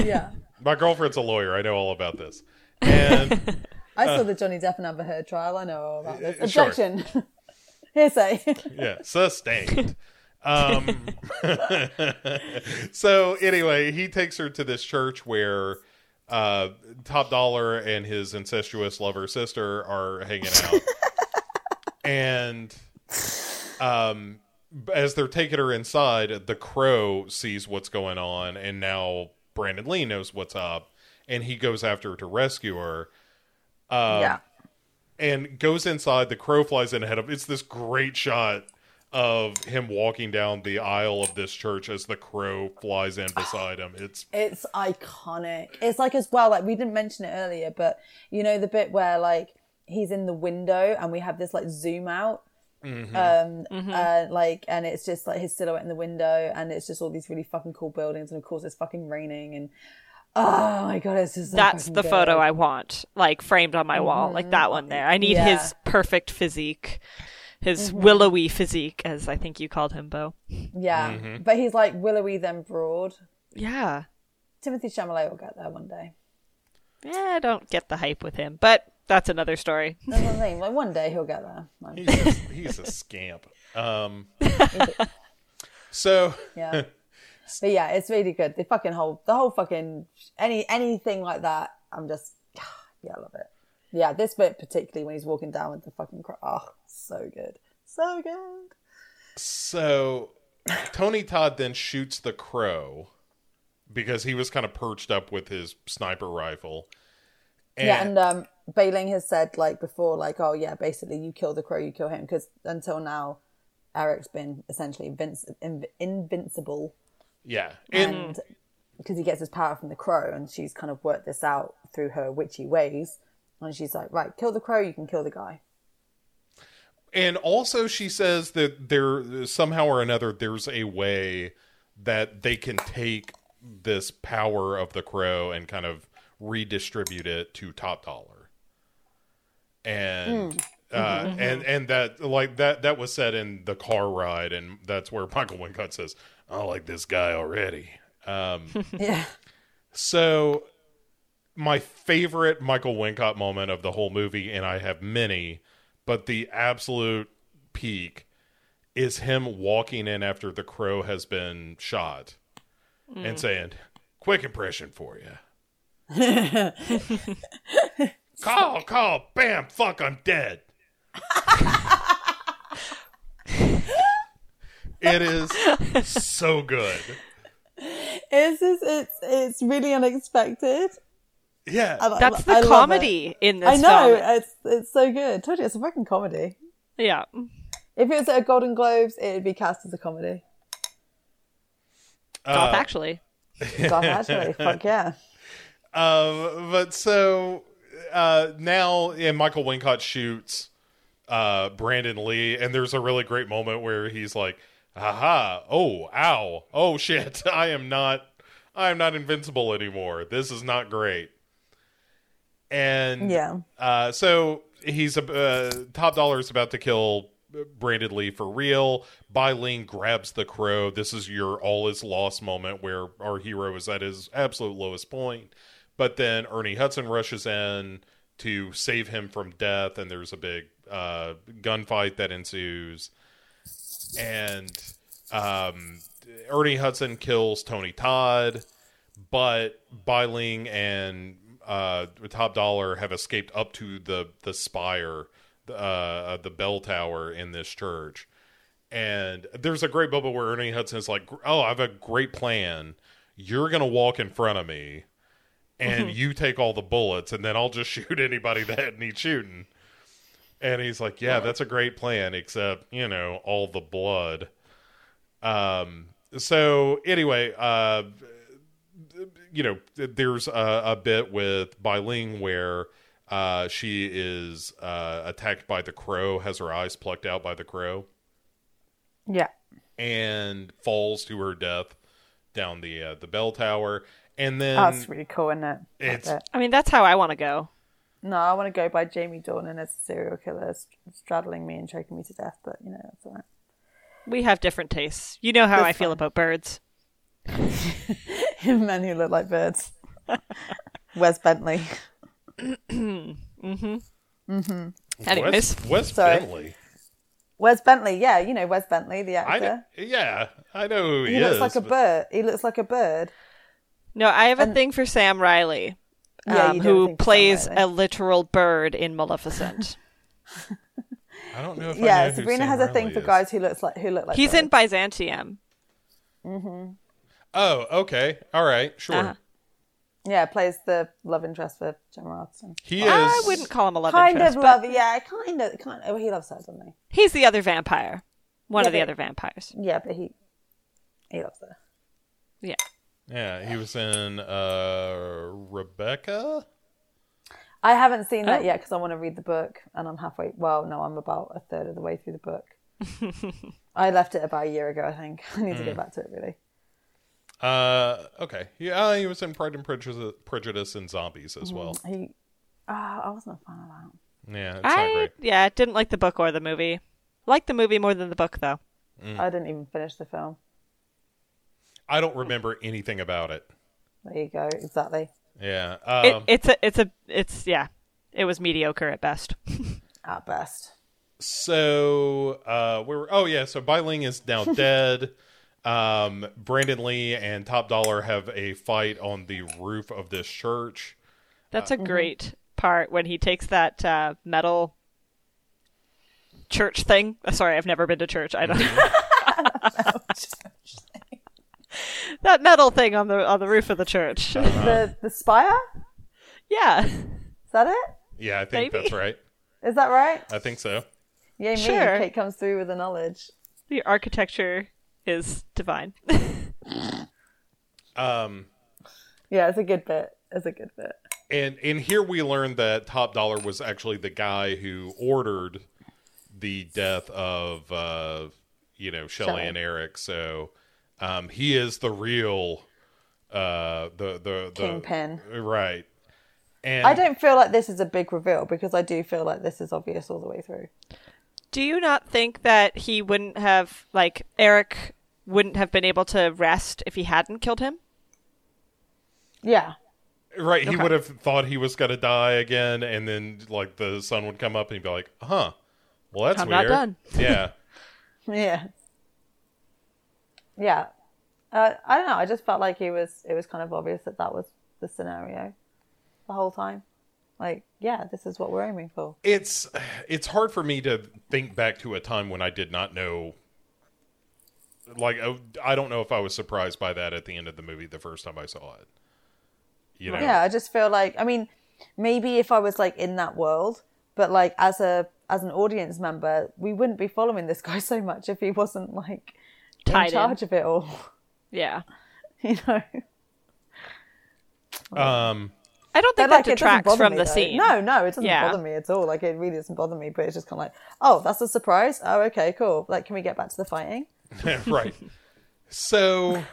Yeah. My girlfriend's a lawyer. I know all about this. And I saw the Johnny Depp and Amber Heard trial. I know all about this. Objection. Sure. Hearsay. Yeah, sustained. So anyway, he takes her to this church where Top Dollar and his incestuous lover sister are hanging out. And as they're taking her inside, the Crow sees what's going on, and now Brandon Lee knows what's up, and he goes after her to rescue her. Yeah. And goes inside. The Crow flies in ahead of him. It's this great shot of him walking down the aisle of this church as the Crow flies in beside him. It's iconic. It's like as well, like we didn't mention it earlier, but the bit where like he's in the window and we have this like zoom out, and it's just like his silhouette in the window, and it's just all these really fucking cool buildings, and of course it's fucking raining and. Oh my god, it's just that's the good. Photo I want, like framed on my wall, like that one there. I need his perfect physique, his willowy physique, as I think you called him, Bo. Yeah, but he's like willowy then broad. Yeah, Timothy Chalamet will get there one day. Yeah, I don't get the hype with him, but that's another story. That's what I'm saying. Like one day he'll get there. He's a scamp. So yeah. But yeah, it's really good. The fucking whole, anything like that, I'm just, yeah, I love it. Yeah, this bit particularly when he's walking down with the fucking crow. Oh, so good. So good. So Tony Todd then shoots the crow because he was kind of perched up with his sniper rifle. And Bai Ling has said before, oh yeah, basically you kill the crow, you kill him. Because until now, Eric's been essentially invincible. Yeah. And because he gets his power from the crow, and she's kind of worked this out through her witchy ways. And she's like, right, kill the crow, you can kill the guy. And also she says that there, somehow or another, there's a way that they can take this power of the crow and kind of redistribute it to top dollar. And and that, like, that was said in the car ride, and that's where Michael Wincott says, I don't like this guy already. Yeah. So my favorite Michael Wincott moment of the whole movie, and I have many, but the absolute peak is him walking in after the crow has been shot and saying, quick impression for you. Call, bam, fuck, I'm dead. It is so good. It's really unexpected. Yeah, that's the comedy in this. I know film. It's so good. I told you it's a fucking comedy. Yeah, if it was at a Golden Globes, it'd be cast as a comedy. Golf actually, fuck yeah. But so now, and Michael Wincott shoots Brandon Lee, and there's a really great moment where he's like, "Aha! Oh, ow! Oh shit! I am not invincible anymore. This is not great." And so he's top dollar is about to kill Brandon Lee for real. Bai Ling grabs the crow. This is your all is lost moment where our hero is at his absolute lowest point. But then Ernie Hudson rushes in to save him from death, and there's a big gunfight that ensues. And Ernie Hudson kills Tony Todd, but Bai Ling and top dollar have escaped up to the spire, the bell tower in this church. And there's a great moment where Ernie Hudson is like, oh, I have a great plan. You're going to walk in front of me and you take all the bullets, and then I'll just shoot anybody that needs shooting. And he's like, yeah, that's a great plan, except, you know, all the blood. So anyway, you know, there's a bit with Bai Ling where she is attacked by the crow, has her eyes plucked out by the crow. Yeah. And falls to her death down the bell tower. And then... Oh, that's really cool, isn't it? I mean, that's how I want to go. No, I want to go by Jamie Dornan as a serial killer straddling me and choking me to death, but, you know, that's all right. We have different tastes. You know how I feel about birds. Men who look like birds. Wes Bentley. Anyways. Wes Bentley. Wes Bentley, yeah, you know Wes Bentley, the actor. I know who he is. He looks like a bird. He looks like a bird. No, I have a thing for Sam Riley, who plays a literal bird in Maleficent. I don't know if I know Sabrina who Sam has Riley a thing for guys who look like he's birds. In Byzantium. Mm-hmm. Oh, okay. All right. Sure. Uh-huh. Yeah, plays the love interest for Gemma Arterton. He is. I wouldn't call him a love interest. Kind of. Oh, he loves her, doesn't he? He's the other vampire. One of the other vampires. Yeah, but he loves her. Yeah. Yeah, he was in Rebecca? I haven't seen that yet because I want to read the book, and I'm halfway. Well, no, I'm about a third of the way through the book. I left it about a year ago, I think. I need to go back to it, really. Okay. Yeah, he was in Pride and Prejudice and Zombies as well. I wasn't a fan of that. Yeah, not great. Yeah, I didn't like the book or the movie. Liked the movie more than the book, though. I didn't even finish the film. I don't remember anything about it. There you go. Exactly. Yeah. It was mediocre at best. At best. So, so Bai Ling is now dead. Brandon Lee and Top Dollar have a fight on the roof of this church. That's a great part when he takes that metal church thing. Sorry, I've never been to church. I don't know. That metal thing on the roof of the church. The spire? Yeah. Is that it? Yeah, I think that's right. Is that right? I think so. Yeah, maybe sure. Kate comes through with the knowledge. The architecture is divine. Yeah, it's a good bit. It's a good bit. And here we learned that Top Dollar was actually the guy who ordered the death of Shelley and Eric. So he is the real the kingpin, right? And I don't feel like this is a big reveal because I do feel like this is obvious all the way through. Do you not think that he wouldn't have, like, Eric wouldn't have been able to rest if he hadn't killed him? Yeah. Right, okay. He would have thought he was going to die again, and then, like, the sun would come up and he'd be like, huh, well, that's weird. I'm not done. Yeah. Yeah. Yeah. I don't know, I just felt like it was kind of obvious that was the scenario the whole time. Like, yeah, this is what we're aiming for. It's hard for me to think back to a time when I did not know. Like, I don't know if I was surprised by that at the end of the movie the first time I saw it. You know? Yeah, I just feel like, I mean, maybe if I was, like, in that world, but, like, as an audience member, we wouldn't be following this guy so much if he wasn't, like, in charge of it all. Yeah. You know? I don't think that detracts from the scene. No, it doesn't bother me at all. Like, it really doesn't bother me, but it's just kind of like, oh, that's a surprise? Oh, okay, cool. Like, can we get back to the fighting? Right. So,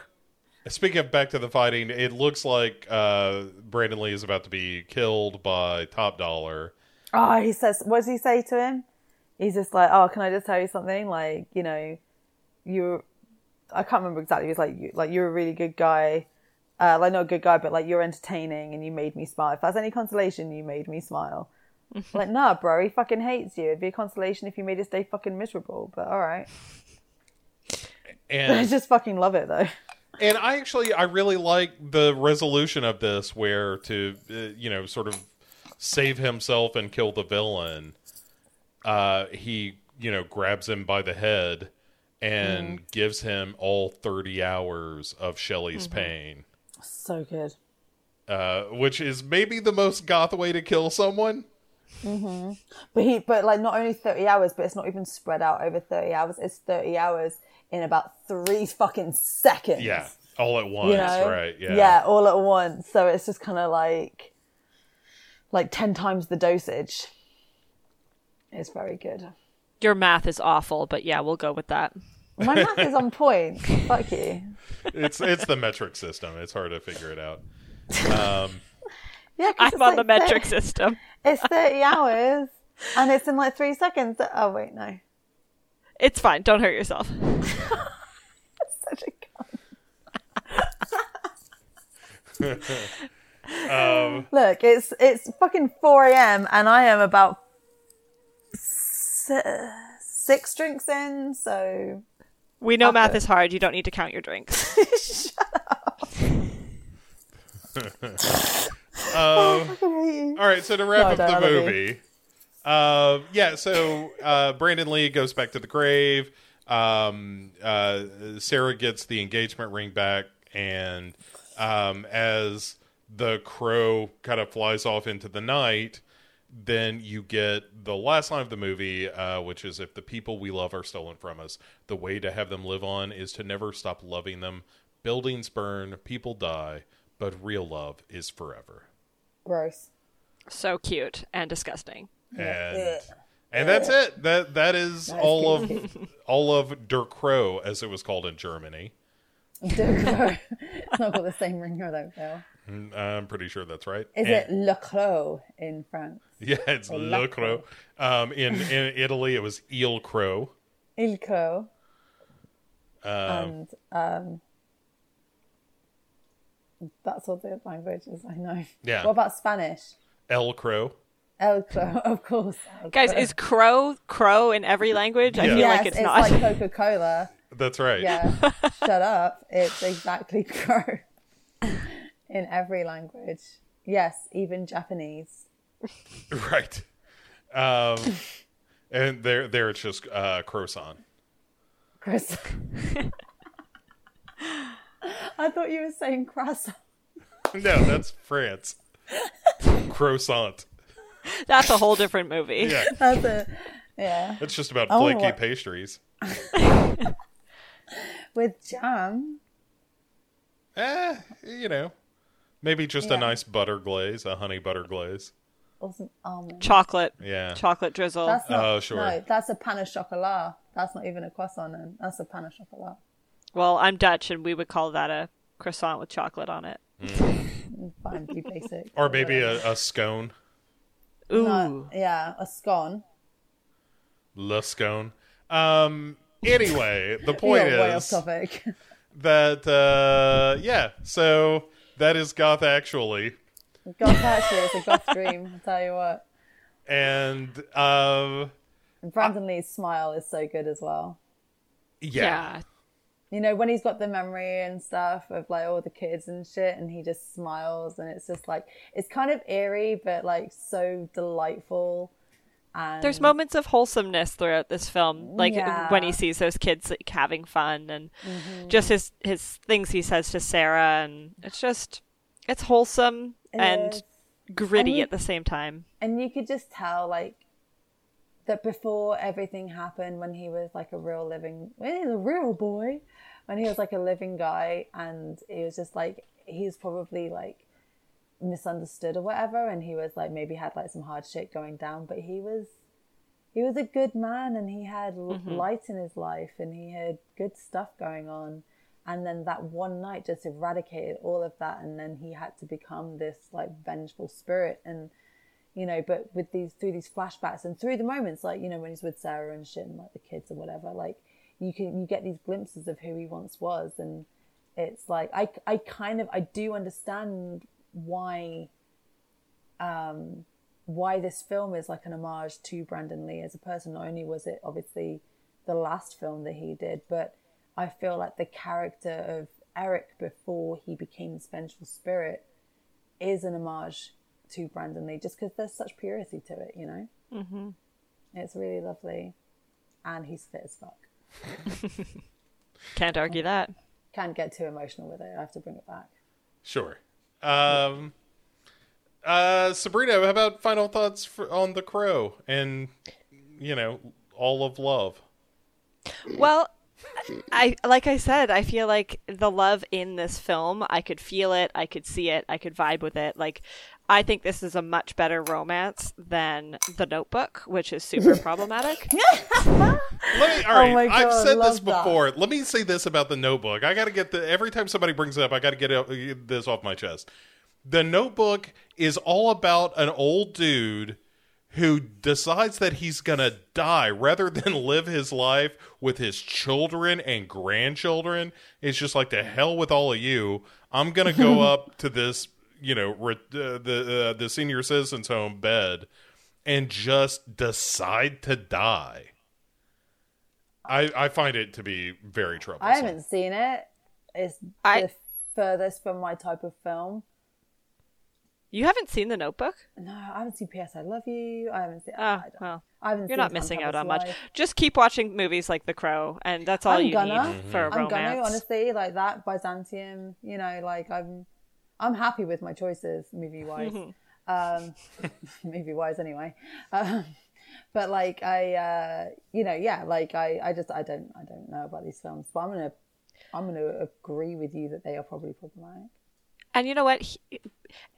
speaking of back to the fighting, it looks like Brandon Lee is about to be killed by Top Dollar. Oh, he says, what does he say to him? He's just like, oh, can I just tell you something? Like, you know, I can't remember exactly. He was like, you're a really good guy. Like, not a good guy, but, like, you're entertaining and you made me smile. If that's any consolation, you made me smile. Like, nah, bro, he fucking hates you. It'd be a consolation if you made his day fucking miserable, but all right. And I just fucking love it, though. And I really like the resolution of this where to, sort of save himself and kill the villain. He, grabs him by the head and gives him all 30 hours of Shelley's pain. So good. Which is maybe the most goth way to kill someone. Mm-hmm. But like not only 30 hours, but it's not even spread out over 30 hours. It's 30 hours in about 3 fucking seconds. Yeah, all at once, you know? Right? Yeah. Yeah, all at once. So it's just kind of like 10 times the dosage. It's very good. Your math is awful, but yeah, we'll go with that. My math is on point. Fuck you. It's the metric system. It's hard to figure it out. Yeah, I'm on the metric system. It's 30 hours, and it's in like 3 seconds. Oh, wait, no. It's fine. Don't hurt yourself. Such a cunt. Look, it's fucking 4 a.m., and I am about 6 drinks in, so... We know math is hard. You don't need to count your drinks. Shut up. All right, so to wrap up the movie, Brandon Lee goes back to the grave. Sarah gets the engagement ring back, and as the crow kind of flies off into the night, then you get the last line of the movie, which is, if the people we love are stolen from us, the way to have them live on is to never stop loving them. Buildings burn, people die, but real love is forever. Gross. So cute and disgusting. And that's it. That is all of Der Crow, as it was called in Germany. Der Crow. It's not got the same ring though, Phil. I'm pretty sure that's right. Is it Le Crow in France? Yeah, it's Le Crow. In Italy, it was Il Crow. Il Crow. And that's all the languages I know. Yeah. What about Spanish? El Crow. El Crow, of course. El Guys, Crow. Is crow in every language? Yeah. I feel like it's not. It's like Coca-Cola. That's right. Yeah. Shut up. It's exactly crow in every language. Yes, even Japanese. Right. And there it's just croissant. Croissant. I thought you were saying croissant. No, that's France. Croissant. That's a whole different movie. Yeah. That's yeah. It's just about flaky pastries. With jam. You know. Maybe just a nice butter glaze, a honey butter glaze. Or some almond. Chocolate. Yeah. Chocolate drizzle. That's not, sure. No, that's a pan au chocolat. That's not even a croissant then. That's a pan au chocolat. Well, I'm Dutch and we would call that a croissant with chocolate on it. Mm. Fine, be basic. Or maybe a scone. Ooh. No, yeah, a scone. Le scone. Anyway, the point is that, yeah, so that is Goth Actually. Goth Actually is a goth dream, I'll tell you what. And Brandon Lee's smile is so good as well. Yeah. You know, when he's got the memory and stuff of like all the kids and shit, and he just smiles, and it's just like, it's kind of eerie, but like so delightful. And there's moments of wholesomeness throughout this film, like when he sees those kids like, having fun, and just his things he says to Sarah, and it's just, it's wholesome and gritty at the same time. And you could just tell like that before everything happened, when he was like when he was like a living guy, and he was just like, he's probably like misunderstood or whatever, and he was like maybe had like some hard shit going down, but he was a good man, and he had light in his life, and he had good stuff going on, and then that one night just eradicated all of that, and then he had to become this like vengeful spirit, and you know, but with these, through these flashbacks and through the moments like, you know, when he's with Sarah and shit and like the kids or whatever, like you get these glimpses of who he once was, and it's like I do understand why this film is like an homage to Brandon Lee as a person. Not only was it obviously the last film that he did, but I feel like the character of Eric before he became this vengeful spirit is an homage to Brandon Lee, just because there's such purity to it, you know? Mm-hmm. It's really lovely. And he's fit as fuck. Can't argue that. Can't get too emotional with it. I have to bring it back. Sure. Sabrina, how about final thoughts on The Crow and, you know, all of love? Well, I feel like the love in this film, I could feel it, I could see it, I could vibe with it. Like, I think this is a much better romance than The Notebook, which is super problematic. I've said this before. That. Let me say this about The Notebook. I got to get every time somebody brings it up, I got to get this off my chest. The Notebook is all about an old dude who decides that he's going to die rather than live his life with his children and grandchildren. It's just like, the hell with all of you. I'm going to go up to this, you know, the senior citizens home bed and just decide to die. I find it to be very troublesome. I haven't seen it. It's the furthest from my type of film. You haven't seen The Notebook? No, I haven't seen P.S. I Love You. I haven't seen... you're not missing out on much. Just keep watching movies like The Crow, and that's all need for a romance. I'm gonna, honestly, like that, Byzantium, you know, like I'm happy with my choices, movie-wise. Movie-wise, anyway. But like I don't know about these films, but I'm gonna agree with you that they are probably problematic. And you know what?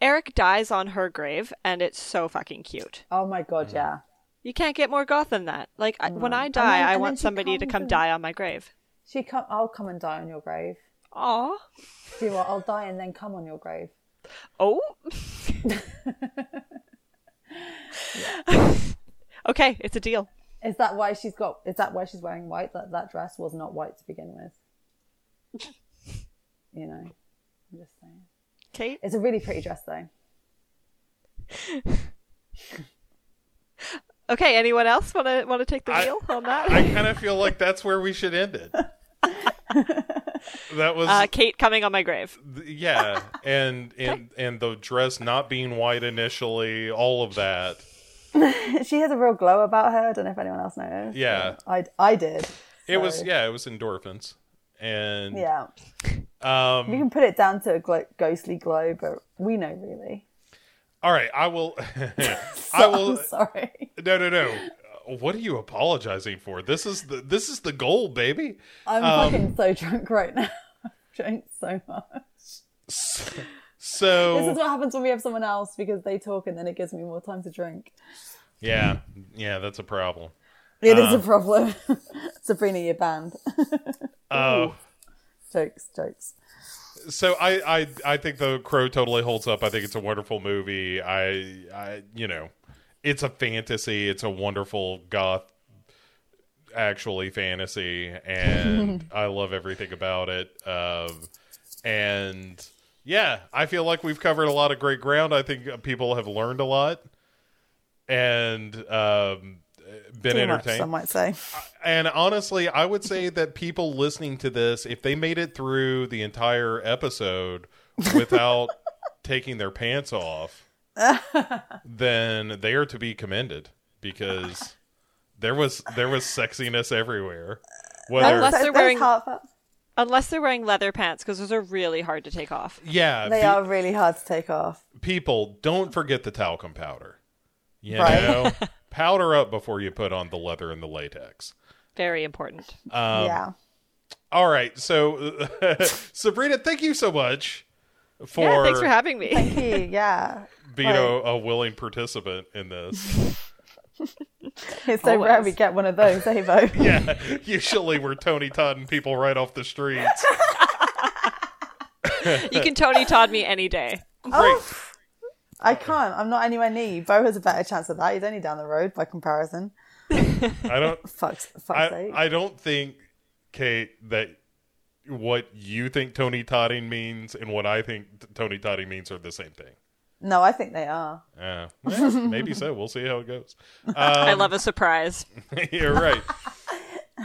Eric dies on her grave, and it's so fucking cute. Oh my god, yeah. You can't get more goth than that. Like, when I die, I want somebody to come die on my grave. I'll come and die on your grave. Aw. Do you know what? I'll die and then come on your grave. Oh. Okay, it's a deal. Is that why she's wearing white? That dress was not white to begin with. You know, I'm just saying. Kate? It's a really pretty dress, though. Okay, anyone else want to take the wheel on that? I kind of feel like that's where we should end it. That was Kate coming on my grave. Yeah, and the dress not being white initially, all of that. She has a real glow about her. I don't know if anyone else knows. Yeah, I did. So. It was endorphins, and yeah, you can put it down to a ghostly glow, but we know really. All right, I will. I'm sorry. No. What are you apologizing for? This is the goal, baby. I'm fucking so drunk right now. I drank so much. So this is what happens when we have someone else because they talk and then it gives me more time to drink. Yeah, that's a problem. It is a problem. Sabrina, you're banned. Oh, jokes. So I think The Crow totally holds up. I think it's a wonderful movie. It's a fantasy. It's a wonderful goth, actually, fantasy, and I love everything about it. And yeah, I feel like we've covered a lot of great ground. I think people have learned a lot and been too entertained. Much, some might say. And honestly, I would say that people listening to this, if they made it through the entire episode without taking their pants off, then they are to be commended because there was sexiness everywhere. Unless they're wearing leather pants, because those are really hard to take off. Yeah, they are really hard to take off. People, don't forget the talcum powder. You know, powder up before you put on the leather and the latex. Very important. Yeah. All right, so Sabrina, thank you so much. Thanks for having me. Thank you. Yeah, being a willing participant in this. It's so rare we get one of those, Avo. Yeah, usually we're Tony Todd and people right off the streets. You can Tony Todd me any day. Great. Oh, I can't. I'm not anywhere near you. Bo has a better chance of that. He's only down the road by comparison. I don't. Fuck's sake. I don't think, Kate, that what you think Tony Todding means and what I think Tony Todding means are the same thing. No, I think they are. Yeah, maybe so. We'll see how it goes. I love a surprise. You're right.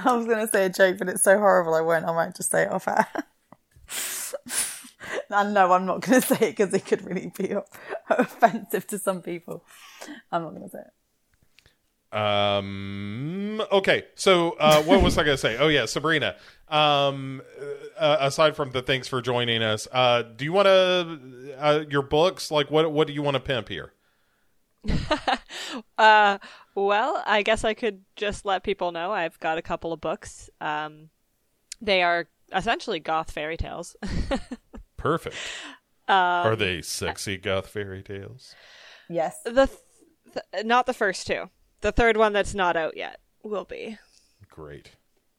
I was going to say a joke, but it's so horrible I won't. I might just say it off air. And no, I'm not going to say it because it could really be offensive to some people. I'm not going to say it. Okay, so what was I gonna say? Oh yeah, Sabrina, aside from the thanks for joining us, do you want to your books, like what do you want to pimp here? Well, I guess I could just let people know I've got a couple of books. They are essentially goth fairy tales. Perfect. Are they sexy goth fairy tales? Yes. Not the first two. The third one that's not out yet will be. Great.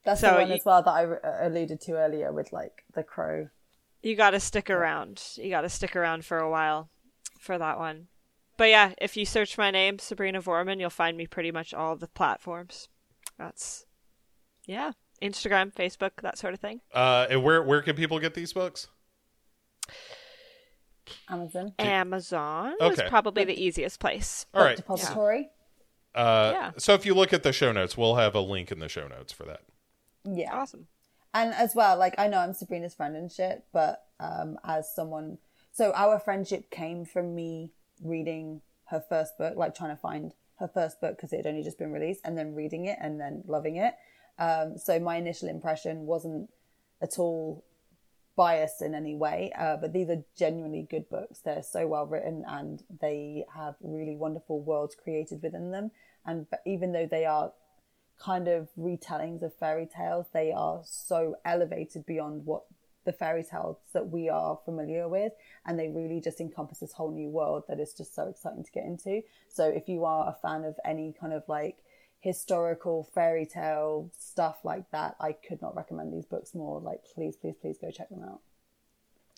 That's so the one as well that I alluded to earlier with like The Crow. You got to stick around. You got to stick around for a while for that one. But yeah, if you search my name, Sabrina Voerman, you'll find me pretty much all the platforms. That's, yeah, Instagram, Facebook, that sort of thing. And where can people get these books? Amazon is probably the easiest place. All right. Depository. Yeah. So if you look at the show notes, we'll have a link in the show notes for that. Yeah. Awesome. And as well, like, I know I'm Sabrina's friend and shit, but so our friendship came from me reading her first book, like trying to find her first book because it had only just been released, and then reading it and then loving it. So my initial impression wasn't at all biased in any way, but these are genuinely good books. They're so well written and they have really wonderful worlds created within them. And even though they are kind of retellings of fairy tales, they are so elevated beyond what the fairy tales that we are familiar with, and they really just encompass this whole new world that is just so exciting to get into. So if you are a fan of any kind of like historical fairy tale stuff like that, I could not recommend these books more. Like, please go check them out.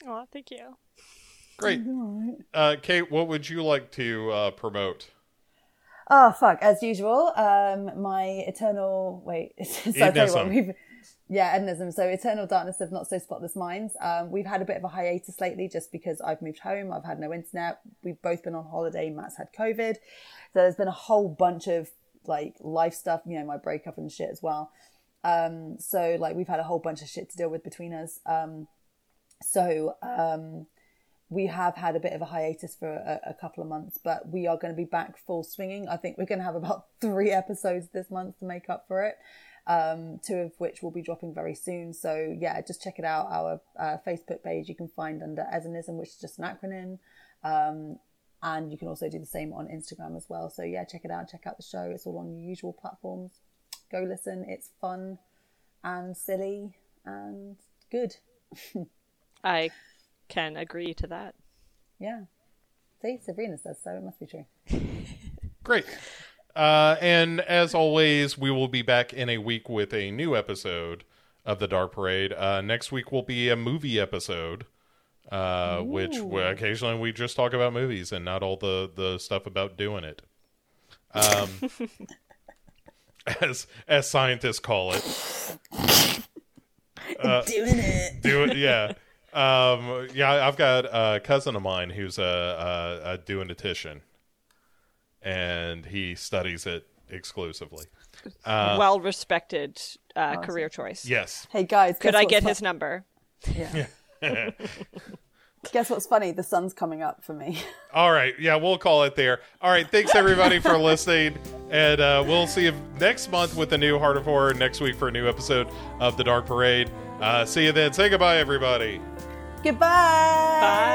Oh, thank you. Great. Kate, what would you like to promote? Oh, fuck, as usual, my eternal Ednism. So Eternal Darkness of Not So Spotless Minds. We've had a bit of a hiatus lately just because I've moved home, I've had no internet, we've both been on holiday, Matt's had COVID, so there's been a whole bunch of like life stuff, you know, my breakup and shit as well. So like we've had a whole bunch of shit to deal with between us. We have had a bit of a hiatus for a couple of months, but we are going to be back full swinging. I think we're going to have about 3 episodes this month to make up for it, 2 of which will be dropping very soon. So yeah, just check it out. Our Facebook page you can find under Esonism, which is just an acronym. And you can also do the same on Instagram as well. So yeah, check it out. Check out the show. It's all on your usual platforms. Go listen. It's fun and silly and good. I can agree to that. Yeah. See, Sabrina says so. It must be true. Great. And as always, we will be back in a week with a new episode of The Dark Parade. Next week will be a movie episode, which occasionally we just talk about movies and not all the stuff about doing it. As scientists call it. Doing it. Do it, yeah. I've got a cousin of mine who's a duenetician, and he studies it exclusively. Well-respected career choice. Yes. Hey guys, could I get his number? Yeah. Guess what's funny? The sun's coming up for me. All right. Yeah, we'll call it there. All right. Thanks everybody for listening, and we'll see you next month with the new Heart of Horror. Next week for a new episode of The Dark Parade. See you then. Say goodbye, everybody. Goodbye. Bye.